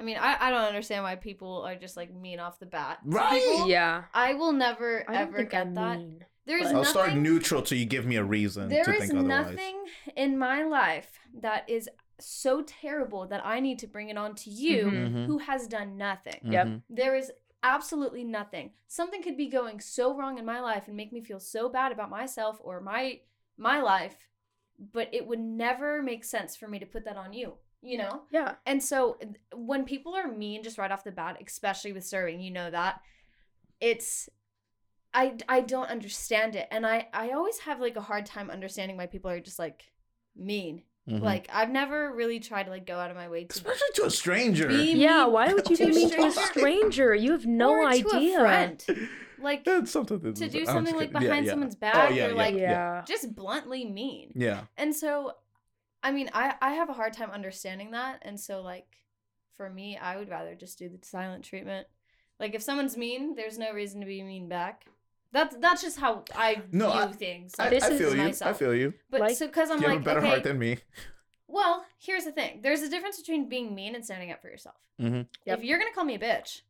I mean, I, I don't understand why people are just like mean off the bat. Right. People, yeah. I will never, I ever get I'm that. Mean, There's I'll nothing, start neutral till you give me a reason to think otherwise. There is nothing in my life that is so terrible that I need to bring it on to you mm-hmm. who has done nothing. Yep. Mm-hmm. There is absolutely nothing. Something could be going so wrong in my life and make me feel so bad about myself or my my life, but it would never make sense for me to put that on you, you know? Yeah. And so when people are mean just right off the bat, especially with serving, you know that, it's I I don't understand it. And I, I always have like a hard time understanding why people are just like mean. Mm-hmm. Like, I've never really tried to, like, go out of my way to... Especially to a stranger. Be yeah, why would you be mean to a stranger? You have no or idea. To a friend. Like, to do something, like, behind yeah, yeah. someone's back oh, yeah, or, yeah, like, yeah. just bluntly mean. Yeah. And so, I mean, I, I have a hard time understanding that. And so, like, for me, I would rather just do the silent treatment. Like, if someone's mean, there's no reason to be mean back. That's that's just how I no, view I, things. Like, I, I feel you. Myself. I feel you. But like, so because I'm you like, you have a better okay, heart than me. Well, here's the thing. There's a difference between being mean and standing up for yourself. Mm-hmm. Yep. If you're gonna call me a bitch,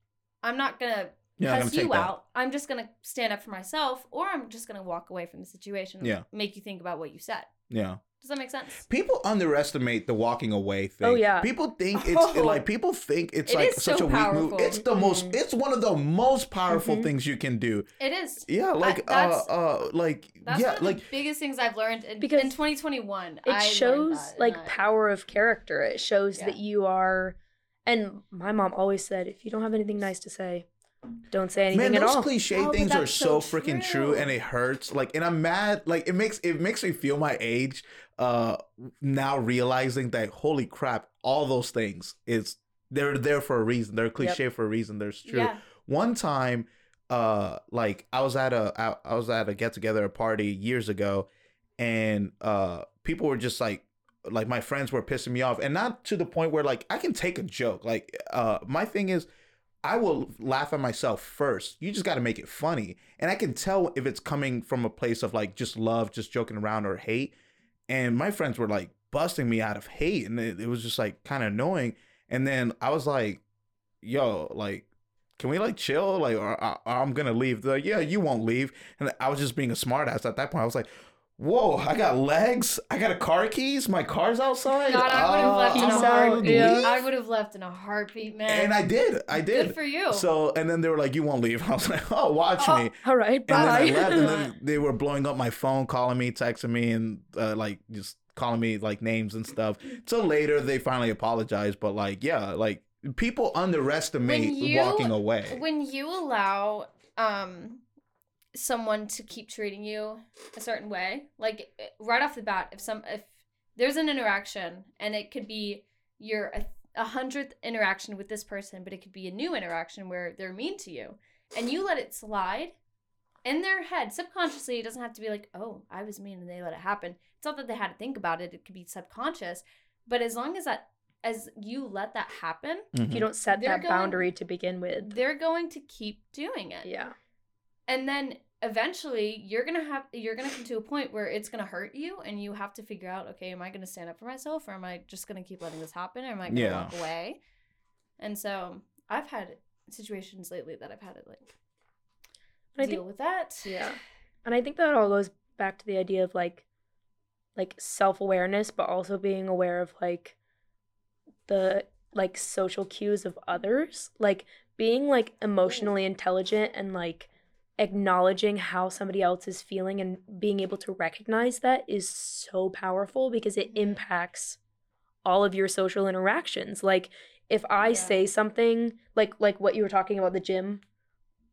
I'm not gonna yeah, cuss gonna you out. That. I'm just gonna stand up for myself, or I'm just gonna walk away from the situation. And yeah. make you think about what you said. Yeah. Does that make sense? People underestimate the walking away thing. Oh, yeah. People think it's oh. like people think it's it like such so a powerful. Weak move. It's the mm-hmm. most. It's one of the most powerful mm-hmm. things you can do. It is. Yeah, like I, that's, uh, uh, like that's yeah, one of like the biggest things I've learned in, because in twenty twenty-one. It I shows like I, power of character. It shows yeah. that you are. And my mom always said, if you don't have anything nice to say, don't say anything at all. Man, those cliche things are so freaking true, and it hurts. Like, and I'm mad. Like, it makes it makes me feel my age. Uh, now realizing that, holy crap, all those things is they're there for a reason. They're cliche for a reason. They're true. Yeah. One time, uh, like I was at a I, I was at a get together, a party years ago, and uh, people were just like. Like my friends were pissing me off, and not to the point where like I can take a joke. Like uh, my thing is, I will laugh at myself first. You just got to make it funny, and I can tell if it's coming from a place of like just love, just joking around, or hate. And my friends were like busting me out of hate, and it, it was just like kind of annoying. And then I was like, "Yo, like, can we like chill? Like, or, or I'm gonna leave." They're like, "Yeah, you won't leave." And I was just being a smartass at that point. I was like. Whoa, I got legs. I got a car keys. My car's outside. God, I would have uh, left in a heartbeat. Yeah. I would have left in a heartbeat, man. And I did. I did. Good for you. So, and then they were like, you won't leave. I was like, oh, watch oh, me. All right, bye. And then I left, and then they were blowing up my phone, calling me, texting me, and uh, like just calling me like names and stuff. Till later, they finally apologized. But like, yeah, like people underestimate you, walking away. When you allow... um. someone to keep treating you a certain way, like right off the bat, if some if there's an interaction, and it could be your a hundredth interaction with this person, but it could be a new interaction where they're mean to you, and you let it slide in their head subconsciously. It doesn't have to be like, oh, I was mean and they let it happen. It's not that they had to think about it. It could be subconscious, but as long as that as you let that happen, mm-hmm. if you don't set that going, boundary to begin with, they're going to keep doing it. Yeah. And then eventually you're going to have, you're going to come to a point where it's going to hurt you, and you have to figure out, okay, am I going to stand up for myself, or am I just going to keep letting this happen? Or am I going to yeah. walk away? And so I've had situations lately that I've had to like and deal I think, with that. Yeah. And I think that all goes back to the idea of like, like self-awareness, but also being aware of like the like social cues of others, like being like emotionally intelligent and like, acknowledging how somebody else is feeling and being able to recognize that is so powerful, because it impacts all of your social interactions. Like if I yeah. say something like like what you were talking about the gym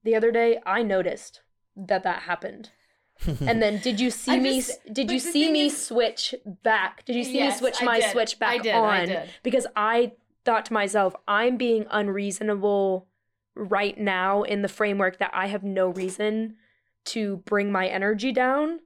the other day, I noticed that that happened. And then did you see I me just, did you see me is... switch back? Did you see yes, me switch I my did. switch back I did, on? I did. Because I thought to myself, I'm being unreasonable right now in the framework that I have no reason to bring my energy down.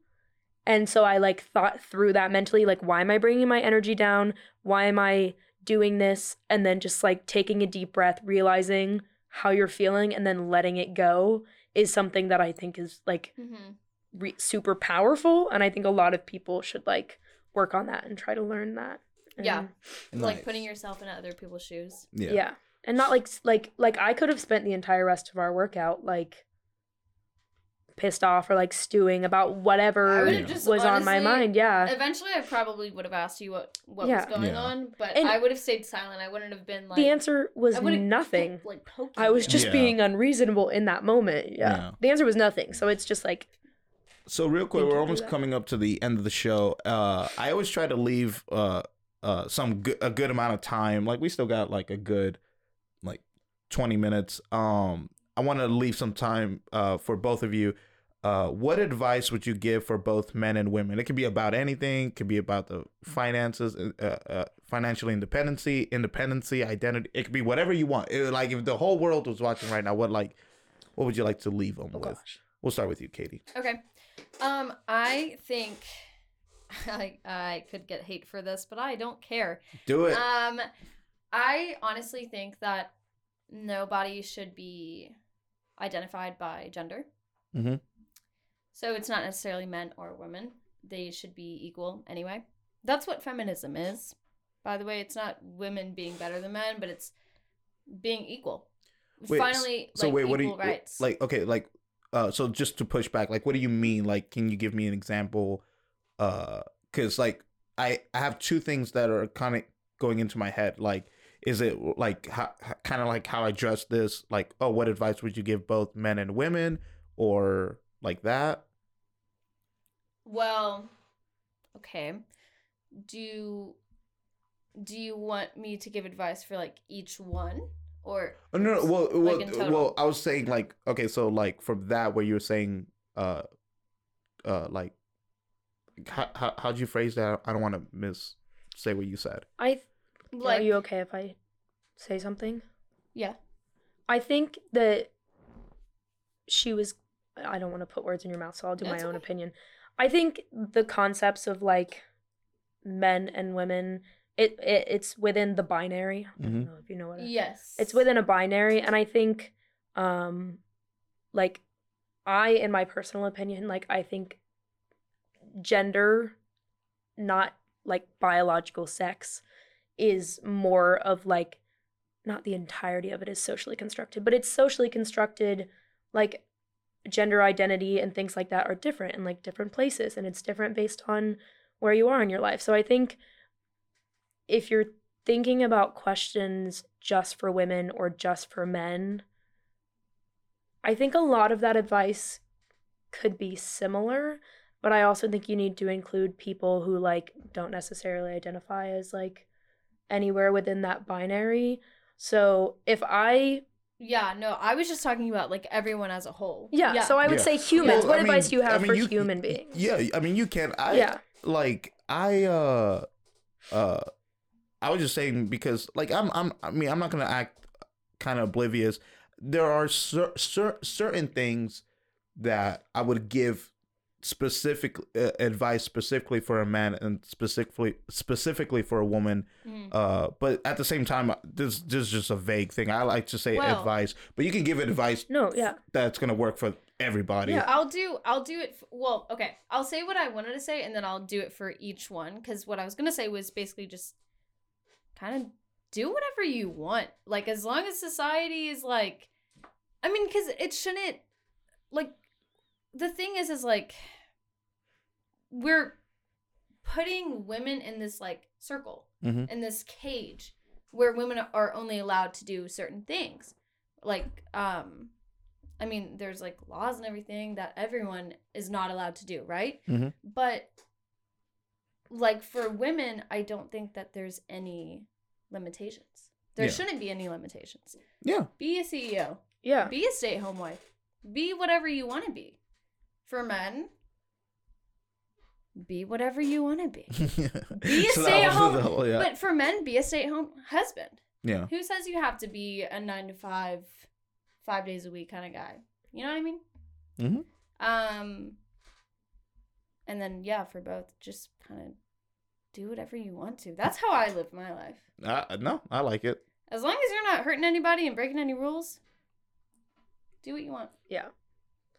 And so I like thought through that mentally, like, why am I bringing my energy down? Why am I doing this? And then just like taking a deep breath, realizing how you're feeling, and then letting it go is something that I think is like mm-hmm. re- super powerful. And I think a lot of people should like work on that and try to learn that. And, yeah. Nice. Like putting yourself in other people's shoes. Yeah. Yeah. And not like, like, like I could have spent the entire rest of our workout, like, pissed off or, like, stewing about whatever was honestly, on my mind. Yeah. Eventually, I probably would have asked you what, what yeah. was going yeah. on, but and I would have stayed silent. I wouldn't have been, like... The answer was I nothing. Kept, like, poking I was just yeah. being unreasonable in that moment. Yeah. yeah. The answer was nothing. So it's just, like... So real quick, we're almost coming up to the end of the show. Uh, I always try to leave uh, uh, some go- a good amount of time. Like, we still got, like, a good... twenty minutes. Um, I want to leave some time uh, for both of you. Uh, what advice would you give for both men and women? It could be about anything. It could be about the finances, uh, uh, financial independency, independency, identity. It could be whatever you want. It, like if the whole world was watching right now, what like, what would you like to leave them oh, with? Gosh. We'll start with you, Katie. Okay. Um, I think I I could get hate for this, but I don't care. Do it. Um, I honestly think that nobody should be identified by gender. Mm-hmm. So it's not necessarily men or women. They should be equal anyway. That's what feminism is. By the way, it's not women being better than men, but it's being equal. Wait, Finally, so like, wait, equal what do you, rights. Like, okay, like, uh, so just to push back, like, what do you mean? Like, can you give me an example? Because, uh, like, I, I have two things that are kind of going into my head. Like, is it like how, kind of like how I dress this? Like, oh, what advice would you give both men and women, or like that? Well, okay. Do do you want me to give advice for like each one, or oh, no? no well, like well, well, I was saying like okay, so like from that where you were saying uh, uh, like how how how'd you phrase that? I don't want to miss say what you said. I. Th- Like, are you okay if I say something? Yeah. I think that she was... I don't want to put words in your mouth, so I'll do That's my own okay. opinion. I think the concepts of, like, men and women, it, it it's within the binary. Mm-hmm. I don't know if you know what it is. Yes. It's within a binary, and I think, um, like, I, in my personal opinion, like, I think gender, not, like, biological sex... is more of like, not the entirety of it is socially constructed, but it's socially constructed, like gender identity and things like that are different in like different places, and it's different based on where you are in your life. So I think if you're thinking about questions just for women or just for men, I think a lot of that advice could be similar, but I also think you need to include people who like don't necessarily identify as like anywhere within that binary. So if I yeah no I was just talking about like everyone as a whole. yeah, yeah. So I would yeah. say humans. Well, what I advice mean, do you have I mean, for you, human beings? yeah I mean you can I yeah. like I uh uh I was just saying because like I'm I'm I mean I'm not gonna act kind of oblivious. There are cer- cer- certain things that I would give specific uh, advice specifically for a man and specifically specifically for a woman. Mm. Uh but at the same time, this this is just a vague thing. I like to say well, advice, but you can give advice no yeah that's gonna work for everybody. yeah I'll do I'll do it f- well okay I'll say what I wanted to say, and then I'll do it for each one, because what I was gonna say was basically just kind of do whatever you want, like as long as society is like, I mean, because it shouldn't like the thing is is like we're putting women in this like circle, mm-hmm. in this cage where women are only allowed to do certain things. Like, um, I mean, there's like laws and everything that everyone is not allowed to do, right? Mm-hmm. But like for women, I don't think that there's any limitations. There yeah. shouldn't be any limitations. Yeah. Be a C E O. Yeah. Be a stay-at-home wife. Be whatever you want to be. For men, be whatever you want to be. Be a so stay-at-home. Whole, yeah. But for men, be a stay-at-home husband. Yeah. Who says you have to be a nine to five, five days a week kind of guy? You know what I mean? Mm-hmm. Um. And then yeah, for both, just kind of do whatever you want to. That's how I live my life. Uh, no, I like it. As long as you're not hurting anybody and breaking any rules, do what you want. Yeah.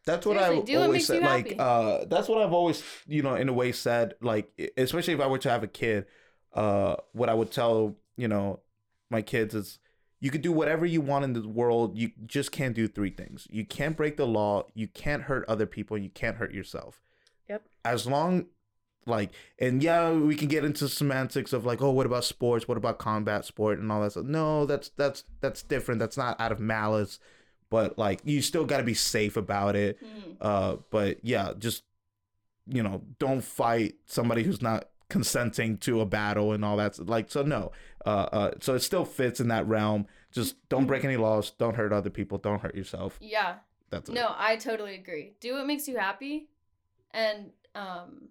That's what Seriously, I always said. Like, uh, that's what I've always, you know, in a way said, like, especially if I were to have a kid, uh, what I would tell, you know, my kids is you could do whatever you want in the world. You just can't do three things. You can't break the law. You can't hurt other people. You can't hurt yourself. Yep. As long, like, and yeah, we can get into semantics of like, oh, what about sports? What about combat sport and all that stuff? No, that's, that's, that's different. That's not out of malice. But, like, you still got to be safe about it. Mm. Uh, but, yeah, just, you know, don't fight somebody who's not consenting to a battle and all that. Like, so, no. Uh, uh, so, it still fits in that realm. Just don't break any laws. Don't hurt other people. Don't hurt yourself. Yeah. That's it. No, I totally agree. Do what makes you happy. And um,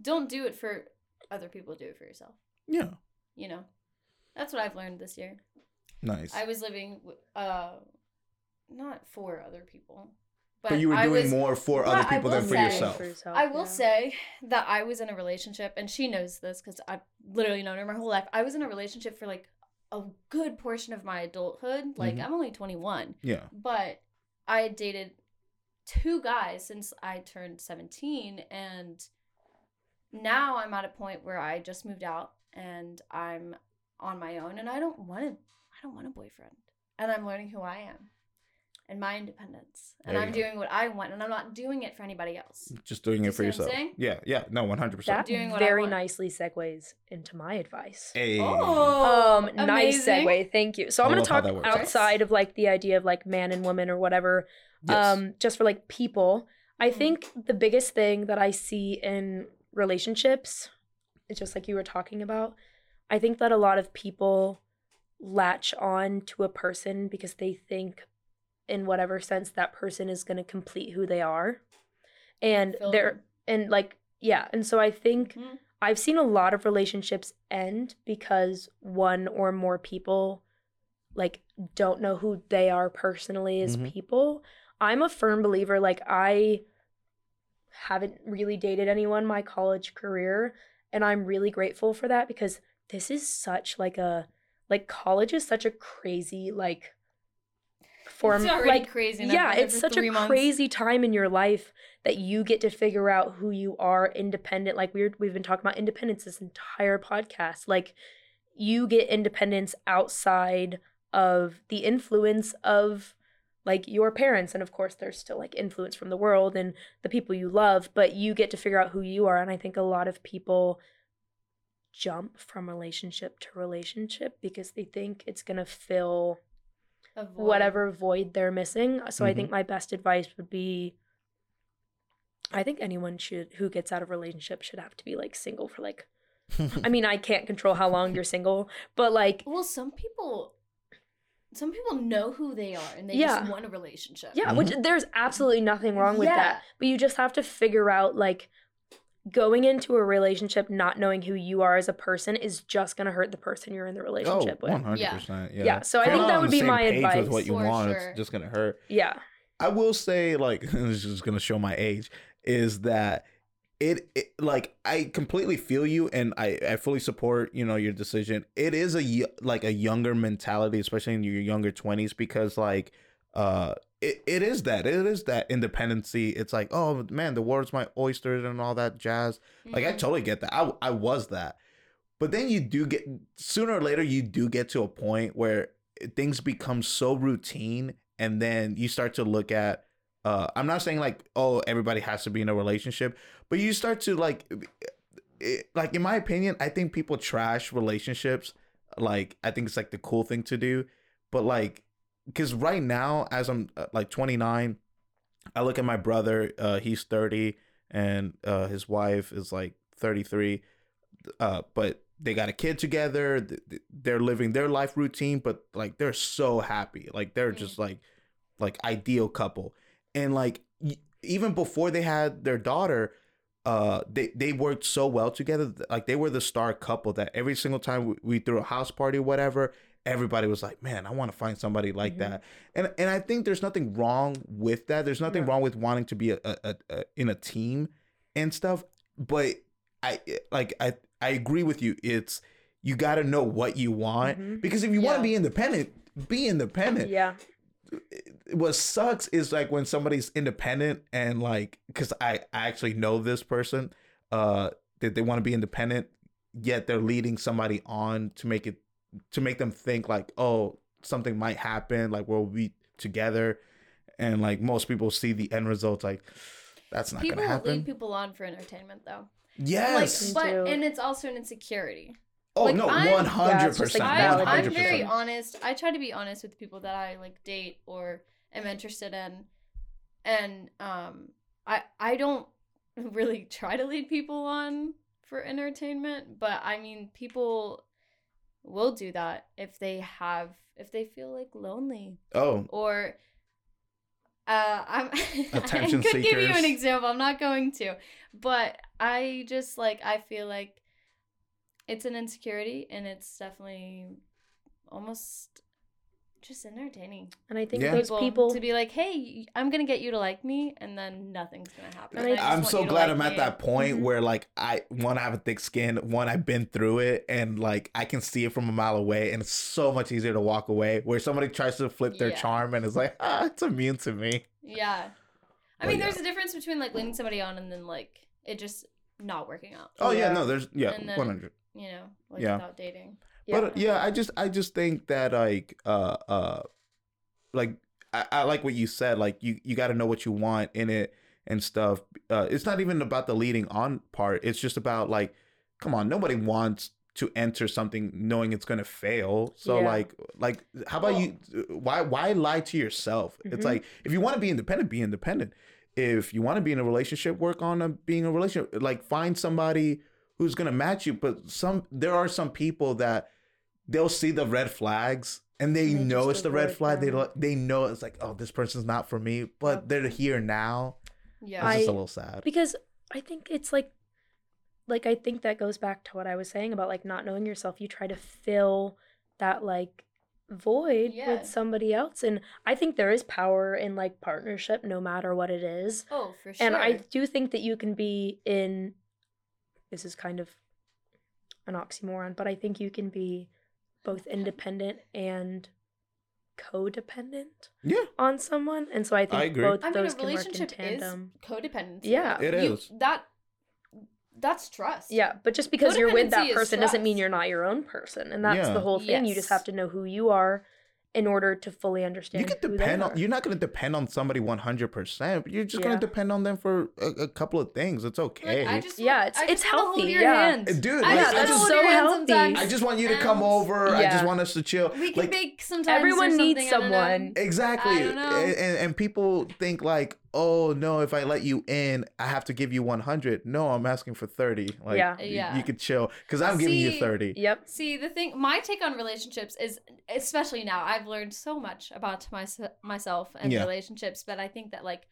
don't do it for other people. Do it for yourself. Yeah. You know? That's what I've learned this year. Nice. I was living... Uh, Not for other people. But, but you were doing was, more for other people than for, say, yourself. for yourself. I will yeah. say that I was in a relationship, and she knows this because I've literally known her my whole life. I was in a relationship for like a good portion of my adulthood. Like, mm-hmm. I'm only twenty-one. Yeah. But I dated two guys since I turned seventeen. And now I'm at a point where I just moved out and I'm on my own, and I don't want to, I don't want a boyfriend. And I'm learning who I am. and my independence. And I'm go. doing what I want, and I'm not doing it for anybody else. Just doing it for yourself. Yeah, yeah. No, one hundred percent. That doing what very I want. nicely segues into my advice. Hey. Oh, um, nice segue. Thank you. So I'm going to talk outside of like the idea of like man and woman or whatever, yes. um, just for like people. I think the biggest thing that I see in relationships, it's just like you were talking about, I think that a lot of people latch on to a person because they think in whatever sense that person is going to complete who they are. And Film. they're, and like, yeah. And so I think mm-hmm. I've seen a lot of relationships end because one or more people like don't know who they are personally as mm-hmm. people. I'm a firm believer, like I haven't really dated anyone my college career, and I'm really grateful for that because this is such like a, like college is such a crazy like form. It's already like, crazy. Yeah, it's such a months. crazy time in your life that you get to figure out who you are independent. Like we're, we've been talking about independence this entire podcast. Like you get independence outside of the influence of like your parents, and of course there's still like influence from the world and the people you love, but you get to figure out who you are. And I think a lot of people jump from relationship to relationship because they think it's going to fill void. whatever void they're missing. So mm-hmm. I think my best advice would be, I think anyone should who gets out of relationship should have to be like single for like, I mean, I can't control how long you're single, but like. Well, some people... Some people know who they are and they yeah. just want a relationship. Yeah, mm-hmm. which there's absolutely nothing wrong with yeah. that. But you just have to figure out, like, going into a relationship not knowing who you are as a person is just going to hurt the person you're in the relationship oh, with. one hundred percent. Yeah. yeah. yeah. So I think that would be my advice. With what you For want, sure. It's just going to hurt. Yeah. I will say, like, this is going to show my age, is that it, it, like, I completely feel you, and I, I fully support, you know, your decision. It is a, like, a younger mentality, especially in your younger twenties, because, like, uh, it, it is that. It is that independency. It's like, oh, man, the world's my oysters and all that jazz. Mm-hmm. Like, I totally get that. I, I was that. But then you do get, sooner or later, you do get to a point where things become so routine, and then you start to look at, Uh, I'm not saying like, oh, everybody has to be in a relationship, but you start to like, it, like in my opinion, I think people trash relationships. Like, I think it's like the cool thing to do, but like, cause right now as I'm uh, like twenty-nine, I look at my brother, uh, he's thirty and uh, his wife is like thirty-three, uh, but they got a kid together. They're living their life routine, but like, they're so happy. Like they're just like, like ideal couple. And like even before they had their daughter, uh, they, they worked so well together. Like they were the star couple that every single time we, we threw a house party or whatever, everybody was like, man, I want to find somebody like mm-hmm. that. And and I think there's nothing wrong with that. There's nothing yeah. wrong with wanting to be a, a, a, a in a team and stuff. But I like I I agree with you. It's you got to know what you want, mm-hmm. because if you yeah. want to be independent, be independent. Yeah. What sucks is like when somebody's independent and like, because I, I actually know this person, uh, that they want to be independent, yet they're leading somebody on to make it, to make them think like, oh, something might happen, like we'll be together, and like most people see the end result, like that's not people gonna happen. People lead people on for entertainment though. Yes, like, but and it's also an insecurity. Oh, like, no, one hundred percent. one hundred percent. I'm very honest. I try to be honest with people that I, like, date or am interested in. And um, I I don't really try to lead people on for entertainment. But, I mean, people will do that if they have, if they feel, like, lonely. Oh. Or uh, I'm, attention seekers. I could give you an example. I'm not going to. But I just, like, I feel like it's an insecurity, and it's definitely almost just entertaining. And I think yeah. those people, people to be like, "Hey, I'm gonna get you to like me," and then nothing's gonna happen. I I'm so glad like I'm me. at that point mm-hmm. where, like, I one, I have a thick skin. One, I've been through it, and like I can see it from a mile away, and it's so much easier to walk away. Where somebody tries to flip their yeah. charm, and it's like, ah, it's immune to me. Yeah, I but mean, yeah. there's a difference between like leading somebody on and then like it just not working out. Oh yeah, yeah no, there's yeah, one hundred. You know, like yeah. without dating. Yeah. But uh, yeah, I just I just think that like uh uh like I, I like what you said. Like you, you got to know what you want in it and stuff. Uh, it's not even about the leading on part. It's just about like, come on, nobody wants to enter something knowing it's going to fail. So yeah. like, like how about well, you, why, why lie to yourself? Mm-hmm. It's like, if you want to be independent, be independent. If you want to be in a relationship, work on a, being in a relationship, like find somebody who's going to match you. But some, there are some people that they'll see the red flags and they and know it's the red flag. Down. They they know it's like, oh, this person's not for me, but okay. they're here now. Yeah. It's just a little sad. Because I think it's like, like, I think that goes back to what I was saying about like not knowing yourself. You try to fill that like void yeah. with somebody else. And I think there is power in like partnership, no matter what it is. Oh, for sure. And I do think that you can be in, this is kind of an oxymoron, but I think you can be both independent and codependent yeah. on someone. And so I think I agree. both I those mean, a relationship can work in tandem. Is codependency. Yeah. It you, is. That, that's trust. Yeah. But just because you're with that person doesn't mean you're not your own person. And that's yeah. the whole thing. Yes. You just have to know who you are in order to fully understand you can who depend on, You're not going to depend on somebody one hundred percent, but you're just yeah. going to depend on them for a, a couple of things. It's okay. Like, I just want, yeah, it's, I it's just healthy. Hold your yeah. hands. Dude, I, like, yeah, that's I just, so healthy. I just want you to come over. Yeah. I just want us to chill. We can like, make sometimes everyone needs someone. Exactly. And, and people think like, oh no, if I let you in, I have to give you one hundred. No, I'm asking for thirty. Like, yeah. You, yeah. you could chill because I'm See, giving you thirty. Yep. See, the thing, my take on relationships is, especially now, I've learned so much about my, myself and yeah. relationships, but I think that like,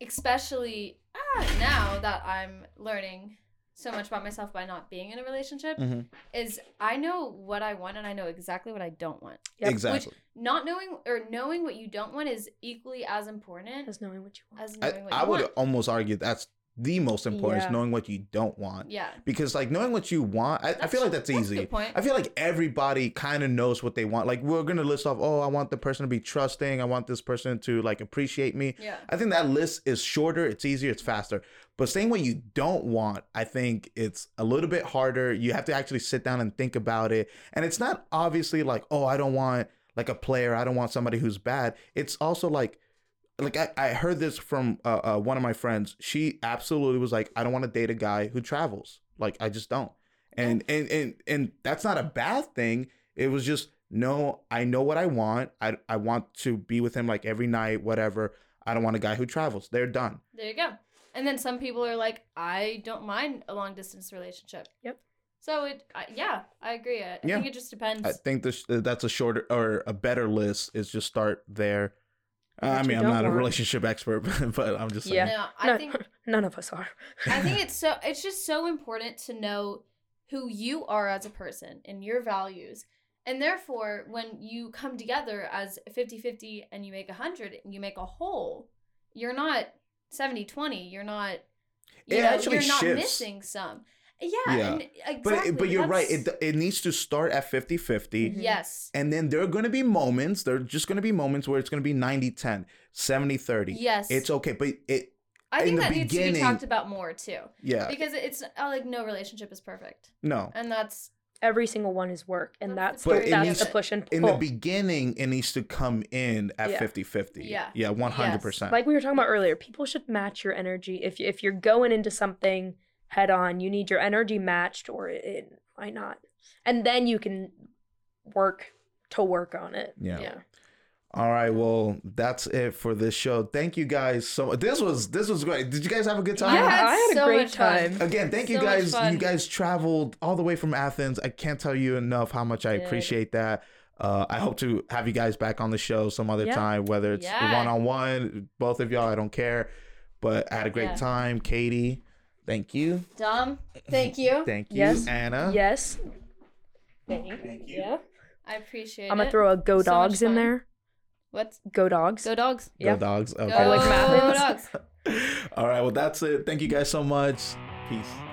especially ah, now that I'm learning so much about myself by not being in a relationship, mm-hmm. is I know what I want and I know exactly what I don't want. Yep. Exactly. Which, not knowing or knowing what you don't want is equally as important as knowing what you want. As knowing I, what I you would want. almost argue that's the most important yeah. is knowing what you don't want. Yeah. Because like knowing what you want, I, I feel like that's, that's easy. I feel like everybody kind of knows what they want. Like we're going to list off, oh, I want the person to be trusting. I want this person to like appreciate me. Yeah. I think that list is shorter. It's easier. It's faster. But saying what you don't want, I think it's a little bit harder. You have to actually sit down and think about it. And it's not obviously like, oh, I don't want like a player. I don't want somebody who's bad. It's also like, Like, I, I heard this from uh, uh, one of my friends. She absolutely was like, I don't want to date a guy who travels. Like, I just don't. And, and, and, and that's not a bad thing. It was just, no, I know what I want. I, I want to be with him, like, every night, whatever. I don't want a guy who travels. They're done. There you go. And then some people are like, I don't mind a long-distance relationship. Yep. So, it uh, yeah, I agree. I, I yeah. think it just depends. I think this, that's a shorter or a better list is just start there. I mean, I'm not want. a relationship expert, but I'm just saying. Yeah, no, I no, think none of us are. I think it's so. It's just so important to know who you are as a person and your values, and therefore, when you come together as fifty-fifty and you make a hundred, you make a whole. You're not seventy-twenty. You're not. You it know, actually You're shifts. not missing some. Yeah, yeah. And exactly. But, but you're That's... right. It it needs to start at fifty-fifty. Yes. And then there are going to be moments. There are just going to be moments where it's going to be ninety ten, seventy thirty. Yes. It's okay. But it. I think that needs to be talked about more too. Yeah. Because it's like no relationship is perfect. No. And that's. Every single one is work, and that's, that's, that's needs, the push and pull. In the beginning, it needs to come in at fifty-fifty. Yeah. yeah, yeah, one hundred percent. Yes. Like we were talking about earlier, people should match your energy. If if you're going into something head on, you need your energy matched, or it, it might not, and then you can work to work on it. Yeah. yeah. All right. Well, that's it for this show. Thank you guys so much. This was this was great. Did you guys have a good time? Yeah, I had so a great time. Fun. Again, thank so you guys. You guys traveled all the way from Athens. I can't tell you enough how much I Good. appreciate that. Uh, I hope to have you guys back on the show some other yeah. time, whether it's yeah. one on one, both of y'all. I don't care, but I had a great yeah. time, Katie. Thank you. Dom, thank you. Thank you, yes. Anna. Yes. Thank you. Thank you. Yeah. I appreciate it. I'm going to throw a Go so Dogs in there. What? Go Dogs. Go Dogs. Yeah. Go Dogs. Okay. Go, go Dogs. All right. Well, that's it. Thank you guys so much. Peace.